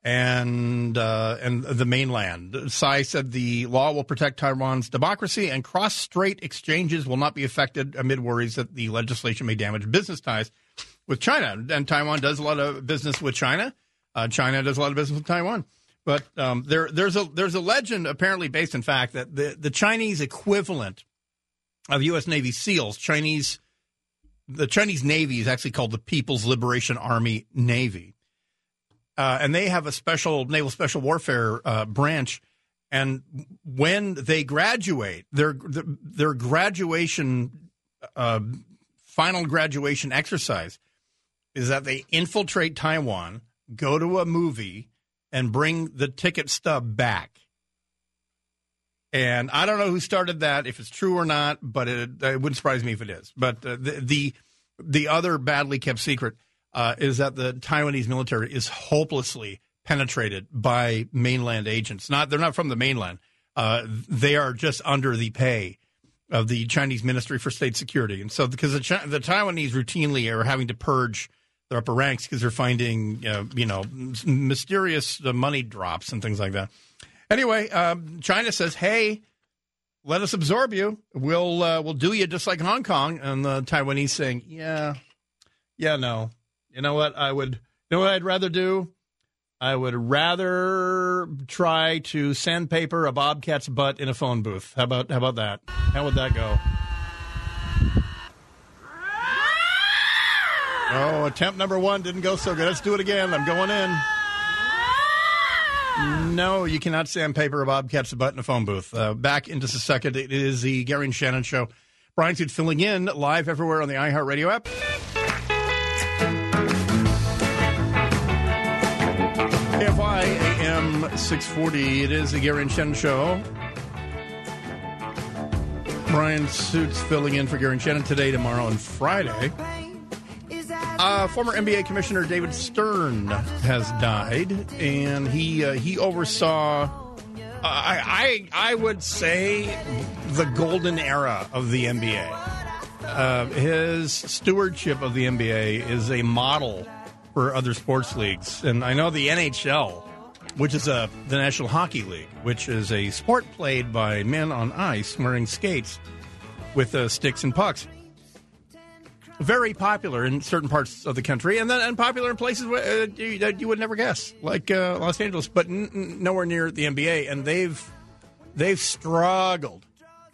and the mainland. Tsai said the law will protect Taiwan's democracy and cross-strait exchanges will not be affected amid worries that the legislation may damage business ties with China. And Taiwan does a lot of business with China. China does a lot of business with Taiwan. But there's a legend apparently based in fact that the Chinese equivalent of U.S. Navy SEALs, the Chinese Navy is actually called the People's Liberation Army Navy. And they have a special naval special warfare branch. And when they graduate, their graduation, final graduation exercise is that they infiltrate Taiwan, go to a movie, and bring the ticket stub back. And I don't know who started that, if it's true or not, but it wouldn't surprise me if it is. But the other badly kept secret is that the Taiwanese military is hopelessly penetrated by mainland agents. They're not from the mainland. They are just under the pay of the Chinese Ministry for State Security. And so because the Taiwanese routinely are having to purge their upper ranks because they're finding mysterious money drops and things like that. Anyway, China says, hey, let us absorb you. We'll do you just like Hong Kong. And the Taiwanese saying, yeah, no. You know what I'd rather do? I would rather try to sandpaper a bobcat's butt in a phone booth. How about that? How would that go? Oh, attempt number one didn't go so good. Let's do it again. I'm going in. No, you cannot sandpaper a bobcat's butt in a phone booth. Back in just a second, it is the Gary and Shannon Show. Brian Suit filling in live everywhere on the iHeartRadio app. KFI AM 640, it is the Gary and Shannon Show. Brian Suit's filling in for Gary and Shannon today, tomorrow, and Friday. Former NBA Commissioner David Stern has died, and he oversaw, I would say, the golden era of the NBA. His stewardship of the NBA is a model for other sports leagues. And I know the NHL, which is the National Hockey League, which is a sport played by men on ice wearing skates with sticks and pucks. Very popular in certain parts of the country, and then unpopular in places where you would never guess, like Los Angeles, but nowhere near the NBA. And they've struggled,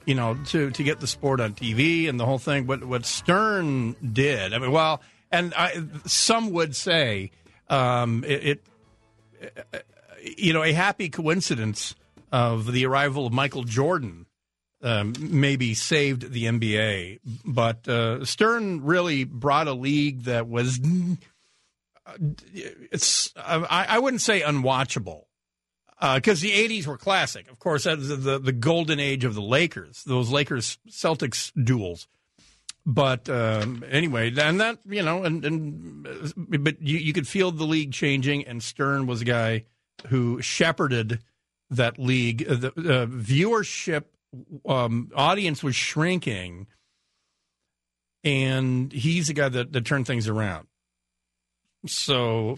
to get the sport on TV and the whole thing. What Stern did, I mean, well, and some would say a happy coincidence of the arrival of Michael Jordan. Maybe saved the NBA, but Stern really brought a league that was I wouldn't say unwatchable. Because the 80s were classic. Of course, that was the golden age of the Lakers, those Lakers-Celtics duels. But anyway, and that, you know, and but you could feel the league changing, and Stern was a guy who shepherded that league. The viewership audience was shrinking, and he's the guy that turned things around. So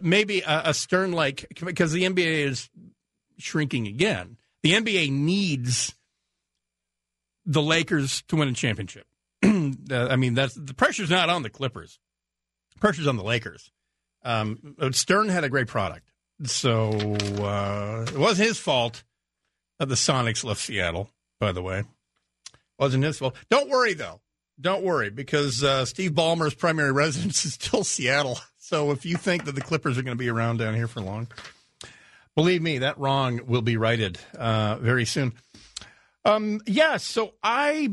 maybe a Stern-like, because the NBA is shrinking again. The NBA needs the Lakers to win a championship. I mean, that's the pressure's not on the Clippers. Pressure's on the Lakers. Stern had a great product. So it wasn't his fault that the Sonics left Seattle, by the way. Wasn't his fault. Don't worry, though. Don't worry, because Steve Ballmer's primary residence is still Seattle. So if you think that the Clippers are going to be around down here for long, believe me, that wrong will be righted very soon. So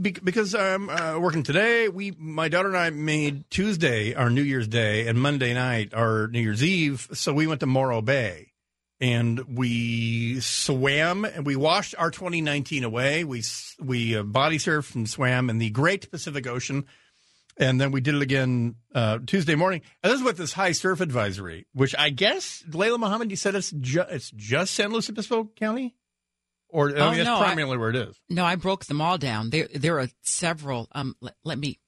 because I'm working today, my daughter and I made Tuesday our New Year's Day and Monday night our New Year's Eve. So we went to Morro Bay and we swam and we washed our 2019 away. We body surfed and swam in the Great Pacific Ocean. And then we did it again Tuesday morning. And this is with this high surf advisory, which I guess, Layla Muhammad, you said it's just San Luis Obispo County? Or that's primarily where it is. No, I broke them all down. There are several.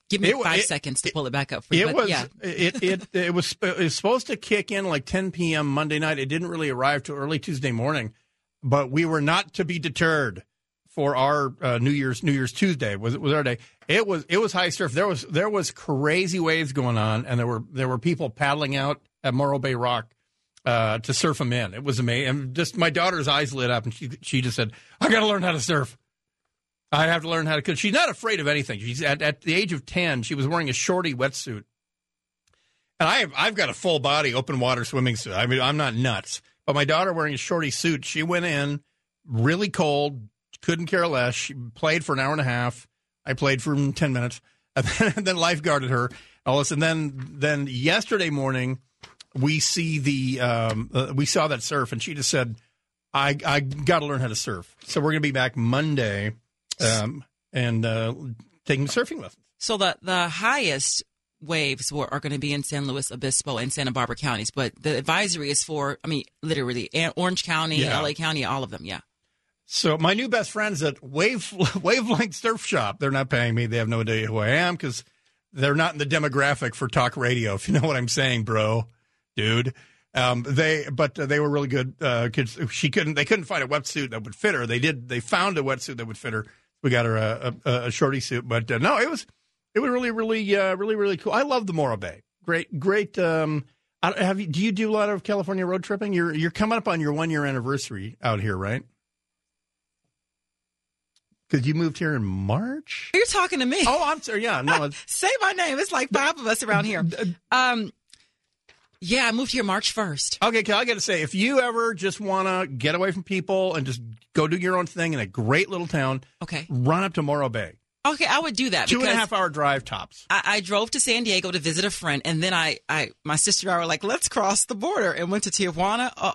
Give me five seconds to pull it back up for you. It was supposed to kick in like 10 p.m. Monday night. It didn't really arrive till early Tuesday morning, but we were not to be deterred for our New Year's Tuesday was our day. It was high surf. There was crazy waves going on, and there were people paddling out at Morro Bay Rock to surf them in. It was amazing. And just my daughter's eyes lit up, and she just said, I got to learn how to surf. I have to learn how to cook. She's not afraid of anything. She's at the age of 10, she was wearing a shorty wetsuit. And I've got a full body open water swimming suit. I mean, I'm not nuts. But my daughter wearing a shorty suit, she went in really cold, couldn't care less. She played for an hour and a half. I played for 10 minutes. And then lifeguarded her. All this. And then yesterday morning, we saw that surf, and she just said, "I got to learn how to surf." So we're going to be back Monday, and taking surfing lessons. So the highest waves are going to be in San Luis Obispo and Santa Barbara counties, but the advisory is for, I mean, literally Orange County, LA County, all of them. Yeah. So my new best friends at Wavelength Surf Shop. They're not paying me. They have no idea who I am because they're not in the demographic for talk radio. If you know what I'm saying, bro. Dude, they were really good kids. They couldn't find a wetsuit that would fit her. They found a wetsuit that would fit her. We got her a shorty suit, but no, it was really cool. I love the Morro Bay. Great. Do you do a lot of California road tripping? You're coming up on your 1 year anniversary out here, right? Because you moved here in March. You're talking to me. Oh, I'm sorry. Yeah, no. Say my name. It's like five of us around here. Yeah, I moved here March 1st. Okay, I got to say, if you ever just want to get away from people and just go do your own thing in a great little town, okay, run up to Morro Bay. Okay, I would do that. 2.5 hour drive tops. I drove to San Diego to visit a friend, and then my sister and I were like, let's cross the border, and went to Tijuana. Off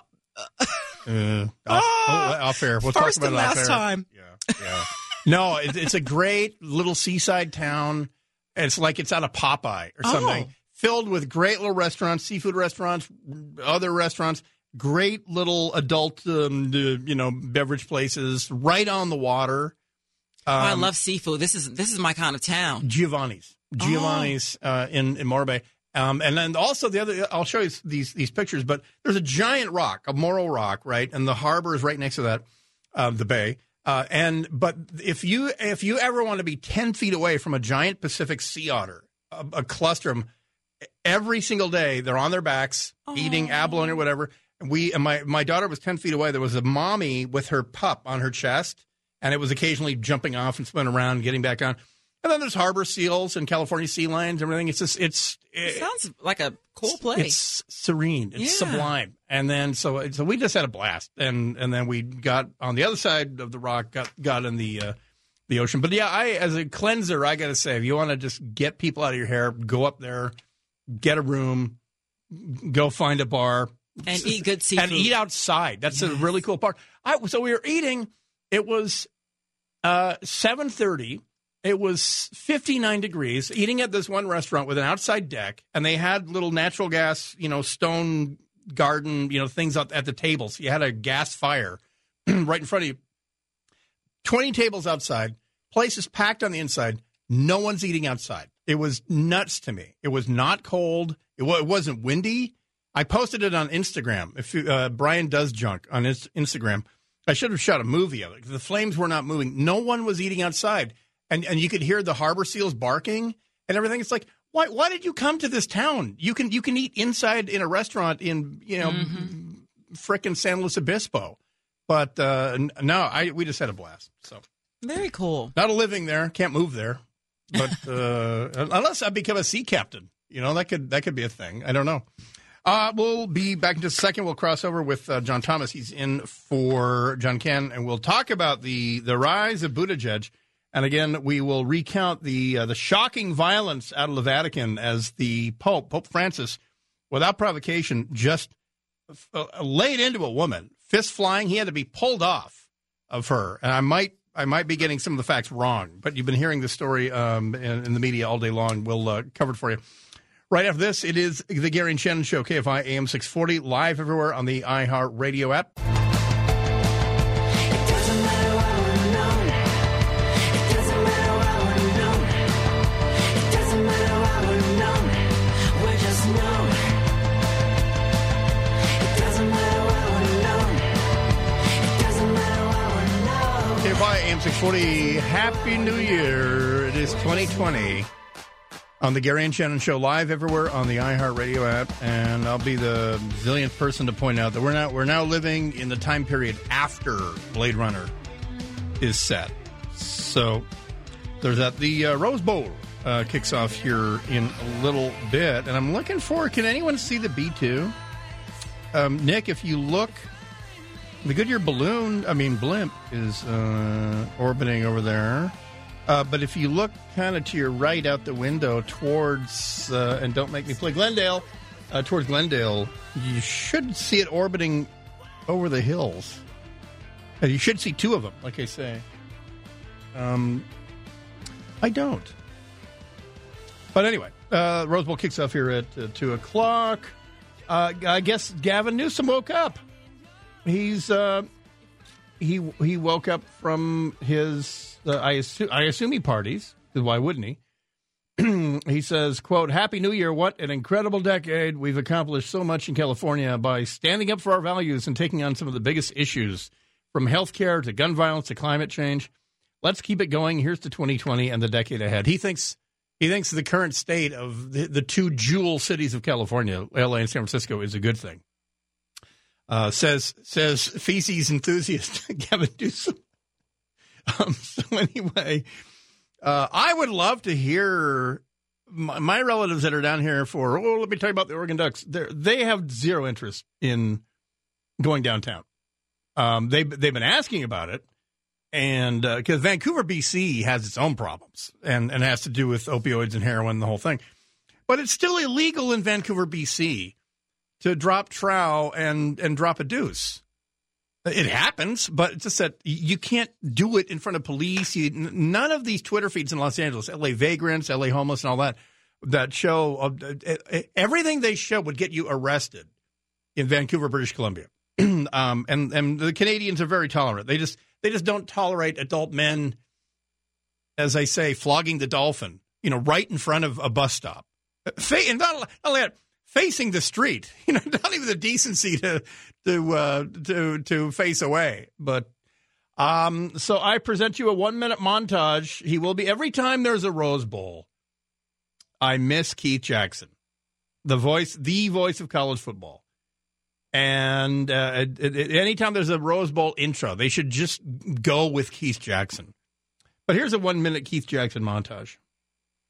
air. We'll talk about it off air. First and last time. Yeah. No, it's a great little seaside town. It's like it's out of Popeye or something. Oh. Filled with great little restaurants, seafood restaurants, other restaurants, great little adult, beverage places, right on the water. I love seafood. This is my kind of town. Giovanni's in Morro Bay, and then also the other. I'll show you these pictures, but there's a giant rock, a Morro Rock, right, and the harbor is right next to that, the bay. But if you ever want to be 10 feet away from a giant Pacific sea otter, a cluster of them. Every single day, they're on their backs, eating abalone or whatever. My daughter was 10 feet away. There was a mommy with her pup on her chest, and it was occasionally jumping off and spinning around, and getting back on. And then there's harbor seals and California sea lions and everything. It sounds like a cool place. It's serene. It's sublime. And then so we just had a blast, and then we got on the other side of the rock, got in the ocean. But yeah, as a cleanser, I got to say, if you want to just get people out of your hair, go up there. Get a room, go find a bar, And eat good seafood. And eat outside. That's a really cool part. So we were eating. It was 7:30. It was 59 degrees. Eating at this one restaurant with an outside deck. And they had little natural gas, stone garden, things out at the tables. You had a gas fire right in front of you. 20 tables outside. Place is packed on the inside. No one's eating outside. It was nuts to me. It was not cold. It wasn't windy. I posted it on Instagram. If Brian Does Junk on his Instagram, I should have shot a movie of it. The flames were not moving. No one was eating outside, and you could hear the harbor seals barking and everything. It's like, why did you come to this town? You can eat inside in a restaurant in frickin' San Luis Obispo, but we just had a blast. So very cool. Not a living there. Can't move there, but unless I become a sea captain, that could be a thing. I don't know. We'll be back in just a second. We'll cross over with John Thomas. He's in for John Ken, and we'll talk about the rise of Buttigieg. And again, we will recount the shocking violence out of the Vatican as the Pope Francis, without provocation, just laid into a woman, fist flying. He had to be pulled off of her. And I might be getting some of the facts wrong, but you've been hearing this story in the media all day long. We'll cover it for you. Right after this, it is the Gary and Shannon Show, KFI AM 640, live everywhere on the iHeart Radio app. It doesn't matter what I want to know. It doesn't matter what I want to know. It doesn't matter what I want to know. We're just known. It doesn't matter what I want to know. It doesn't matter what I want to know. KFI AM 640, Happy New Year. It is 2020. On the Gary and Shannon Show, live everywhere on the iHeartRadio app, and I'll be the zillionth person to point out that we're now living in the time period after Blade Runner is set. So there's that. The Rose Bowl kicks off here in a little bit, and I'm looking for. Can anyone see the B2? Nick, if you look, the Goodyear blimp is orbiting over there. But if you look kind of to your right out the window towards, and don't make me play Glendale, towards Glendale, you should see it orbiting over the hills. And you should see two of them, like I say. I don't. But anyway, Rose Bowl kicks off here at 2 o'clock. I guess Gavin Newsom woke up. He's... He woke up from his, I assume he parties, because why wouldn't he? He says, quote, "Happy New Year, what an incredible decade. We've accomplished so much in California by standing up for our values and taking on some of the biggest issues, from health care to gun violence to climate change. Let's keep it going. Here's to 2020 and the decade ahead." He thinks the current state of the two jewel cities of California, L.A. and San Francisco, is a good thing. Says feces enthusiast Gavin Newsom. So anyway, I would love to hear my relatives that are down here for, let me tell you about the Oregon Ducks. They have zero interest in going downtown. They've been asking about it, and because Vancouver, BC has its own problems and has to do with opioids and heroin and the whole thing. But it's still illegal in Vancouver, BC, to drop trow and drop a deuce. It happens, but it's just that you can't do it in front of police. None of these Twitter feeds in Los Angeles, L.A. Vagrants, L.A. Homeless, and all that show, everything they show would get you arrested in Vancouver, British Columbia. And the Canadians are very tolerant. They just don't tolerate adult men, as I say, flogging the dolphin, right in front of a bus stop. And not only that, facing the street, not even the decency to face away. But so I present you a 1-minute montage. He will be every time there's a Rose Bowl. I miss Keith Jackson, the voice of college football. And anytime there's a Rose Bowl intro, they should just go with Keith Jackson. But here's a 1-minute Keith Jackson montage.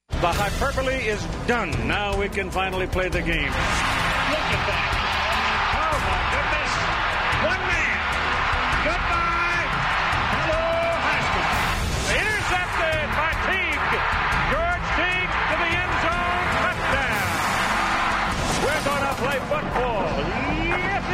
The hyperbole is done. Now we can finally play the game. Look at that. Oh, my goodness. One man. Goodbye. Hello, high school. Intercepted by Teague. George Teague to the end zone. Touchdown. We're going to play football. Yes,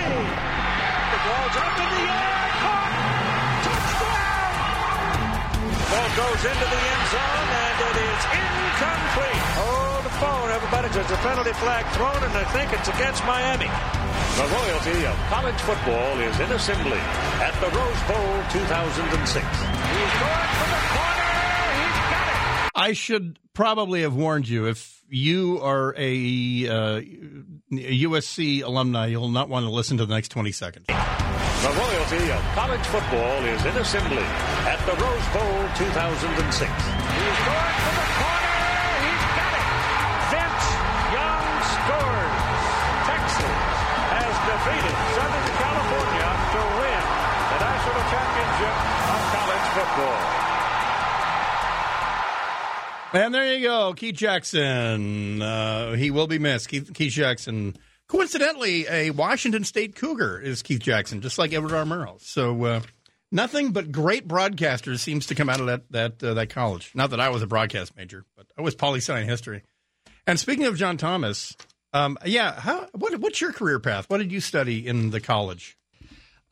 Ball goes into the end zone, and it is incomplete. Oh, the phone, everybody. There's a penalty flag thrown, and I think it's against Miami. The royalty of college football is in assembly at the Rose Bowl 2006. He's going for the corner. He's got it. I should probably have warned you, if you are a USC alumni, you'll not want to listen to the next 20 seconds. The royalty of college football is in assembly at the Rose Bowl 2006. He's going for the corner. He's got it. Vince Young scores. Texas has defeated Southern California to win the national championship of college football. And there you go, Keith Jackson. He will be missed. Keith Jackson. Coincidentally, a Washington State Cougar is Keith Jackson, just like Edward R. Murrow. So nothing but great broadcasters seems to come out of that college. Not that I was a broadcast major, but I was poli-sci and history. And speaking of John Thomas, what's your career path? What did you study in the college?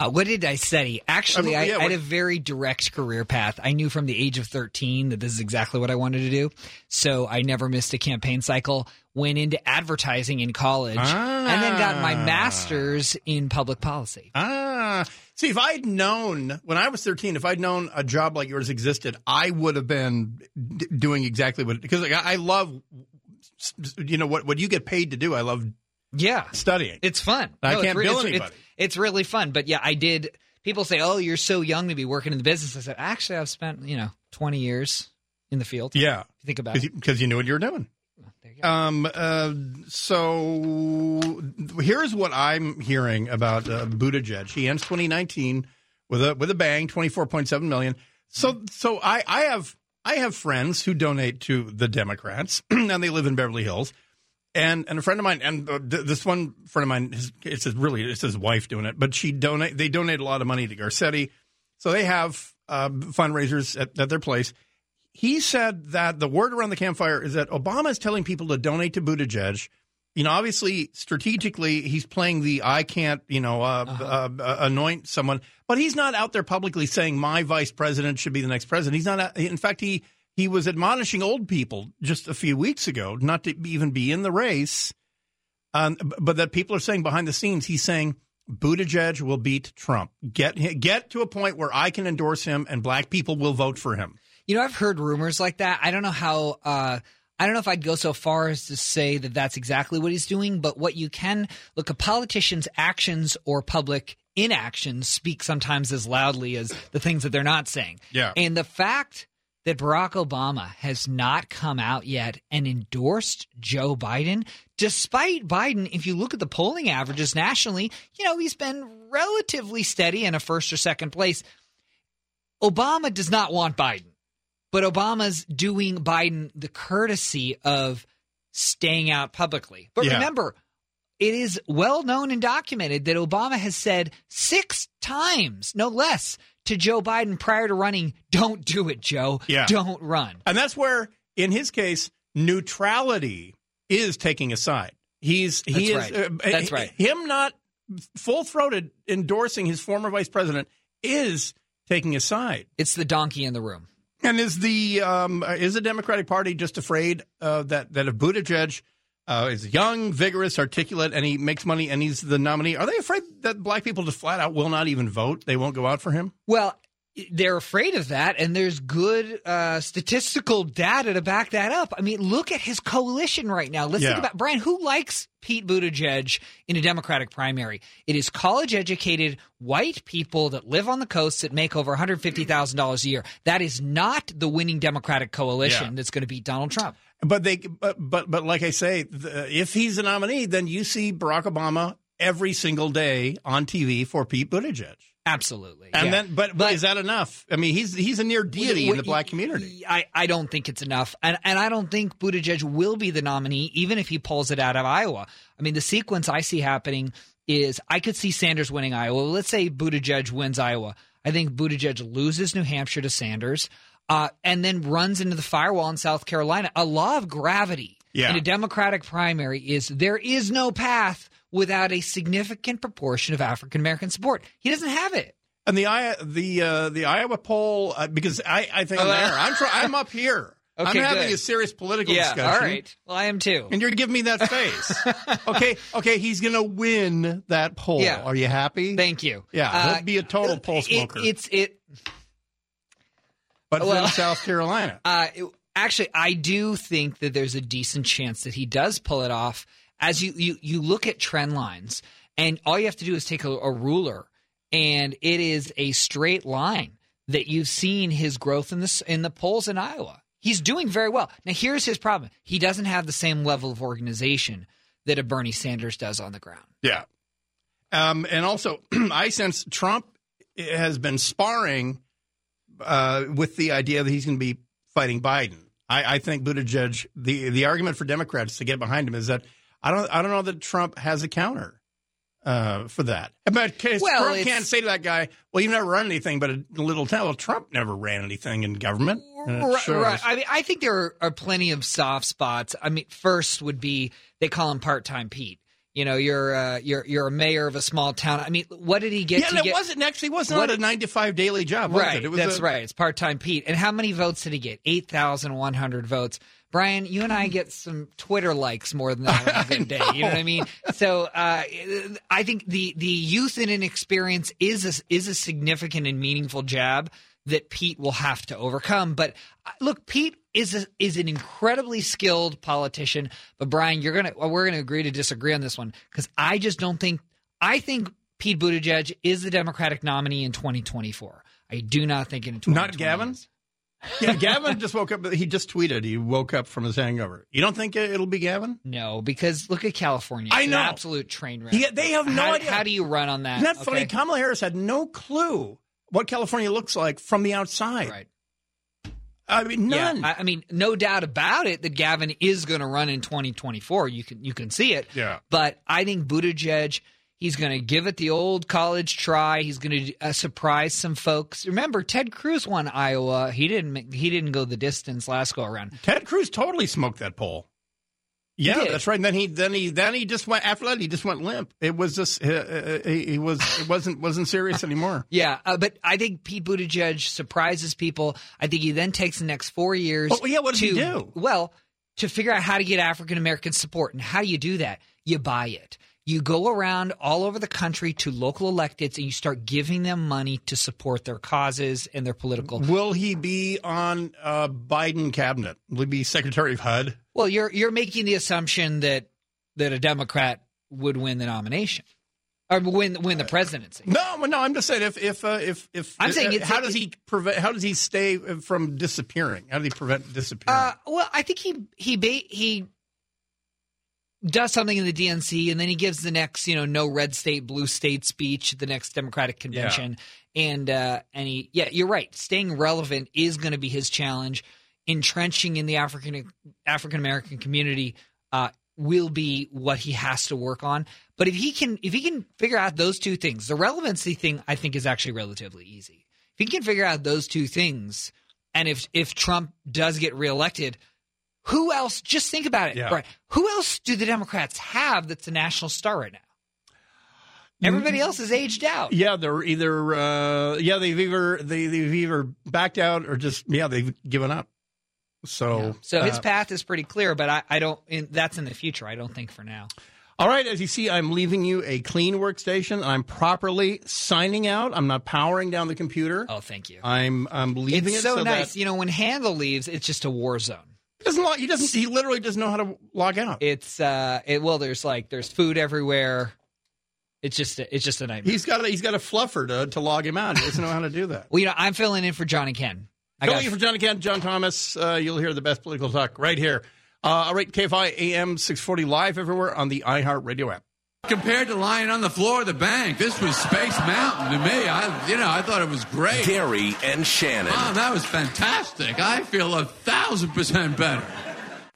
What did I study? Actually, I had a very direct career path. I knew from the age of 13 that this is exactly what I wanted to do. So I never missed a campaign cycle. Went into advertising in college, and then got my master's in public policy. See, if I'd known when I was 13, if I'd known a job like yours existed, I would have been doing exactly what – because I love – you know, what you get paid to do, I love studying. It's fun. I can't bill anybody. It's really fun. But, yeah, I did – people say, oh, you're so young to be working in the business. I said, actually, I've spent, 20 years in the field. Yeah. If you think about it. Because you knew what you were doing. So here's what I'm hearing about Buttigieg. He ends 2019 with a bang, $24.7 million. So I have friends who donate to the Democrats, and they live in Beverly Hills. And a friend of mine, and this one friend of mine, it's his wife doing it, but they donate a lot of money to Garcetti. So they have fundraisers at their place. He said that the word around the campfire is that Obama is telling people to donate to Buttigieg. Obviously, strategically, he's playing the I can't, anoint someone. But he's not out there publicly saying my vice president should be the next president. He's not. In fact, he was admonishing old people just a few weeks ago not to even be in the race. But that people are saying behind the scenes, he's saying Buttigieg will beat Trump. Get to a point where I can endorse him and black people will vote for him. I've heard rumors like that. I don't know how I don't know if I'd go so far as to say that that's exactly what he's doing. But what you can – look, a politician's actions or public inaction speak sometimes as loudly as the things that they're not saying. Yeah. And the fact that Barack Obama has not come out yet and endorsed Joe Biden, despite Biden, if you look at the polling averages nationally, he's been relatively steady in a first or second place. Obama does not want Biden. But Obama's doing Biden the courtesy of staying out publicly. But remember, it is well known and documented that Obama has said 6 times, no less, to Joe Biden prior to running, don't do it, Joe. Yeah. Don't run. And that's where, in his case, neutrality is taking a side. That's right. Him not full-throated endorsing his former vice president is taking a side. It's the donkey in the room. And is the Democratic Party just afraid that if Buttigieg is young, vigorous, articulate, and he makes money and he's the nominee, are they afraid that black people just flat out will not even vote? They won't go out for him? Well, they're afraid of that, and there's good statistical data to back that up. I mean, look at his coalition right now. Let's think about – Brian, who likes Pete Buttigieg in a Democratic primary? It is college-educated white people that live on the coast that make over $150,000 a year. That is not the winning Democratic coalition that's going to beat Donald Trump. But like I say, if he's a nominee, then you see Barack Obama every single day on TV for Pete Buttigieg. Absolutely. And then, but is that enough? I mean, he's a near deity in the black community. I don't think it's enough. And I don't think Buttigieg will be the nominee, even if he pulls it out of Iowa. I mean, the sequence I see happening is I could see Sanders winning Iowa. Let's say Buttigieg wins Iowa. I think Buttigieg loses New Hampshire to Sanders and then runs into the firewall in South Carolina. A law of gravity in a Democratic primary is there is no path without a significant proportion of African-American support. He doesn't have it. And the Iowa poll, because I think I'm there. I'm up here. Okay, I'm having a serious political discussion. All right. Well, I am too. And you're giving me that face. Okay, he's going to win that poll. Yeah. Are you happy? Thank you. Yeah, he'll be a total poll smoker. But well, from South Carolina. Actually, I do think that there's a decent chance that he does pull it off. As you look at trend lines, and all you have to do is take a ruler, and it is a straight line that you've seen his growth in the polls in Iowa. He's doing very well. Now, here's his problem. He doesn't have the same level of organization that a Bernie Sanders does on the ground. Yeah. And also, I sense Trump has been sparring with the idea that he's going to be fighting Biden. I think Buttigieg, the argument for Democrats to get behind him is that I don't know that Trump has a counter for that. But Trump can't say to that guy, well, you've never run anything but a little town. Well, Trump never ran anything in government. Right. I mean, I think there are plenty of soft spots. I mean, first would be they call him part-time Pete. You know, you're a mayor of a small town. I mean, what did he get? Yeah, it wasn't actually not a 9-to-5 daily job, right? It was right. It's part-time Pete. And how many votes did he get? 8,100 votes. Brian, you and I get some Twitter likes more than that on a good day. You know what I mean? So I think the youth and inexperience is a significant and meaningful jab that Pete will have to overcome. But look, Pete is an incredibly skilled politician. But Brian, we're gonna agree to disagree on this one, because I just don't think Pete Buttigieg is the Democratic nominee in 2024. I do not think in 2024. Not Gavin. Yeah, Gavin just woke up. He just tweeted. He woke up from his hangover. You don't think it'll be Gavin? No, because look at California. It's an absolute train wreck. Yeah, they have no idea. How do you run on that? Isn't that funny? Kamala Harris had no clue what California looks like from the outside. Right. I mean, none. Yeah, I mean, no doubt about it that Gavin is going to run in 2024. You can see it. Yeah. But I think Buttigieg, he's going to give it the old college try. He's going to surprise some folks. Remember, Ted Cruz won Iowa. He didn't go the distance last go around. Ted Cruz totally smoked that poll. Yeah, that's right. And then he just went after that. He just went limp. It was just it wasn't serious anymore. Yeah, but I think Pete Buttigieg surprises people. I think he then takes the next 4 years. Oh yeah, what did he do? Well, to figure out how to get African American support, and how do you do that? You buy it. You go around all over the country to local electeds, and you start giving them money to support their causes and their political. Will he be on a Biden cabinet? Will he be Secretary of HUD? Well, you're making the assumption that a Democrat would win the nomination or win the presidency. No, I'm just saying how does he stay from disappearing? How does he prevent disappearing? Well, I think he does something in the DNC, and then he gives the next, no red state, blue state speech at the next Democratic convention. Yeah. And you're right. Staying relevant is going to be his challenge. Entrenching in the African American community will be what he has to work on. But if he can figure out those two things, the relevancy thing I think is actually relatively easy. If he can figure out those two things, and if Trump does get reelected, who else? Just think about it, yeah. Brian. Who else do the Democrats have that's a national star right now? Everybody else is aged out. Yeah, they're either they've either backed out or just they've given up. So yeah. So his path is pretty clear, but I don't. That's in the future. I don't think for now. All right, as you see, I'm leaving you a clean workstation. I'm properly signing out. I'm not powering down the computer. Oh, thank you. I'm leaving it. It's so nice. That, when Handel leaves, it's just a war zone. He literally doesn't know how to log out. It's there's food everywhere. It's just a nightmare. He's got a fluffer to log him out. He doesn't know how to do that. Well, I'm filling in for Johnny Ken. John Thomas. You'll hear the best political talk right here. All right, KFI AM 640 live everywhere on the iHeartRadio app. Compared to lying on the floor of the bank, this was Space Mountain to me. I thought it was great. Gary and Shannon. Wow, that was fantastic. I feel 1,000% better.